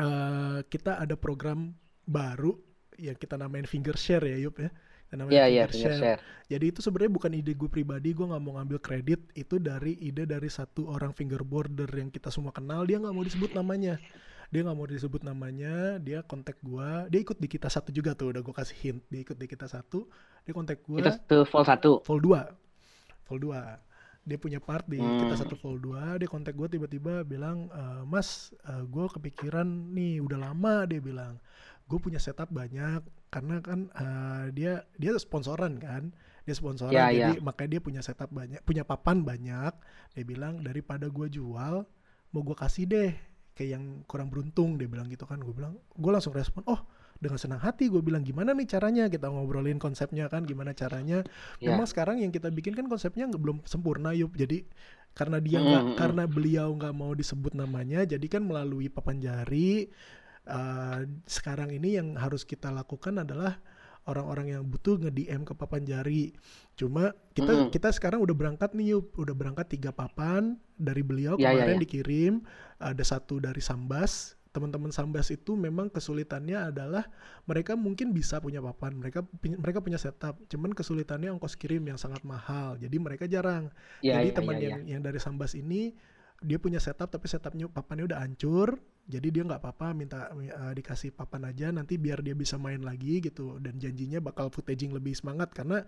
uh, kita ada program baru yang kita namain finger share ya Ayub ya. Iya, iya, share. Jadi itu sebenarnya bukan ide gue pribadi, gue nggak mau ngambil kredit. Itu dari ide dari satu orang fingerboarder yang kita semua kenal. Dia nggak mau disebut namanya. Dia nggak mau disebut namanya. Dia kontak gue. Dia ikut di Kita Satu juga tuh. Udah gue kasih hint. Dia ikut di Kita Satu. Dia kontak gue. Kita Satu Vol satu. Vol dua. Vol dua. Dia punya part di hmm. Kita Satu Vol dua. Dia kontak gue tiba-tiba bilang, e, Mas, uh, gue kepikiran nih. Udah lama dia bilang. Gue punya setup banyak. Karena kan uh, dia dia sponsoran kan, dia sponsoran ya, jadi ya. makanya dia punya setup banyak, punya papan banyak. Dia bilang daripada gue jual, mau gue kasih deh ke yang kurang beruntung. Dia bilang gitu kan, gue bilang gue langsung respon, oh dengan senang hati gue bilang gimana nih caranya, kita ngobrolin konsepnya kan, gimana caranya. Ya. Memang sekarang yang kita bikin kan konsepnya belum sempurna Yub, jadi karena dia nggak mm-hmm. karena beliau nggak mau disebut namanya, jadi kan melalui Papanjari. Uh, sekarang ini yang harus kita lakukan adalah orang-orang yang butuh nge-D M ke Papanjari. Cuma kita mm-hmm. kita sekarang udah berangkat nih Yub, udah berangkat tiga papan dari beliau ya, kemarin ya, ya. dikirim. Ada satu dari Sambas. Teman-teman Sambas itu memang kesulitannya adalah mereka mungkin bisa punya papan, mereka mereka punya setup, cuman kesulitannya ongkos kirim yang sangat mahal. Jadi mereka jarang. Ya, jadi ya, teman ya, ya. yang yang dari Sambas ini dia punya setup tapi setupnya papannya udah hancur. Jadi dia nggak apa-apa minta uh, dikasih papan aja nanti biar dia bisa main lagi gitu. Dan janjinya bakal footaging lebih semangat karena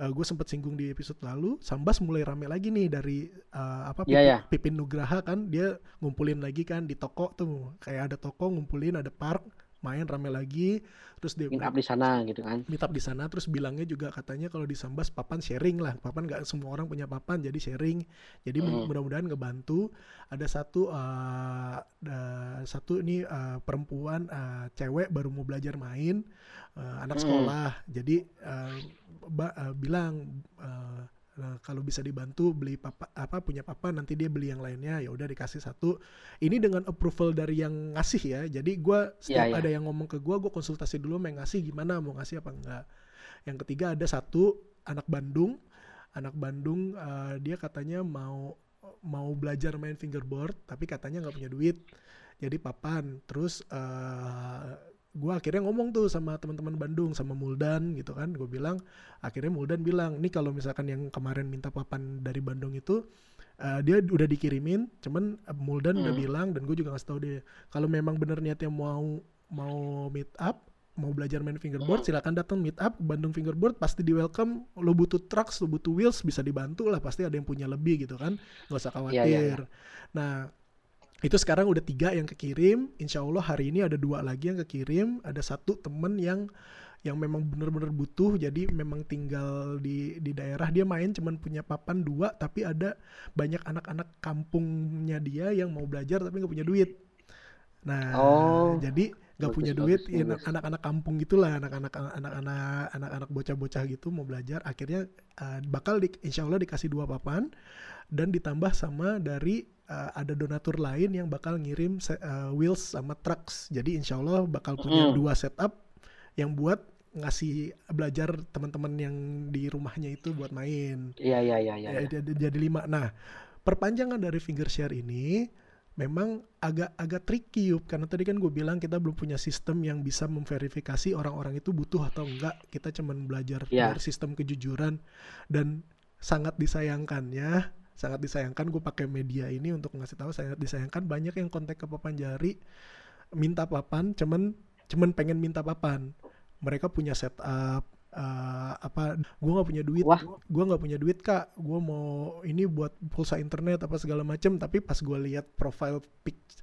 uh, gue sempat singgung di episode lalu Sambas mulai rame lagi nih dari uh, apa Pipin, yeah, yeah. Pipin Nugraha kan dia ngumpulin lagi kan di toko tuh kayak ada toko ngumpulin ada park main rame lagi terus dia meet up di sana gitu kan meet up di sana terus bilangnya juga katanya kalau di Sambas papan sharing lah papan nggak semua orang punya papan jadi sharing jadi mm. mudah-mudahan ngebantu ada satu uh, uh, satu ini uh, perempuan uh, cewek baru mau belajar main, uh, anak sekolah, hmm. jadi uh, ba- uh, bilang uh, nah, kalau bisa dibantu beli papa, apa punya papa nanti dia beli yang lainnya, ya udah dikasih satu. Ini dengan approval dari yang ngasih ya. Jadi gue setiap yeah, yeah. ada yang ngomong ke gue, gue konsultasi dulu sama yang ngasih gimana, mau ngasih apa enggak. Yang ketiga ada satu anak Bandung, anak Bandung uh, dia katanya mau mau belajar main fingerboard tapi katanya nggak punya duit. Jadi papan. Terus uh, gue akhirnya ngomong tuh sama teman-teman Bandung, sama Muldan gitu kan, gue bilang, akhirnya Muldan bilang, nih kalau misalkan yang kemarin minta papan dari Bandung itu, uh, dia udah dikirimin, cuman Muldan hmm. udah bilang, dan gue juga ngasih tau dia, kalau memang bener niatnya mau mau meet up, mau belajar main fingerboard, hmm. silakan datang meet up, Bandung Fingerboard, pasti di welcome, lo butuh trucks, lo butuh wheels, bisa dibantu lah, pasti ada yang punya lebih gitu kan, gak usah khawatir. Ya, ya, ya. Nah, itu sekarang udah tiga yang kekirim, insya Allah hari ini ada dua lagi yang kekirim, ada satu temen yang yang memang benar-benar butuh, jadi memang tinggal di di daerah, dia main cuman punya papan dua, tapi ada banyak anak-anak kampungnya dia yang mau belajar tapi nggak punya duit. Nah, oh, jadi nggak punya duit, ya, anak-anak kampung gitulah, anak-anak anak-anak anak-anak bocah-bocah gitu mau belajar, akhirnya uh, bakal di, insya Allah dikasih dua papan, dan ditambah sama dari Uh, ada donatur lain yang bakal ngirim se- uh, wheels sama trucks. Jadi insya Allah bakal punya mm. dua setup yang buat ngasih belajar teman-teman yang di rumahnya itu buat main. Iya, iya, iya. Jadi lima. Nah, perpanjangan dari finger share ini memang agak agak tricky, Yup. Karena tadi kan gue bilang kita belum punya sistem yang bisa memverifikasi orang-orang itu butuh atau enggak. Kita cuma belajar yeah. dari sistem kejujuran. Dan sangat disayangkannya, sangat disayangkan gue pakai media ini untuk ngasih tahu, sangat disayangkan banyak yang kontak ke Papanjari minta papan, cuman cuman pengen minta papan, mereka punya setup uh, apa, gue nggak punya duit, gue nggak punya duit kak, gue mau ini buat pulsa internet apa segala macem, tapi pas gue lihat profile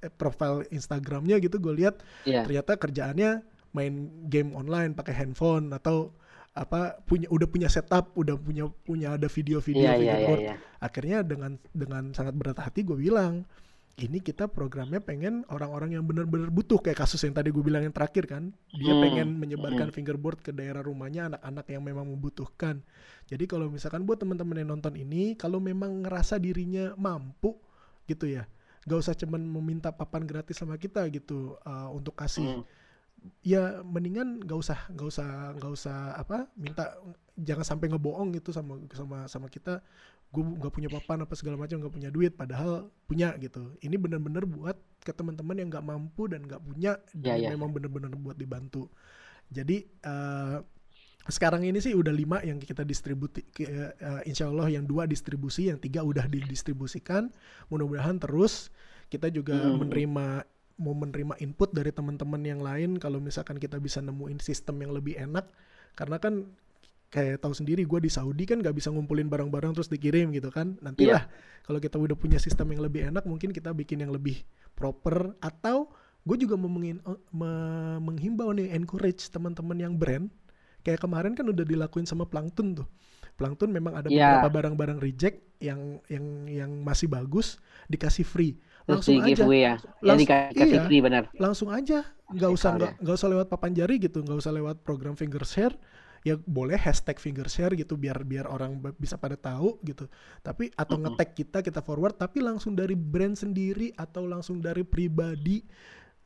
eh, profile Instagramnya gitu, gue lihat yeah. ternyata kerjaannya main game online pakai handphone atau apa, punya udah punya setup, udah punya punya ada video-video yeah, fingerboard. Yeah, yeah, yeah. Akhirnya dengan dengan sangat berat hati gue bilang, ini kita programnya pengen orang-orang yang benar-benar butuh, kayak kasus yang tadi gue bilang yang terakhir kan. Dia hmm. pengen menyebarkan hmm. fingerboard ke daerah rumahnya anak-anak yang memang membutuhkan. Jadi kalau misalkan buat teman-teman yang nonton ini, kalau memang ngerasa dirinya mampu gitu ya, gak usah cuman meminta papan gratis sama kita gitu uh, untuk kasih. Hmm. Ya mendingan nggak usah nggak usah nggak usah apa minta, jangan sampai ngebohong gitu sama sama sama kita, gue nggak punya papan apa segala macam, nggak punya duit, padahal punya gitu. Ini benar-benar buat ke teman-teman yang nggak mampu dan nggak punya ya, dan ya. Memang benar-benar buat dibantu. Jadi uh, sekarang ini sih udah lima yang kita distribusi, uh, insya Allah yang dua distribusi, yang tiga udah didistribusikan, mudah-mudahan terus kita juga hmm. menerima mau menerima input dari teman-teman yang lain kalau misalkan kita bisa nemuin sistem yang lebih enak. Karena kan kayak tahu sendiri, gue di Saudi kan gak bisa ngumpulin barang-barang terus dikirim gitu kan. Nantilah yeah. kalau kita udah punya sistem yang lebih enak, mungkin kita bikin yang lebih proper. Atau gue juga mau mengin- me- menghimbau nih, encourage teman-teman yang brand. Kayak kemarin kan udah dilakuin sama Plankton tuh. Plankton memang ada yeah. beberapa barang-barang reject yang yang yang masih bagus dikasih free. Langsung aja, ya. Langsung, ya, iya, free, langsung aja, nggak usah nggak nggak usah lewat Papanjari gitu, nggak usah lewat program fingershare, ya boleh hashtag fingershare gitu biar biar orang bisa pada tahu gitu, tapi atau mm-hmm. nge-tag kita kita forward, tapi langsung dari brand sendiri atau langsung dari pribadi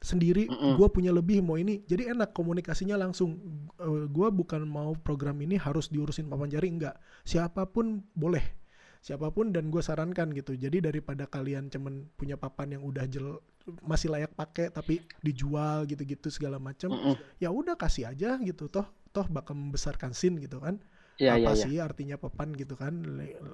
sendiri, mm-hmm. gue punya lebih mau ini, jadi enak komunikasinya langsung. Uh, gue bukan mau program ini harus diurusin Papanjari, enggak, siapapun boleh. Siapapun, dan gue sarankan gitu. Jadi daripada kalian cuman punya papan yang udah jel, masih layak pakai tapi dijual gitu-gitu segala macam, mm-hmm. ya udah kasih aja gitu, toh toh bakal membesarkan scene gitu kan. Ya, apa ya, sih ya. Artinya papan gitu kan,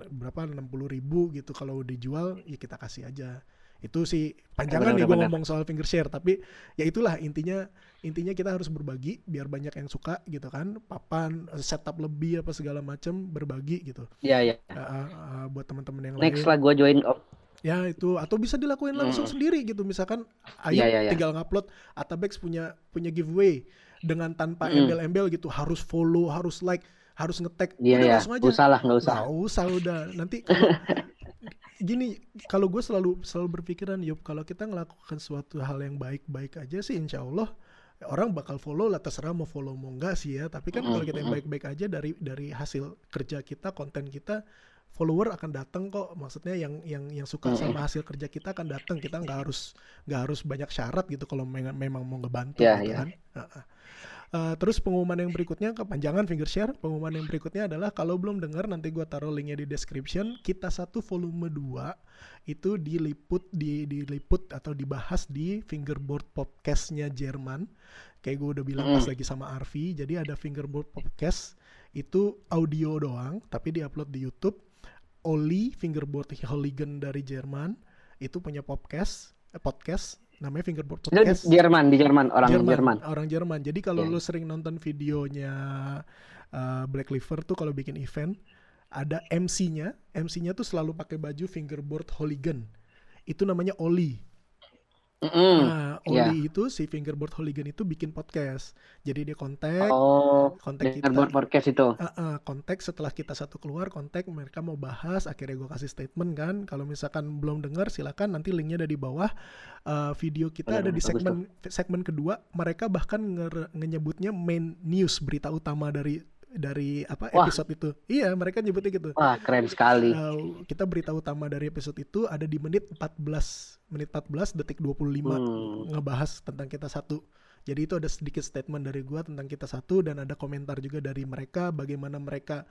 berapa enam puluh ribu gitu, kalau dijual ya kita kasih aja. Itu sih panjangan ya, bener, nih gue ngomong soal finger share, tapi ya itulah intinya intinya kita harus berbagi biar banyak yang suka gitu kan, papan, setup lebih apa segala macam, berbagi gitu. Iya ya. Uh, uh, uh, buat teman-teman yang next lain. Next lah gue join up. Ya itu, atau bisa dilakuin langsung hmm. sendiri gitu, misalkan Ayub ya, ya, ya. tinggal ngupload Atabek punya punya giveaway dengan tanpa hmm. embel-embel gitu, harus follow, harus like, harus nge-tag. Iya ya, ya. Langsung aja. Usah lah, nggak usah. Nggak usah udah nanti. gini, kalau gue selalu selalu berpikiran, Yop, kalau kita ngelakukan suatu hal yang baik-baik aja sih, insya Allah orang bakal follow lah, terserah mau follow mau enggak sih ya. Tapi kan mm-hmm. kalau kita yang baik-baik aja dari dari hasil kerja kita, konten kita, follower akan datang kok. Maksudnya yang yang yang suka sama hasil kerja kita akan datang. Kita nggak harus nggak harus banyak syarat gitu kalau me- memang mau ngebantu yeah, gitu yeah. kan. Uh-uh. Uh, terus pengumuman yang berikutnya, kepanjangan finger share. Pengumuman yang berikutnya adalah, kalau belum dengar nanti gue taruh linknya di description. Kita Satu volume dua itu diliput di diliput atau dibahas di Fingerboard Podcastnya Jerman. Kayak gue udah bilang pas lagi sama Arfi, jadi ada Fingerboard Podcast itu audio doang, tapi diupload di YouTube. Oli Fingerboard Hooligan dari Jerman itu punya podcast, eh, podcast. namanya Fingerboard Podcast. Di Jerman, di Jerman, orang Jerman. Jerman. Orang Jerman. Jadi kalau yeah. lu sering nonton videonya uh, Black Liver tuh kalau bikin event, ada M C-nya. M C-nya tuh selalu pakai baju Fingerboard Hooligan. Itu namanya Oli. Mm-hmm. Nah, Oli yeah. itu, si Fingerboard Hooligan itu bikin podcast. Jadi dia kontak, oh, kontak kita. Fingerboard Podcast itu. Uh, uh, kontak setelah Kita Satu keluar, kontak mereka mau bahas. Akhirnya gue kasih statement kan. Kalau misalkan belum dengar, silakan nanti linknya ada di bawah. Uh, video kita oh, ada di segmen itu. Segmen kedua. Mereka bahkan nge-nyebutnya main news, berita utama dari dari apa Wah. episode itu. Iya, mereka nyebutnya gitu. Wah, keren sekali. Uh, kita berita utama dari episode itu ada di menit empat belas, menit empat belas detik dua puluh lima hmm. ngebahas tentang Kita Satu. Jadi itu ada sedikit statement dari gua tentang Kita Satu dan ada komentar juga dari mereka bagaimana mereka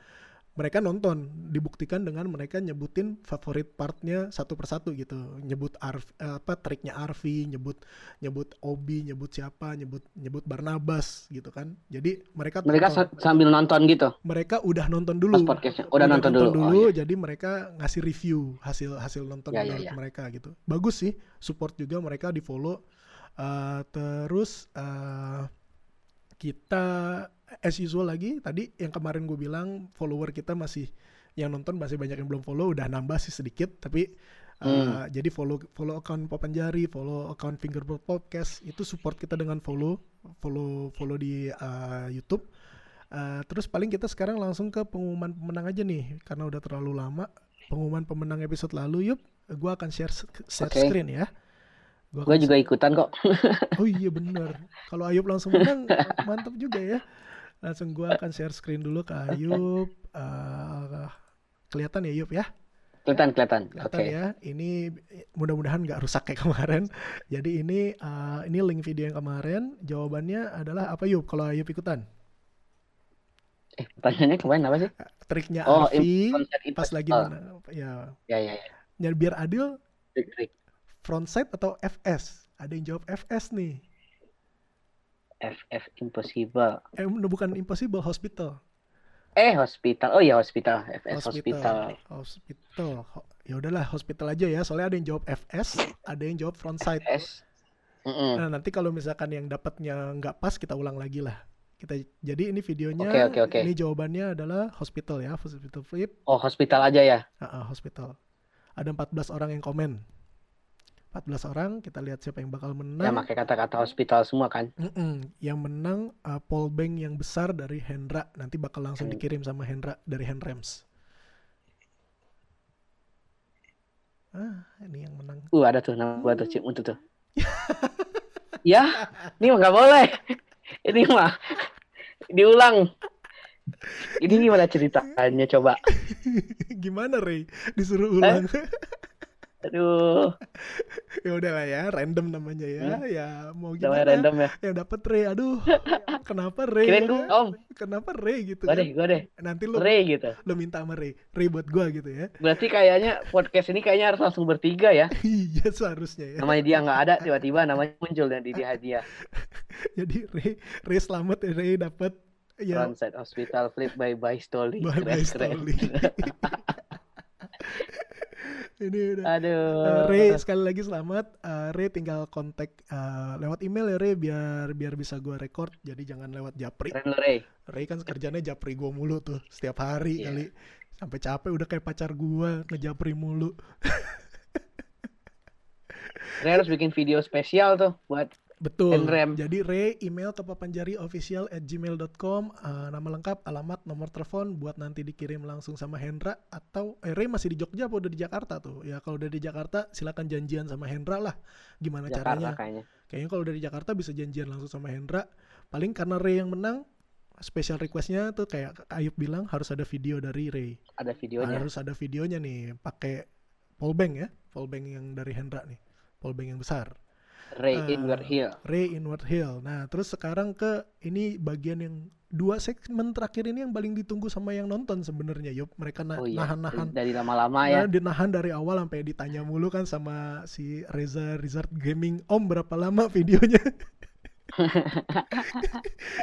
mereka nonton, dibuktikan dengan mereka nyebutin favorit partnya satu persatu gitu, nyebut Arf, apa triknya Arfi, nyebut nyebut Obi, nyebut siapa, nyebut nyebut Barnabas gitu kan. Jadi mereka mereka tonton, sambil nonton gitu. Mereka udah nonton dulu. Pas podcastnya, udah, udah nonton, nonton dulu. dulu oh, iya. Jadi mereka ngasih review hasil hasil nonton ya, dari ya, ya. mereka gitu. Bagus sih, support juga mereka di follow. Uh, terus uh, kita as usual lagi, tadi yang kemarin gue bilang follower kita masih, yang nonton masih banyak yang belum follow, udah nambah sih sedikit, tapi hmm. uh, jadi follow follow account Papanjari, follow account Fingerboard Podcast, itu support kita dengan follow, follow follow di uh, YouTube. Uh, terus paling kita sekarang langsung ke pengumuman pemenang aja nih, karena udah terlalu lama. Pengumuman pemenang episode lalu, Yup, gue akan share, share okay. screen ya. Gue akan... juga ikutan kok. Oh iya benar. Kalau Ayub langsung menang, mantap juga ya. Langsung gue akan share screen dulu ke Ayub. Uh, kelihatan ya Ayub ya? Kelihatan, kelihatan. Kelihatan okay. ya. Ini mudah-mudahan nggak rusak kayak kemarin. Jadi ini uh, ini link video yang kemarin. Jawabannya adalah apa Ayub? Kalau Ayub ikutan? Eh, pertanyaannya kemarin apa sih? Triknya oh, Arfi imp- pas imp- lagi oh. mana? Ya. Ya, ya, ya. Biar adil. Trik-trik. Frontside atau F S? Ada yang jawab F S nih. F F Impossible. Eh, bukan Impossible, Hospital. Eh, Hospital. Oh iya, Hospital. F S Hospital. Hospital. hospital. Ya udahlah, Hospital aja ya. Soalnya ada yang jawab F S, ada yang jawab Frontside. F S. Mm-hmm. Nah, nanti kalau misalkan yang dapatnya nggak pas, kita ulang lagi lah. Kita jadi ini videonya. Okay, okay, okay. Ini jawabannya adalah Hospital ya, Hospital Flip. Oh, Hospital aja ya. Uh-uh, hospital. Ada empat belas orang yang komen. empat belas orang, kita lihat siapa yang bakal menang. Ya, pakai kata-kata hospital semua kan. Mm-mm. Yang menang uh, poll bank yang besar dari Hendra. Nanti bakal langsung dikirim sama Hendra dari Hendrams. Ah, ini yang menang. Uh, ada tuh nama gua tuh, Cip Untu tuh. Ya, ini mah nggak boleh. Ini mah diulang. Ini gimana ceritanya coba? Gimana, Rey? Disuruh ulang. Eh? Aduh. Ya udahlah ya, random namanya ya. Hmm? Ya mau gimana? Random ya. Yang dapat Re, aduh. Kenapa Re? Kirain gue, Om. Kenapa Re gitu? Gue deh, gue deh. Nanti lu Re gitu. Lu minta sama Re, Re buat gue gitu ya. Berarti kayaknya podcast ini kayaknya harus langsung bertiga ya. Iya, seharusnya ya. Namanya dia enggak ada, tiba-tiba namanya muncul dan di hadiah. Jadi Re, Re selamat, Re dapat ya. Frontside Hospital Flip by by Stoli. By by Stoli. Ini udah. Aduh. Uh, Ray sekali lagi selamat. Uh, Ray tinggal kontak uh, lewat email ya Ray biar biar bisa gue record. Jadi jangan lewat Japri. Keren lo Ray. Ray kan kerjanya Japri gue mulu tuh setiap hari yeah. kali sampai capek udah kayak pacar gue ngejapri mulu. Ray harus bikin video spesial tuh buat Betul. N R E M. Jadi Re email ke papanjari official at gmail dot com, uh, nama lengkap, alamat, nomor telepon buat nanti dikirim langsung sama Hendra. Atau eh, Re masih di Jogja apa udah di Jakarta tuh? Ya kalau udah di Jakarta silakan janjian sama Hendra lah. Gimana Jakarta caranya? Kayaknya, kayaknya kalau udah di Jakarta bisa janjian langsung sama Hendra. Paling karena Re yang menang, special requestnya tuh kayak Ayub bilang harus ada video dari Re. Ada videonya. Harus ada videonya nih, pakai pollbank ya, pollbank yang dari Hendra nih, pollbank yang besar. Ray uh, Inward Hill. Ray Inward Hill. Nah, terus sekarang ke ini bagian yang dua segmen terakhir ini yang paling ditunggu sama yang nonton sebenarnya, Yop. Mereka na- oh, iya. nahan-nahan dari lama-lama ya. Dinahan dari awal sampai ditanya mulu kan sama si Reza Rizard Gaming, Om berapa lama videonya?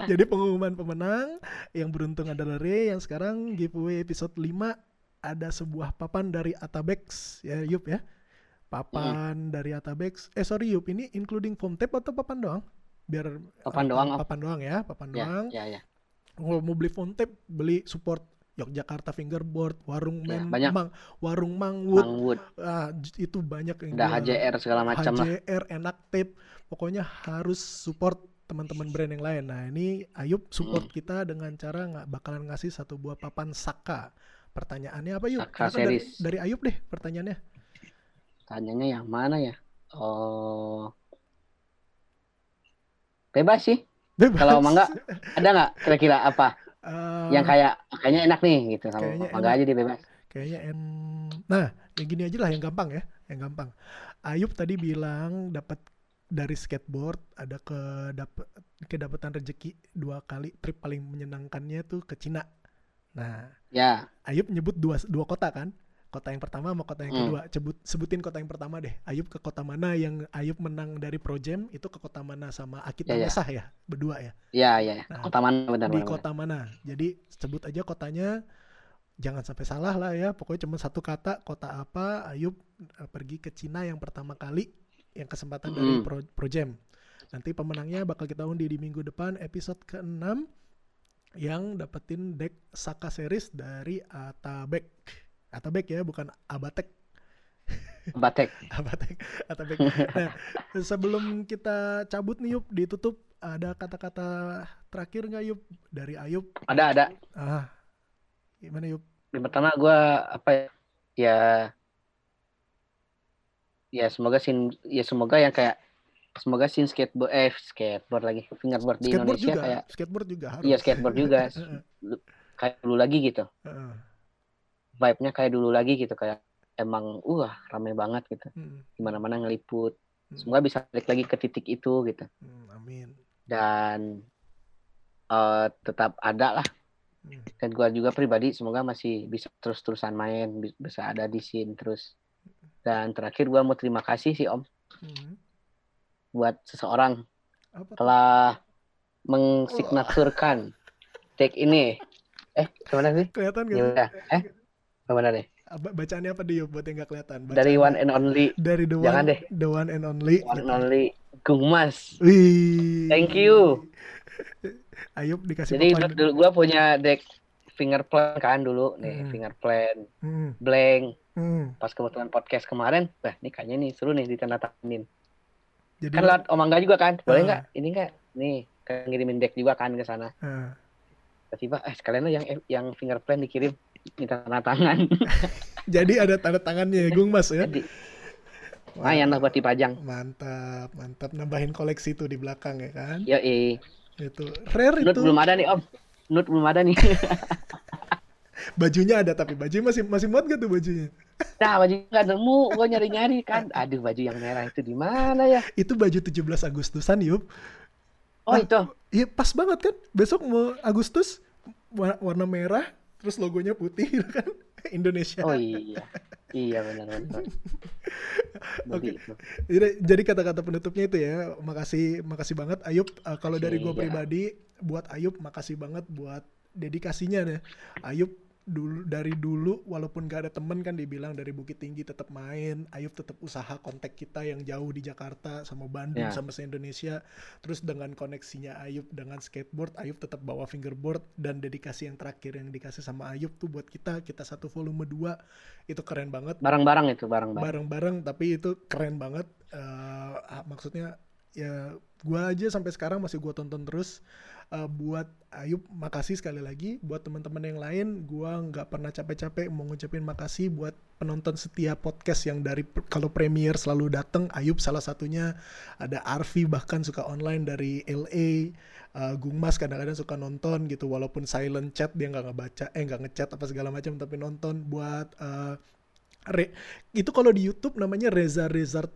Jadi pengumuman pemenang yang beruntung adalah Ray, yang sekarang giveaway episode lima ada sebuah papan dari Atabek ya, Yup ya. Papan hmm. dari Atabek. Eh sorry Yup, ini including foam tape atau papan doang? Biar papan doang. Papan, papan doang ya, papan yeah, doang. Yeah, yeah. Kalau mau beli foam tape, beli support Yogyakarta Fingerboard, warung yeah, man, banyak. Mang, warung Mangwood. Mangwood. Ah, itu banyak yang udah H J R segala macam lah. H J R enak tape. Pokoknya harus support teman-teman brand yang lain. Nah, ini Ayub support hmm. kita dengan cara nggak bakalan ngasih satu buah papan Saka. Pertanyaannya apa Yub? Saka Series. Dari, dari Ayub deh pertanyaannya. Tanyanya yang mana ya? Oh, bebas sih. Bebas. Kalau mau nggak, ada nggak kira-kira apa um, yang kayak kayaknya enak nih gitu? Kalau mau nggak aja dia bebas. Kayaknya en. Nah, yang gini aja lah yang gampang ya, yang gampang. Ayub tadi bilang dapat dari skateboard, ada ke dap- kedapetan rezeki dua kali. Trip paling menyenangkannya tuh ke Cina. Nah, ya. Ayub nyebut dua dua kota kan? Kota yang pertama sama kota yang kedua. Hmm. Sebut, sebutin kota yang pertama deh. Ayub ke kota mana yang Ayub menang dari Projam itu, ke kota mana sama Akita yeah, Mesak yeah. ya? Berdua ya? Iya, yeah, iya. Yeah. Nah, kota mana benar-benar. Di benar. Kota mana. Jadi sebut aja kotanya. Jangan sampai salah lah ya. Pokoknya cuma satu kata. Kota apa Ayub pergi ke Cina yang pertama kali. Yang kesempatan hmm. dari Pro, Projam. Nanti pemenangnya bakal kita undi di minggu depan. Episode keenam yang dapetin deck Saka Series dari Atabek. Atabek ya, bukan Abatek. Abatek. Abatek. Atabek. Nah, sebelum kita cabut nih Yup, ditutup, ada kata-kata terakhir nggak Yup dari Ayub? Ada, ada. Ah, gimana Yup? Yang pertama gue apa ya? Ya, ya semoga sin, ya semoga yang kayak semoga sin skateboard, eh skateboard lagi, fingerboard di skateboard Indonesia juga. Kayak skateboard juga harus. Iya skateboard juga, kayak dulu lagi gitu. Uh-uh. Vibe-nya kayak dulu lagi gitu, kayak emang wah uh, rame banget gitu, hmm. dimana-mana ngeliput, hmm. semoga bisa balik lagi ke titik itu gitu. Hmm, amin. Dan uh, tetap ada lah. Hmm. Dan gue juga pribadi semoga masih bisa terus-terusan main, bisa ada di scene terus. Dan terakhir gue mau terima kasih sih Om, hmm. buat seseorang apa? Telah mengsignaturkan oh. take ini. Eh, gimana sih? Kelihatan gak? Gimana? Eh, gimana nih? Bacaannya apa dia buat yang gak kelihatan? Bacaannya dari one and only. Dari the one, jangan deh. The one and only. One and only. Gung Mas. Wih. Thank you. Ayub dikasih. Jadi papan. Dulu gue punya deck fingerplan kan dulu nih, hmm. fingerplan, hmm. blank. Hmm. Pas kebetulan podcast kemarin, bah ini kayaknya nih seru nih ditandatanganin. Jadi kan lewat Om Angga juga kan, boleh nggak? Uh. Ini nggak? Nih, kan ngirimin deck juga kan ke sana. Uh. Tiba-tiba, eh sekalian yang yang fingerprint dikirim minta tanda tangan. Jadi ada tanda tangannya ya, Gung Mas ya. Jadi, lumayan lah buat dipajang. Mantap, mantap. Nambahin koleksi tuh di belakang ya kan. Iya, iya. Itu rare itu. Nut belum ada nih Om. Nut belum ada nih. Bajunya ada, tapi baju masih masih muat gak tuh bajunya? Nah, baju nggak nemu, gua nyari-nyari kan. Aduh, baju yang merah itu di mana ya? Itu baju tujuh belas Agustusan Yup. Oh nah, itu? Iya pas banget kan, besok mau Agustus, warna merah, terus logonya putih kan, Indonesia. Oh iya, iya benar-benar. Oke, jadi, jadi kata-kata penutupnya itu ya, makasih makasih banget Ayub, uh, kalau dari gue pribadi, buat Ayub makasih banget buat dedikasinya nih, Ayub. Dulu dari dulu walaupun gak ada temen kan, dibilang dari Bukit Tinggi tetap main, Ayub tetap usaha kontak kita yang jauh di Jakarta sama Bandung yeah. sama se-Indonesia. Terus dengan koneksinya Ayub dengan skateboard, Ayub tetap bawa fingerboard, dan dedikasi yang terakhir yang dikasih sama Ayub tuh buat kita, kita satu volume dua itu keren banget. Bareng-bareng itu bareng-bareng. Bareng-bareng tapi itu keren banget. Uh, maksudnya ya gue aja sampai sekarang masih gue tonton terus. Uh, buat Ayub makasih sekali lagi, buat teman-teman yang lain gue nggak pernah capek-capek mau ngucapin makasih buat penonton setia podcast yang dari kalau premier selalu datang. Ayub salah satunya, ada Arfi bahkan suka online dari L A, uh, Gung Mas kadang-kadang suka nonton gitu walaupun silent chat, dia nggak ngebaca eh nggak ngechat apa segala macam tapi nonton. Buat uh, Re, itu kalau di YouTube namanya Reza Rezard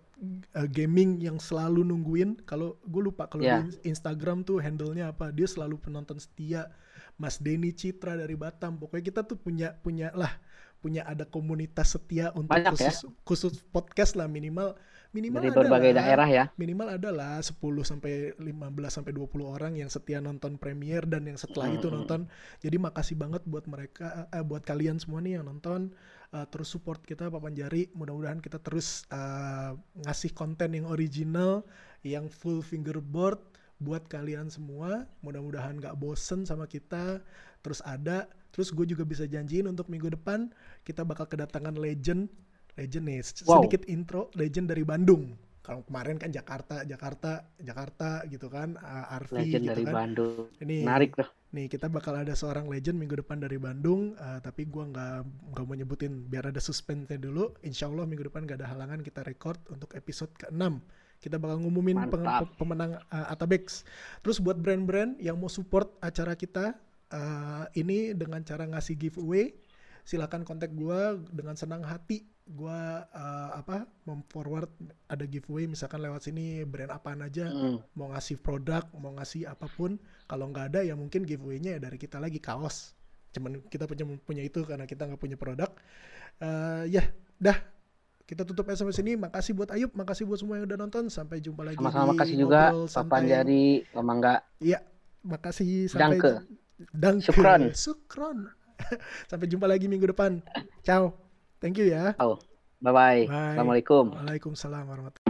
Uh, gaming yang selalu nungguin. Kalau gue lupa kalau yeah. di Instagram tuh handle-nya apa, dia selalu penonton setia. Mas Deni Citra dari Batam, pokoknya kita tuh punya punya lah punya ada komunitas setia untuk banyak, khusus ya? Khusus podcast lah, minimal minimal dari berbagai lah, daerah ya, minimal adalah sepuluh sampai lima belas sampai dua puluh orang yang setia nonton premier dan yang setelah mm-hmm. itu nonton. Jadi makasih banget buat mereka, eh, buat kalian semua nih yang nonton. Uh, terus support kita Papanjari, mudah-mudahan kita terus uh, ngasih konten yang original, yang full fingerboard buat kalian semua, mudah-mudahan gak bosen sama kita, terus ada, terus gue juga bisa janjiin untuk minggu depan, kita bakal kedatangan legend, legend nih, wow. sedikit intro, legend dari Bandung. Kalau kemarin kan Jakarta, Jakarta, Jakarta gitu kan, Arfi legend gitu dari kan. Bandung. Ini, menarik tuh. Nih kita bakal ada seorang legend minggu depan dari Bandung, uh, tapi gue nggak nggak mau nyebutin biar ada suspense-nya dulu. Insya Allah minggu depan gak ada halangan, kita record untuk episode keenam. Kita bakal ngumumin peng- pemenang uh, Atabek. Terus buat brand-brand yang mau support acara kita uh, ini dengan cara ngasih giveaway, silakan kontak gue dengan senang hati. Gua uh, apa memforward ada giveaway misalkan lewat sini brand apaan aja mm. mau ngasih produk, mau ngasih apapun. Kalau nggak ada ya mungkin giveaway-nya ya dari kita lagi, kaos cuman kita punya punya itu karena kita nggak punya produk. Uh, ya dah, kita tutup sampai sini. Makasih buat Ayub, makasih buat semua yang udah nonton, sampai jumpa lagi. Sama-sama, makasih juga Papanjari, lama enggak iya makasih sampai dangke dangke sukron sukron sampai jumpa lagi minggu depan. Ciao. Thank you ya. Oh, bye-bye. Bye. Assalamualaikum. Waalaikumsalam warahmatullahi wabarakatuh.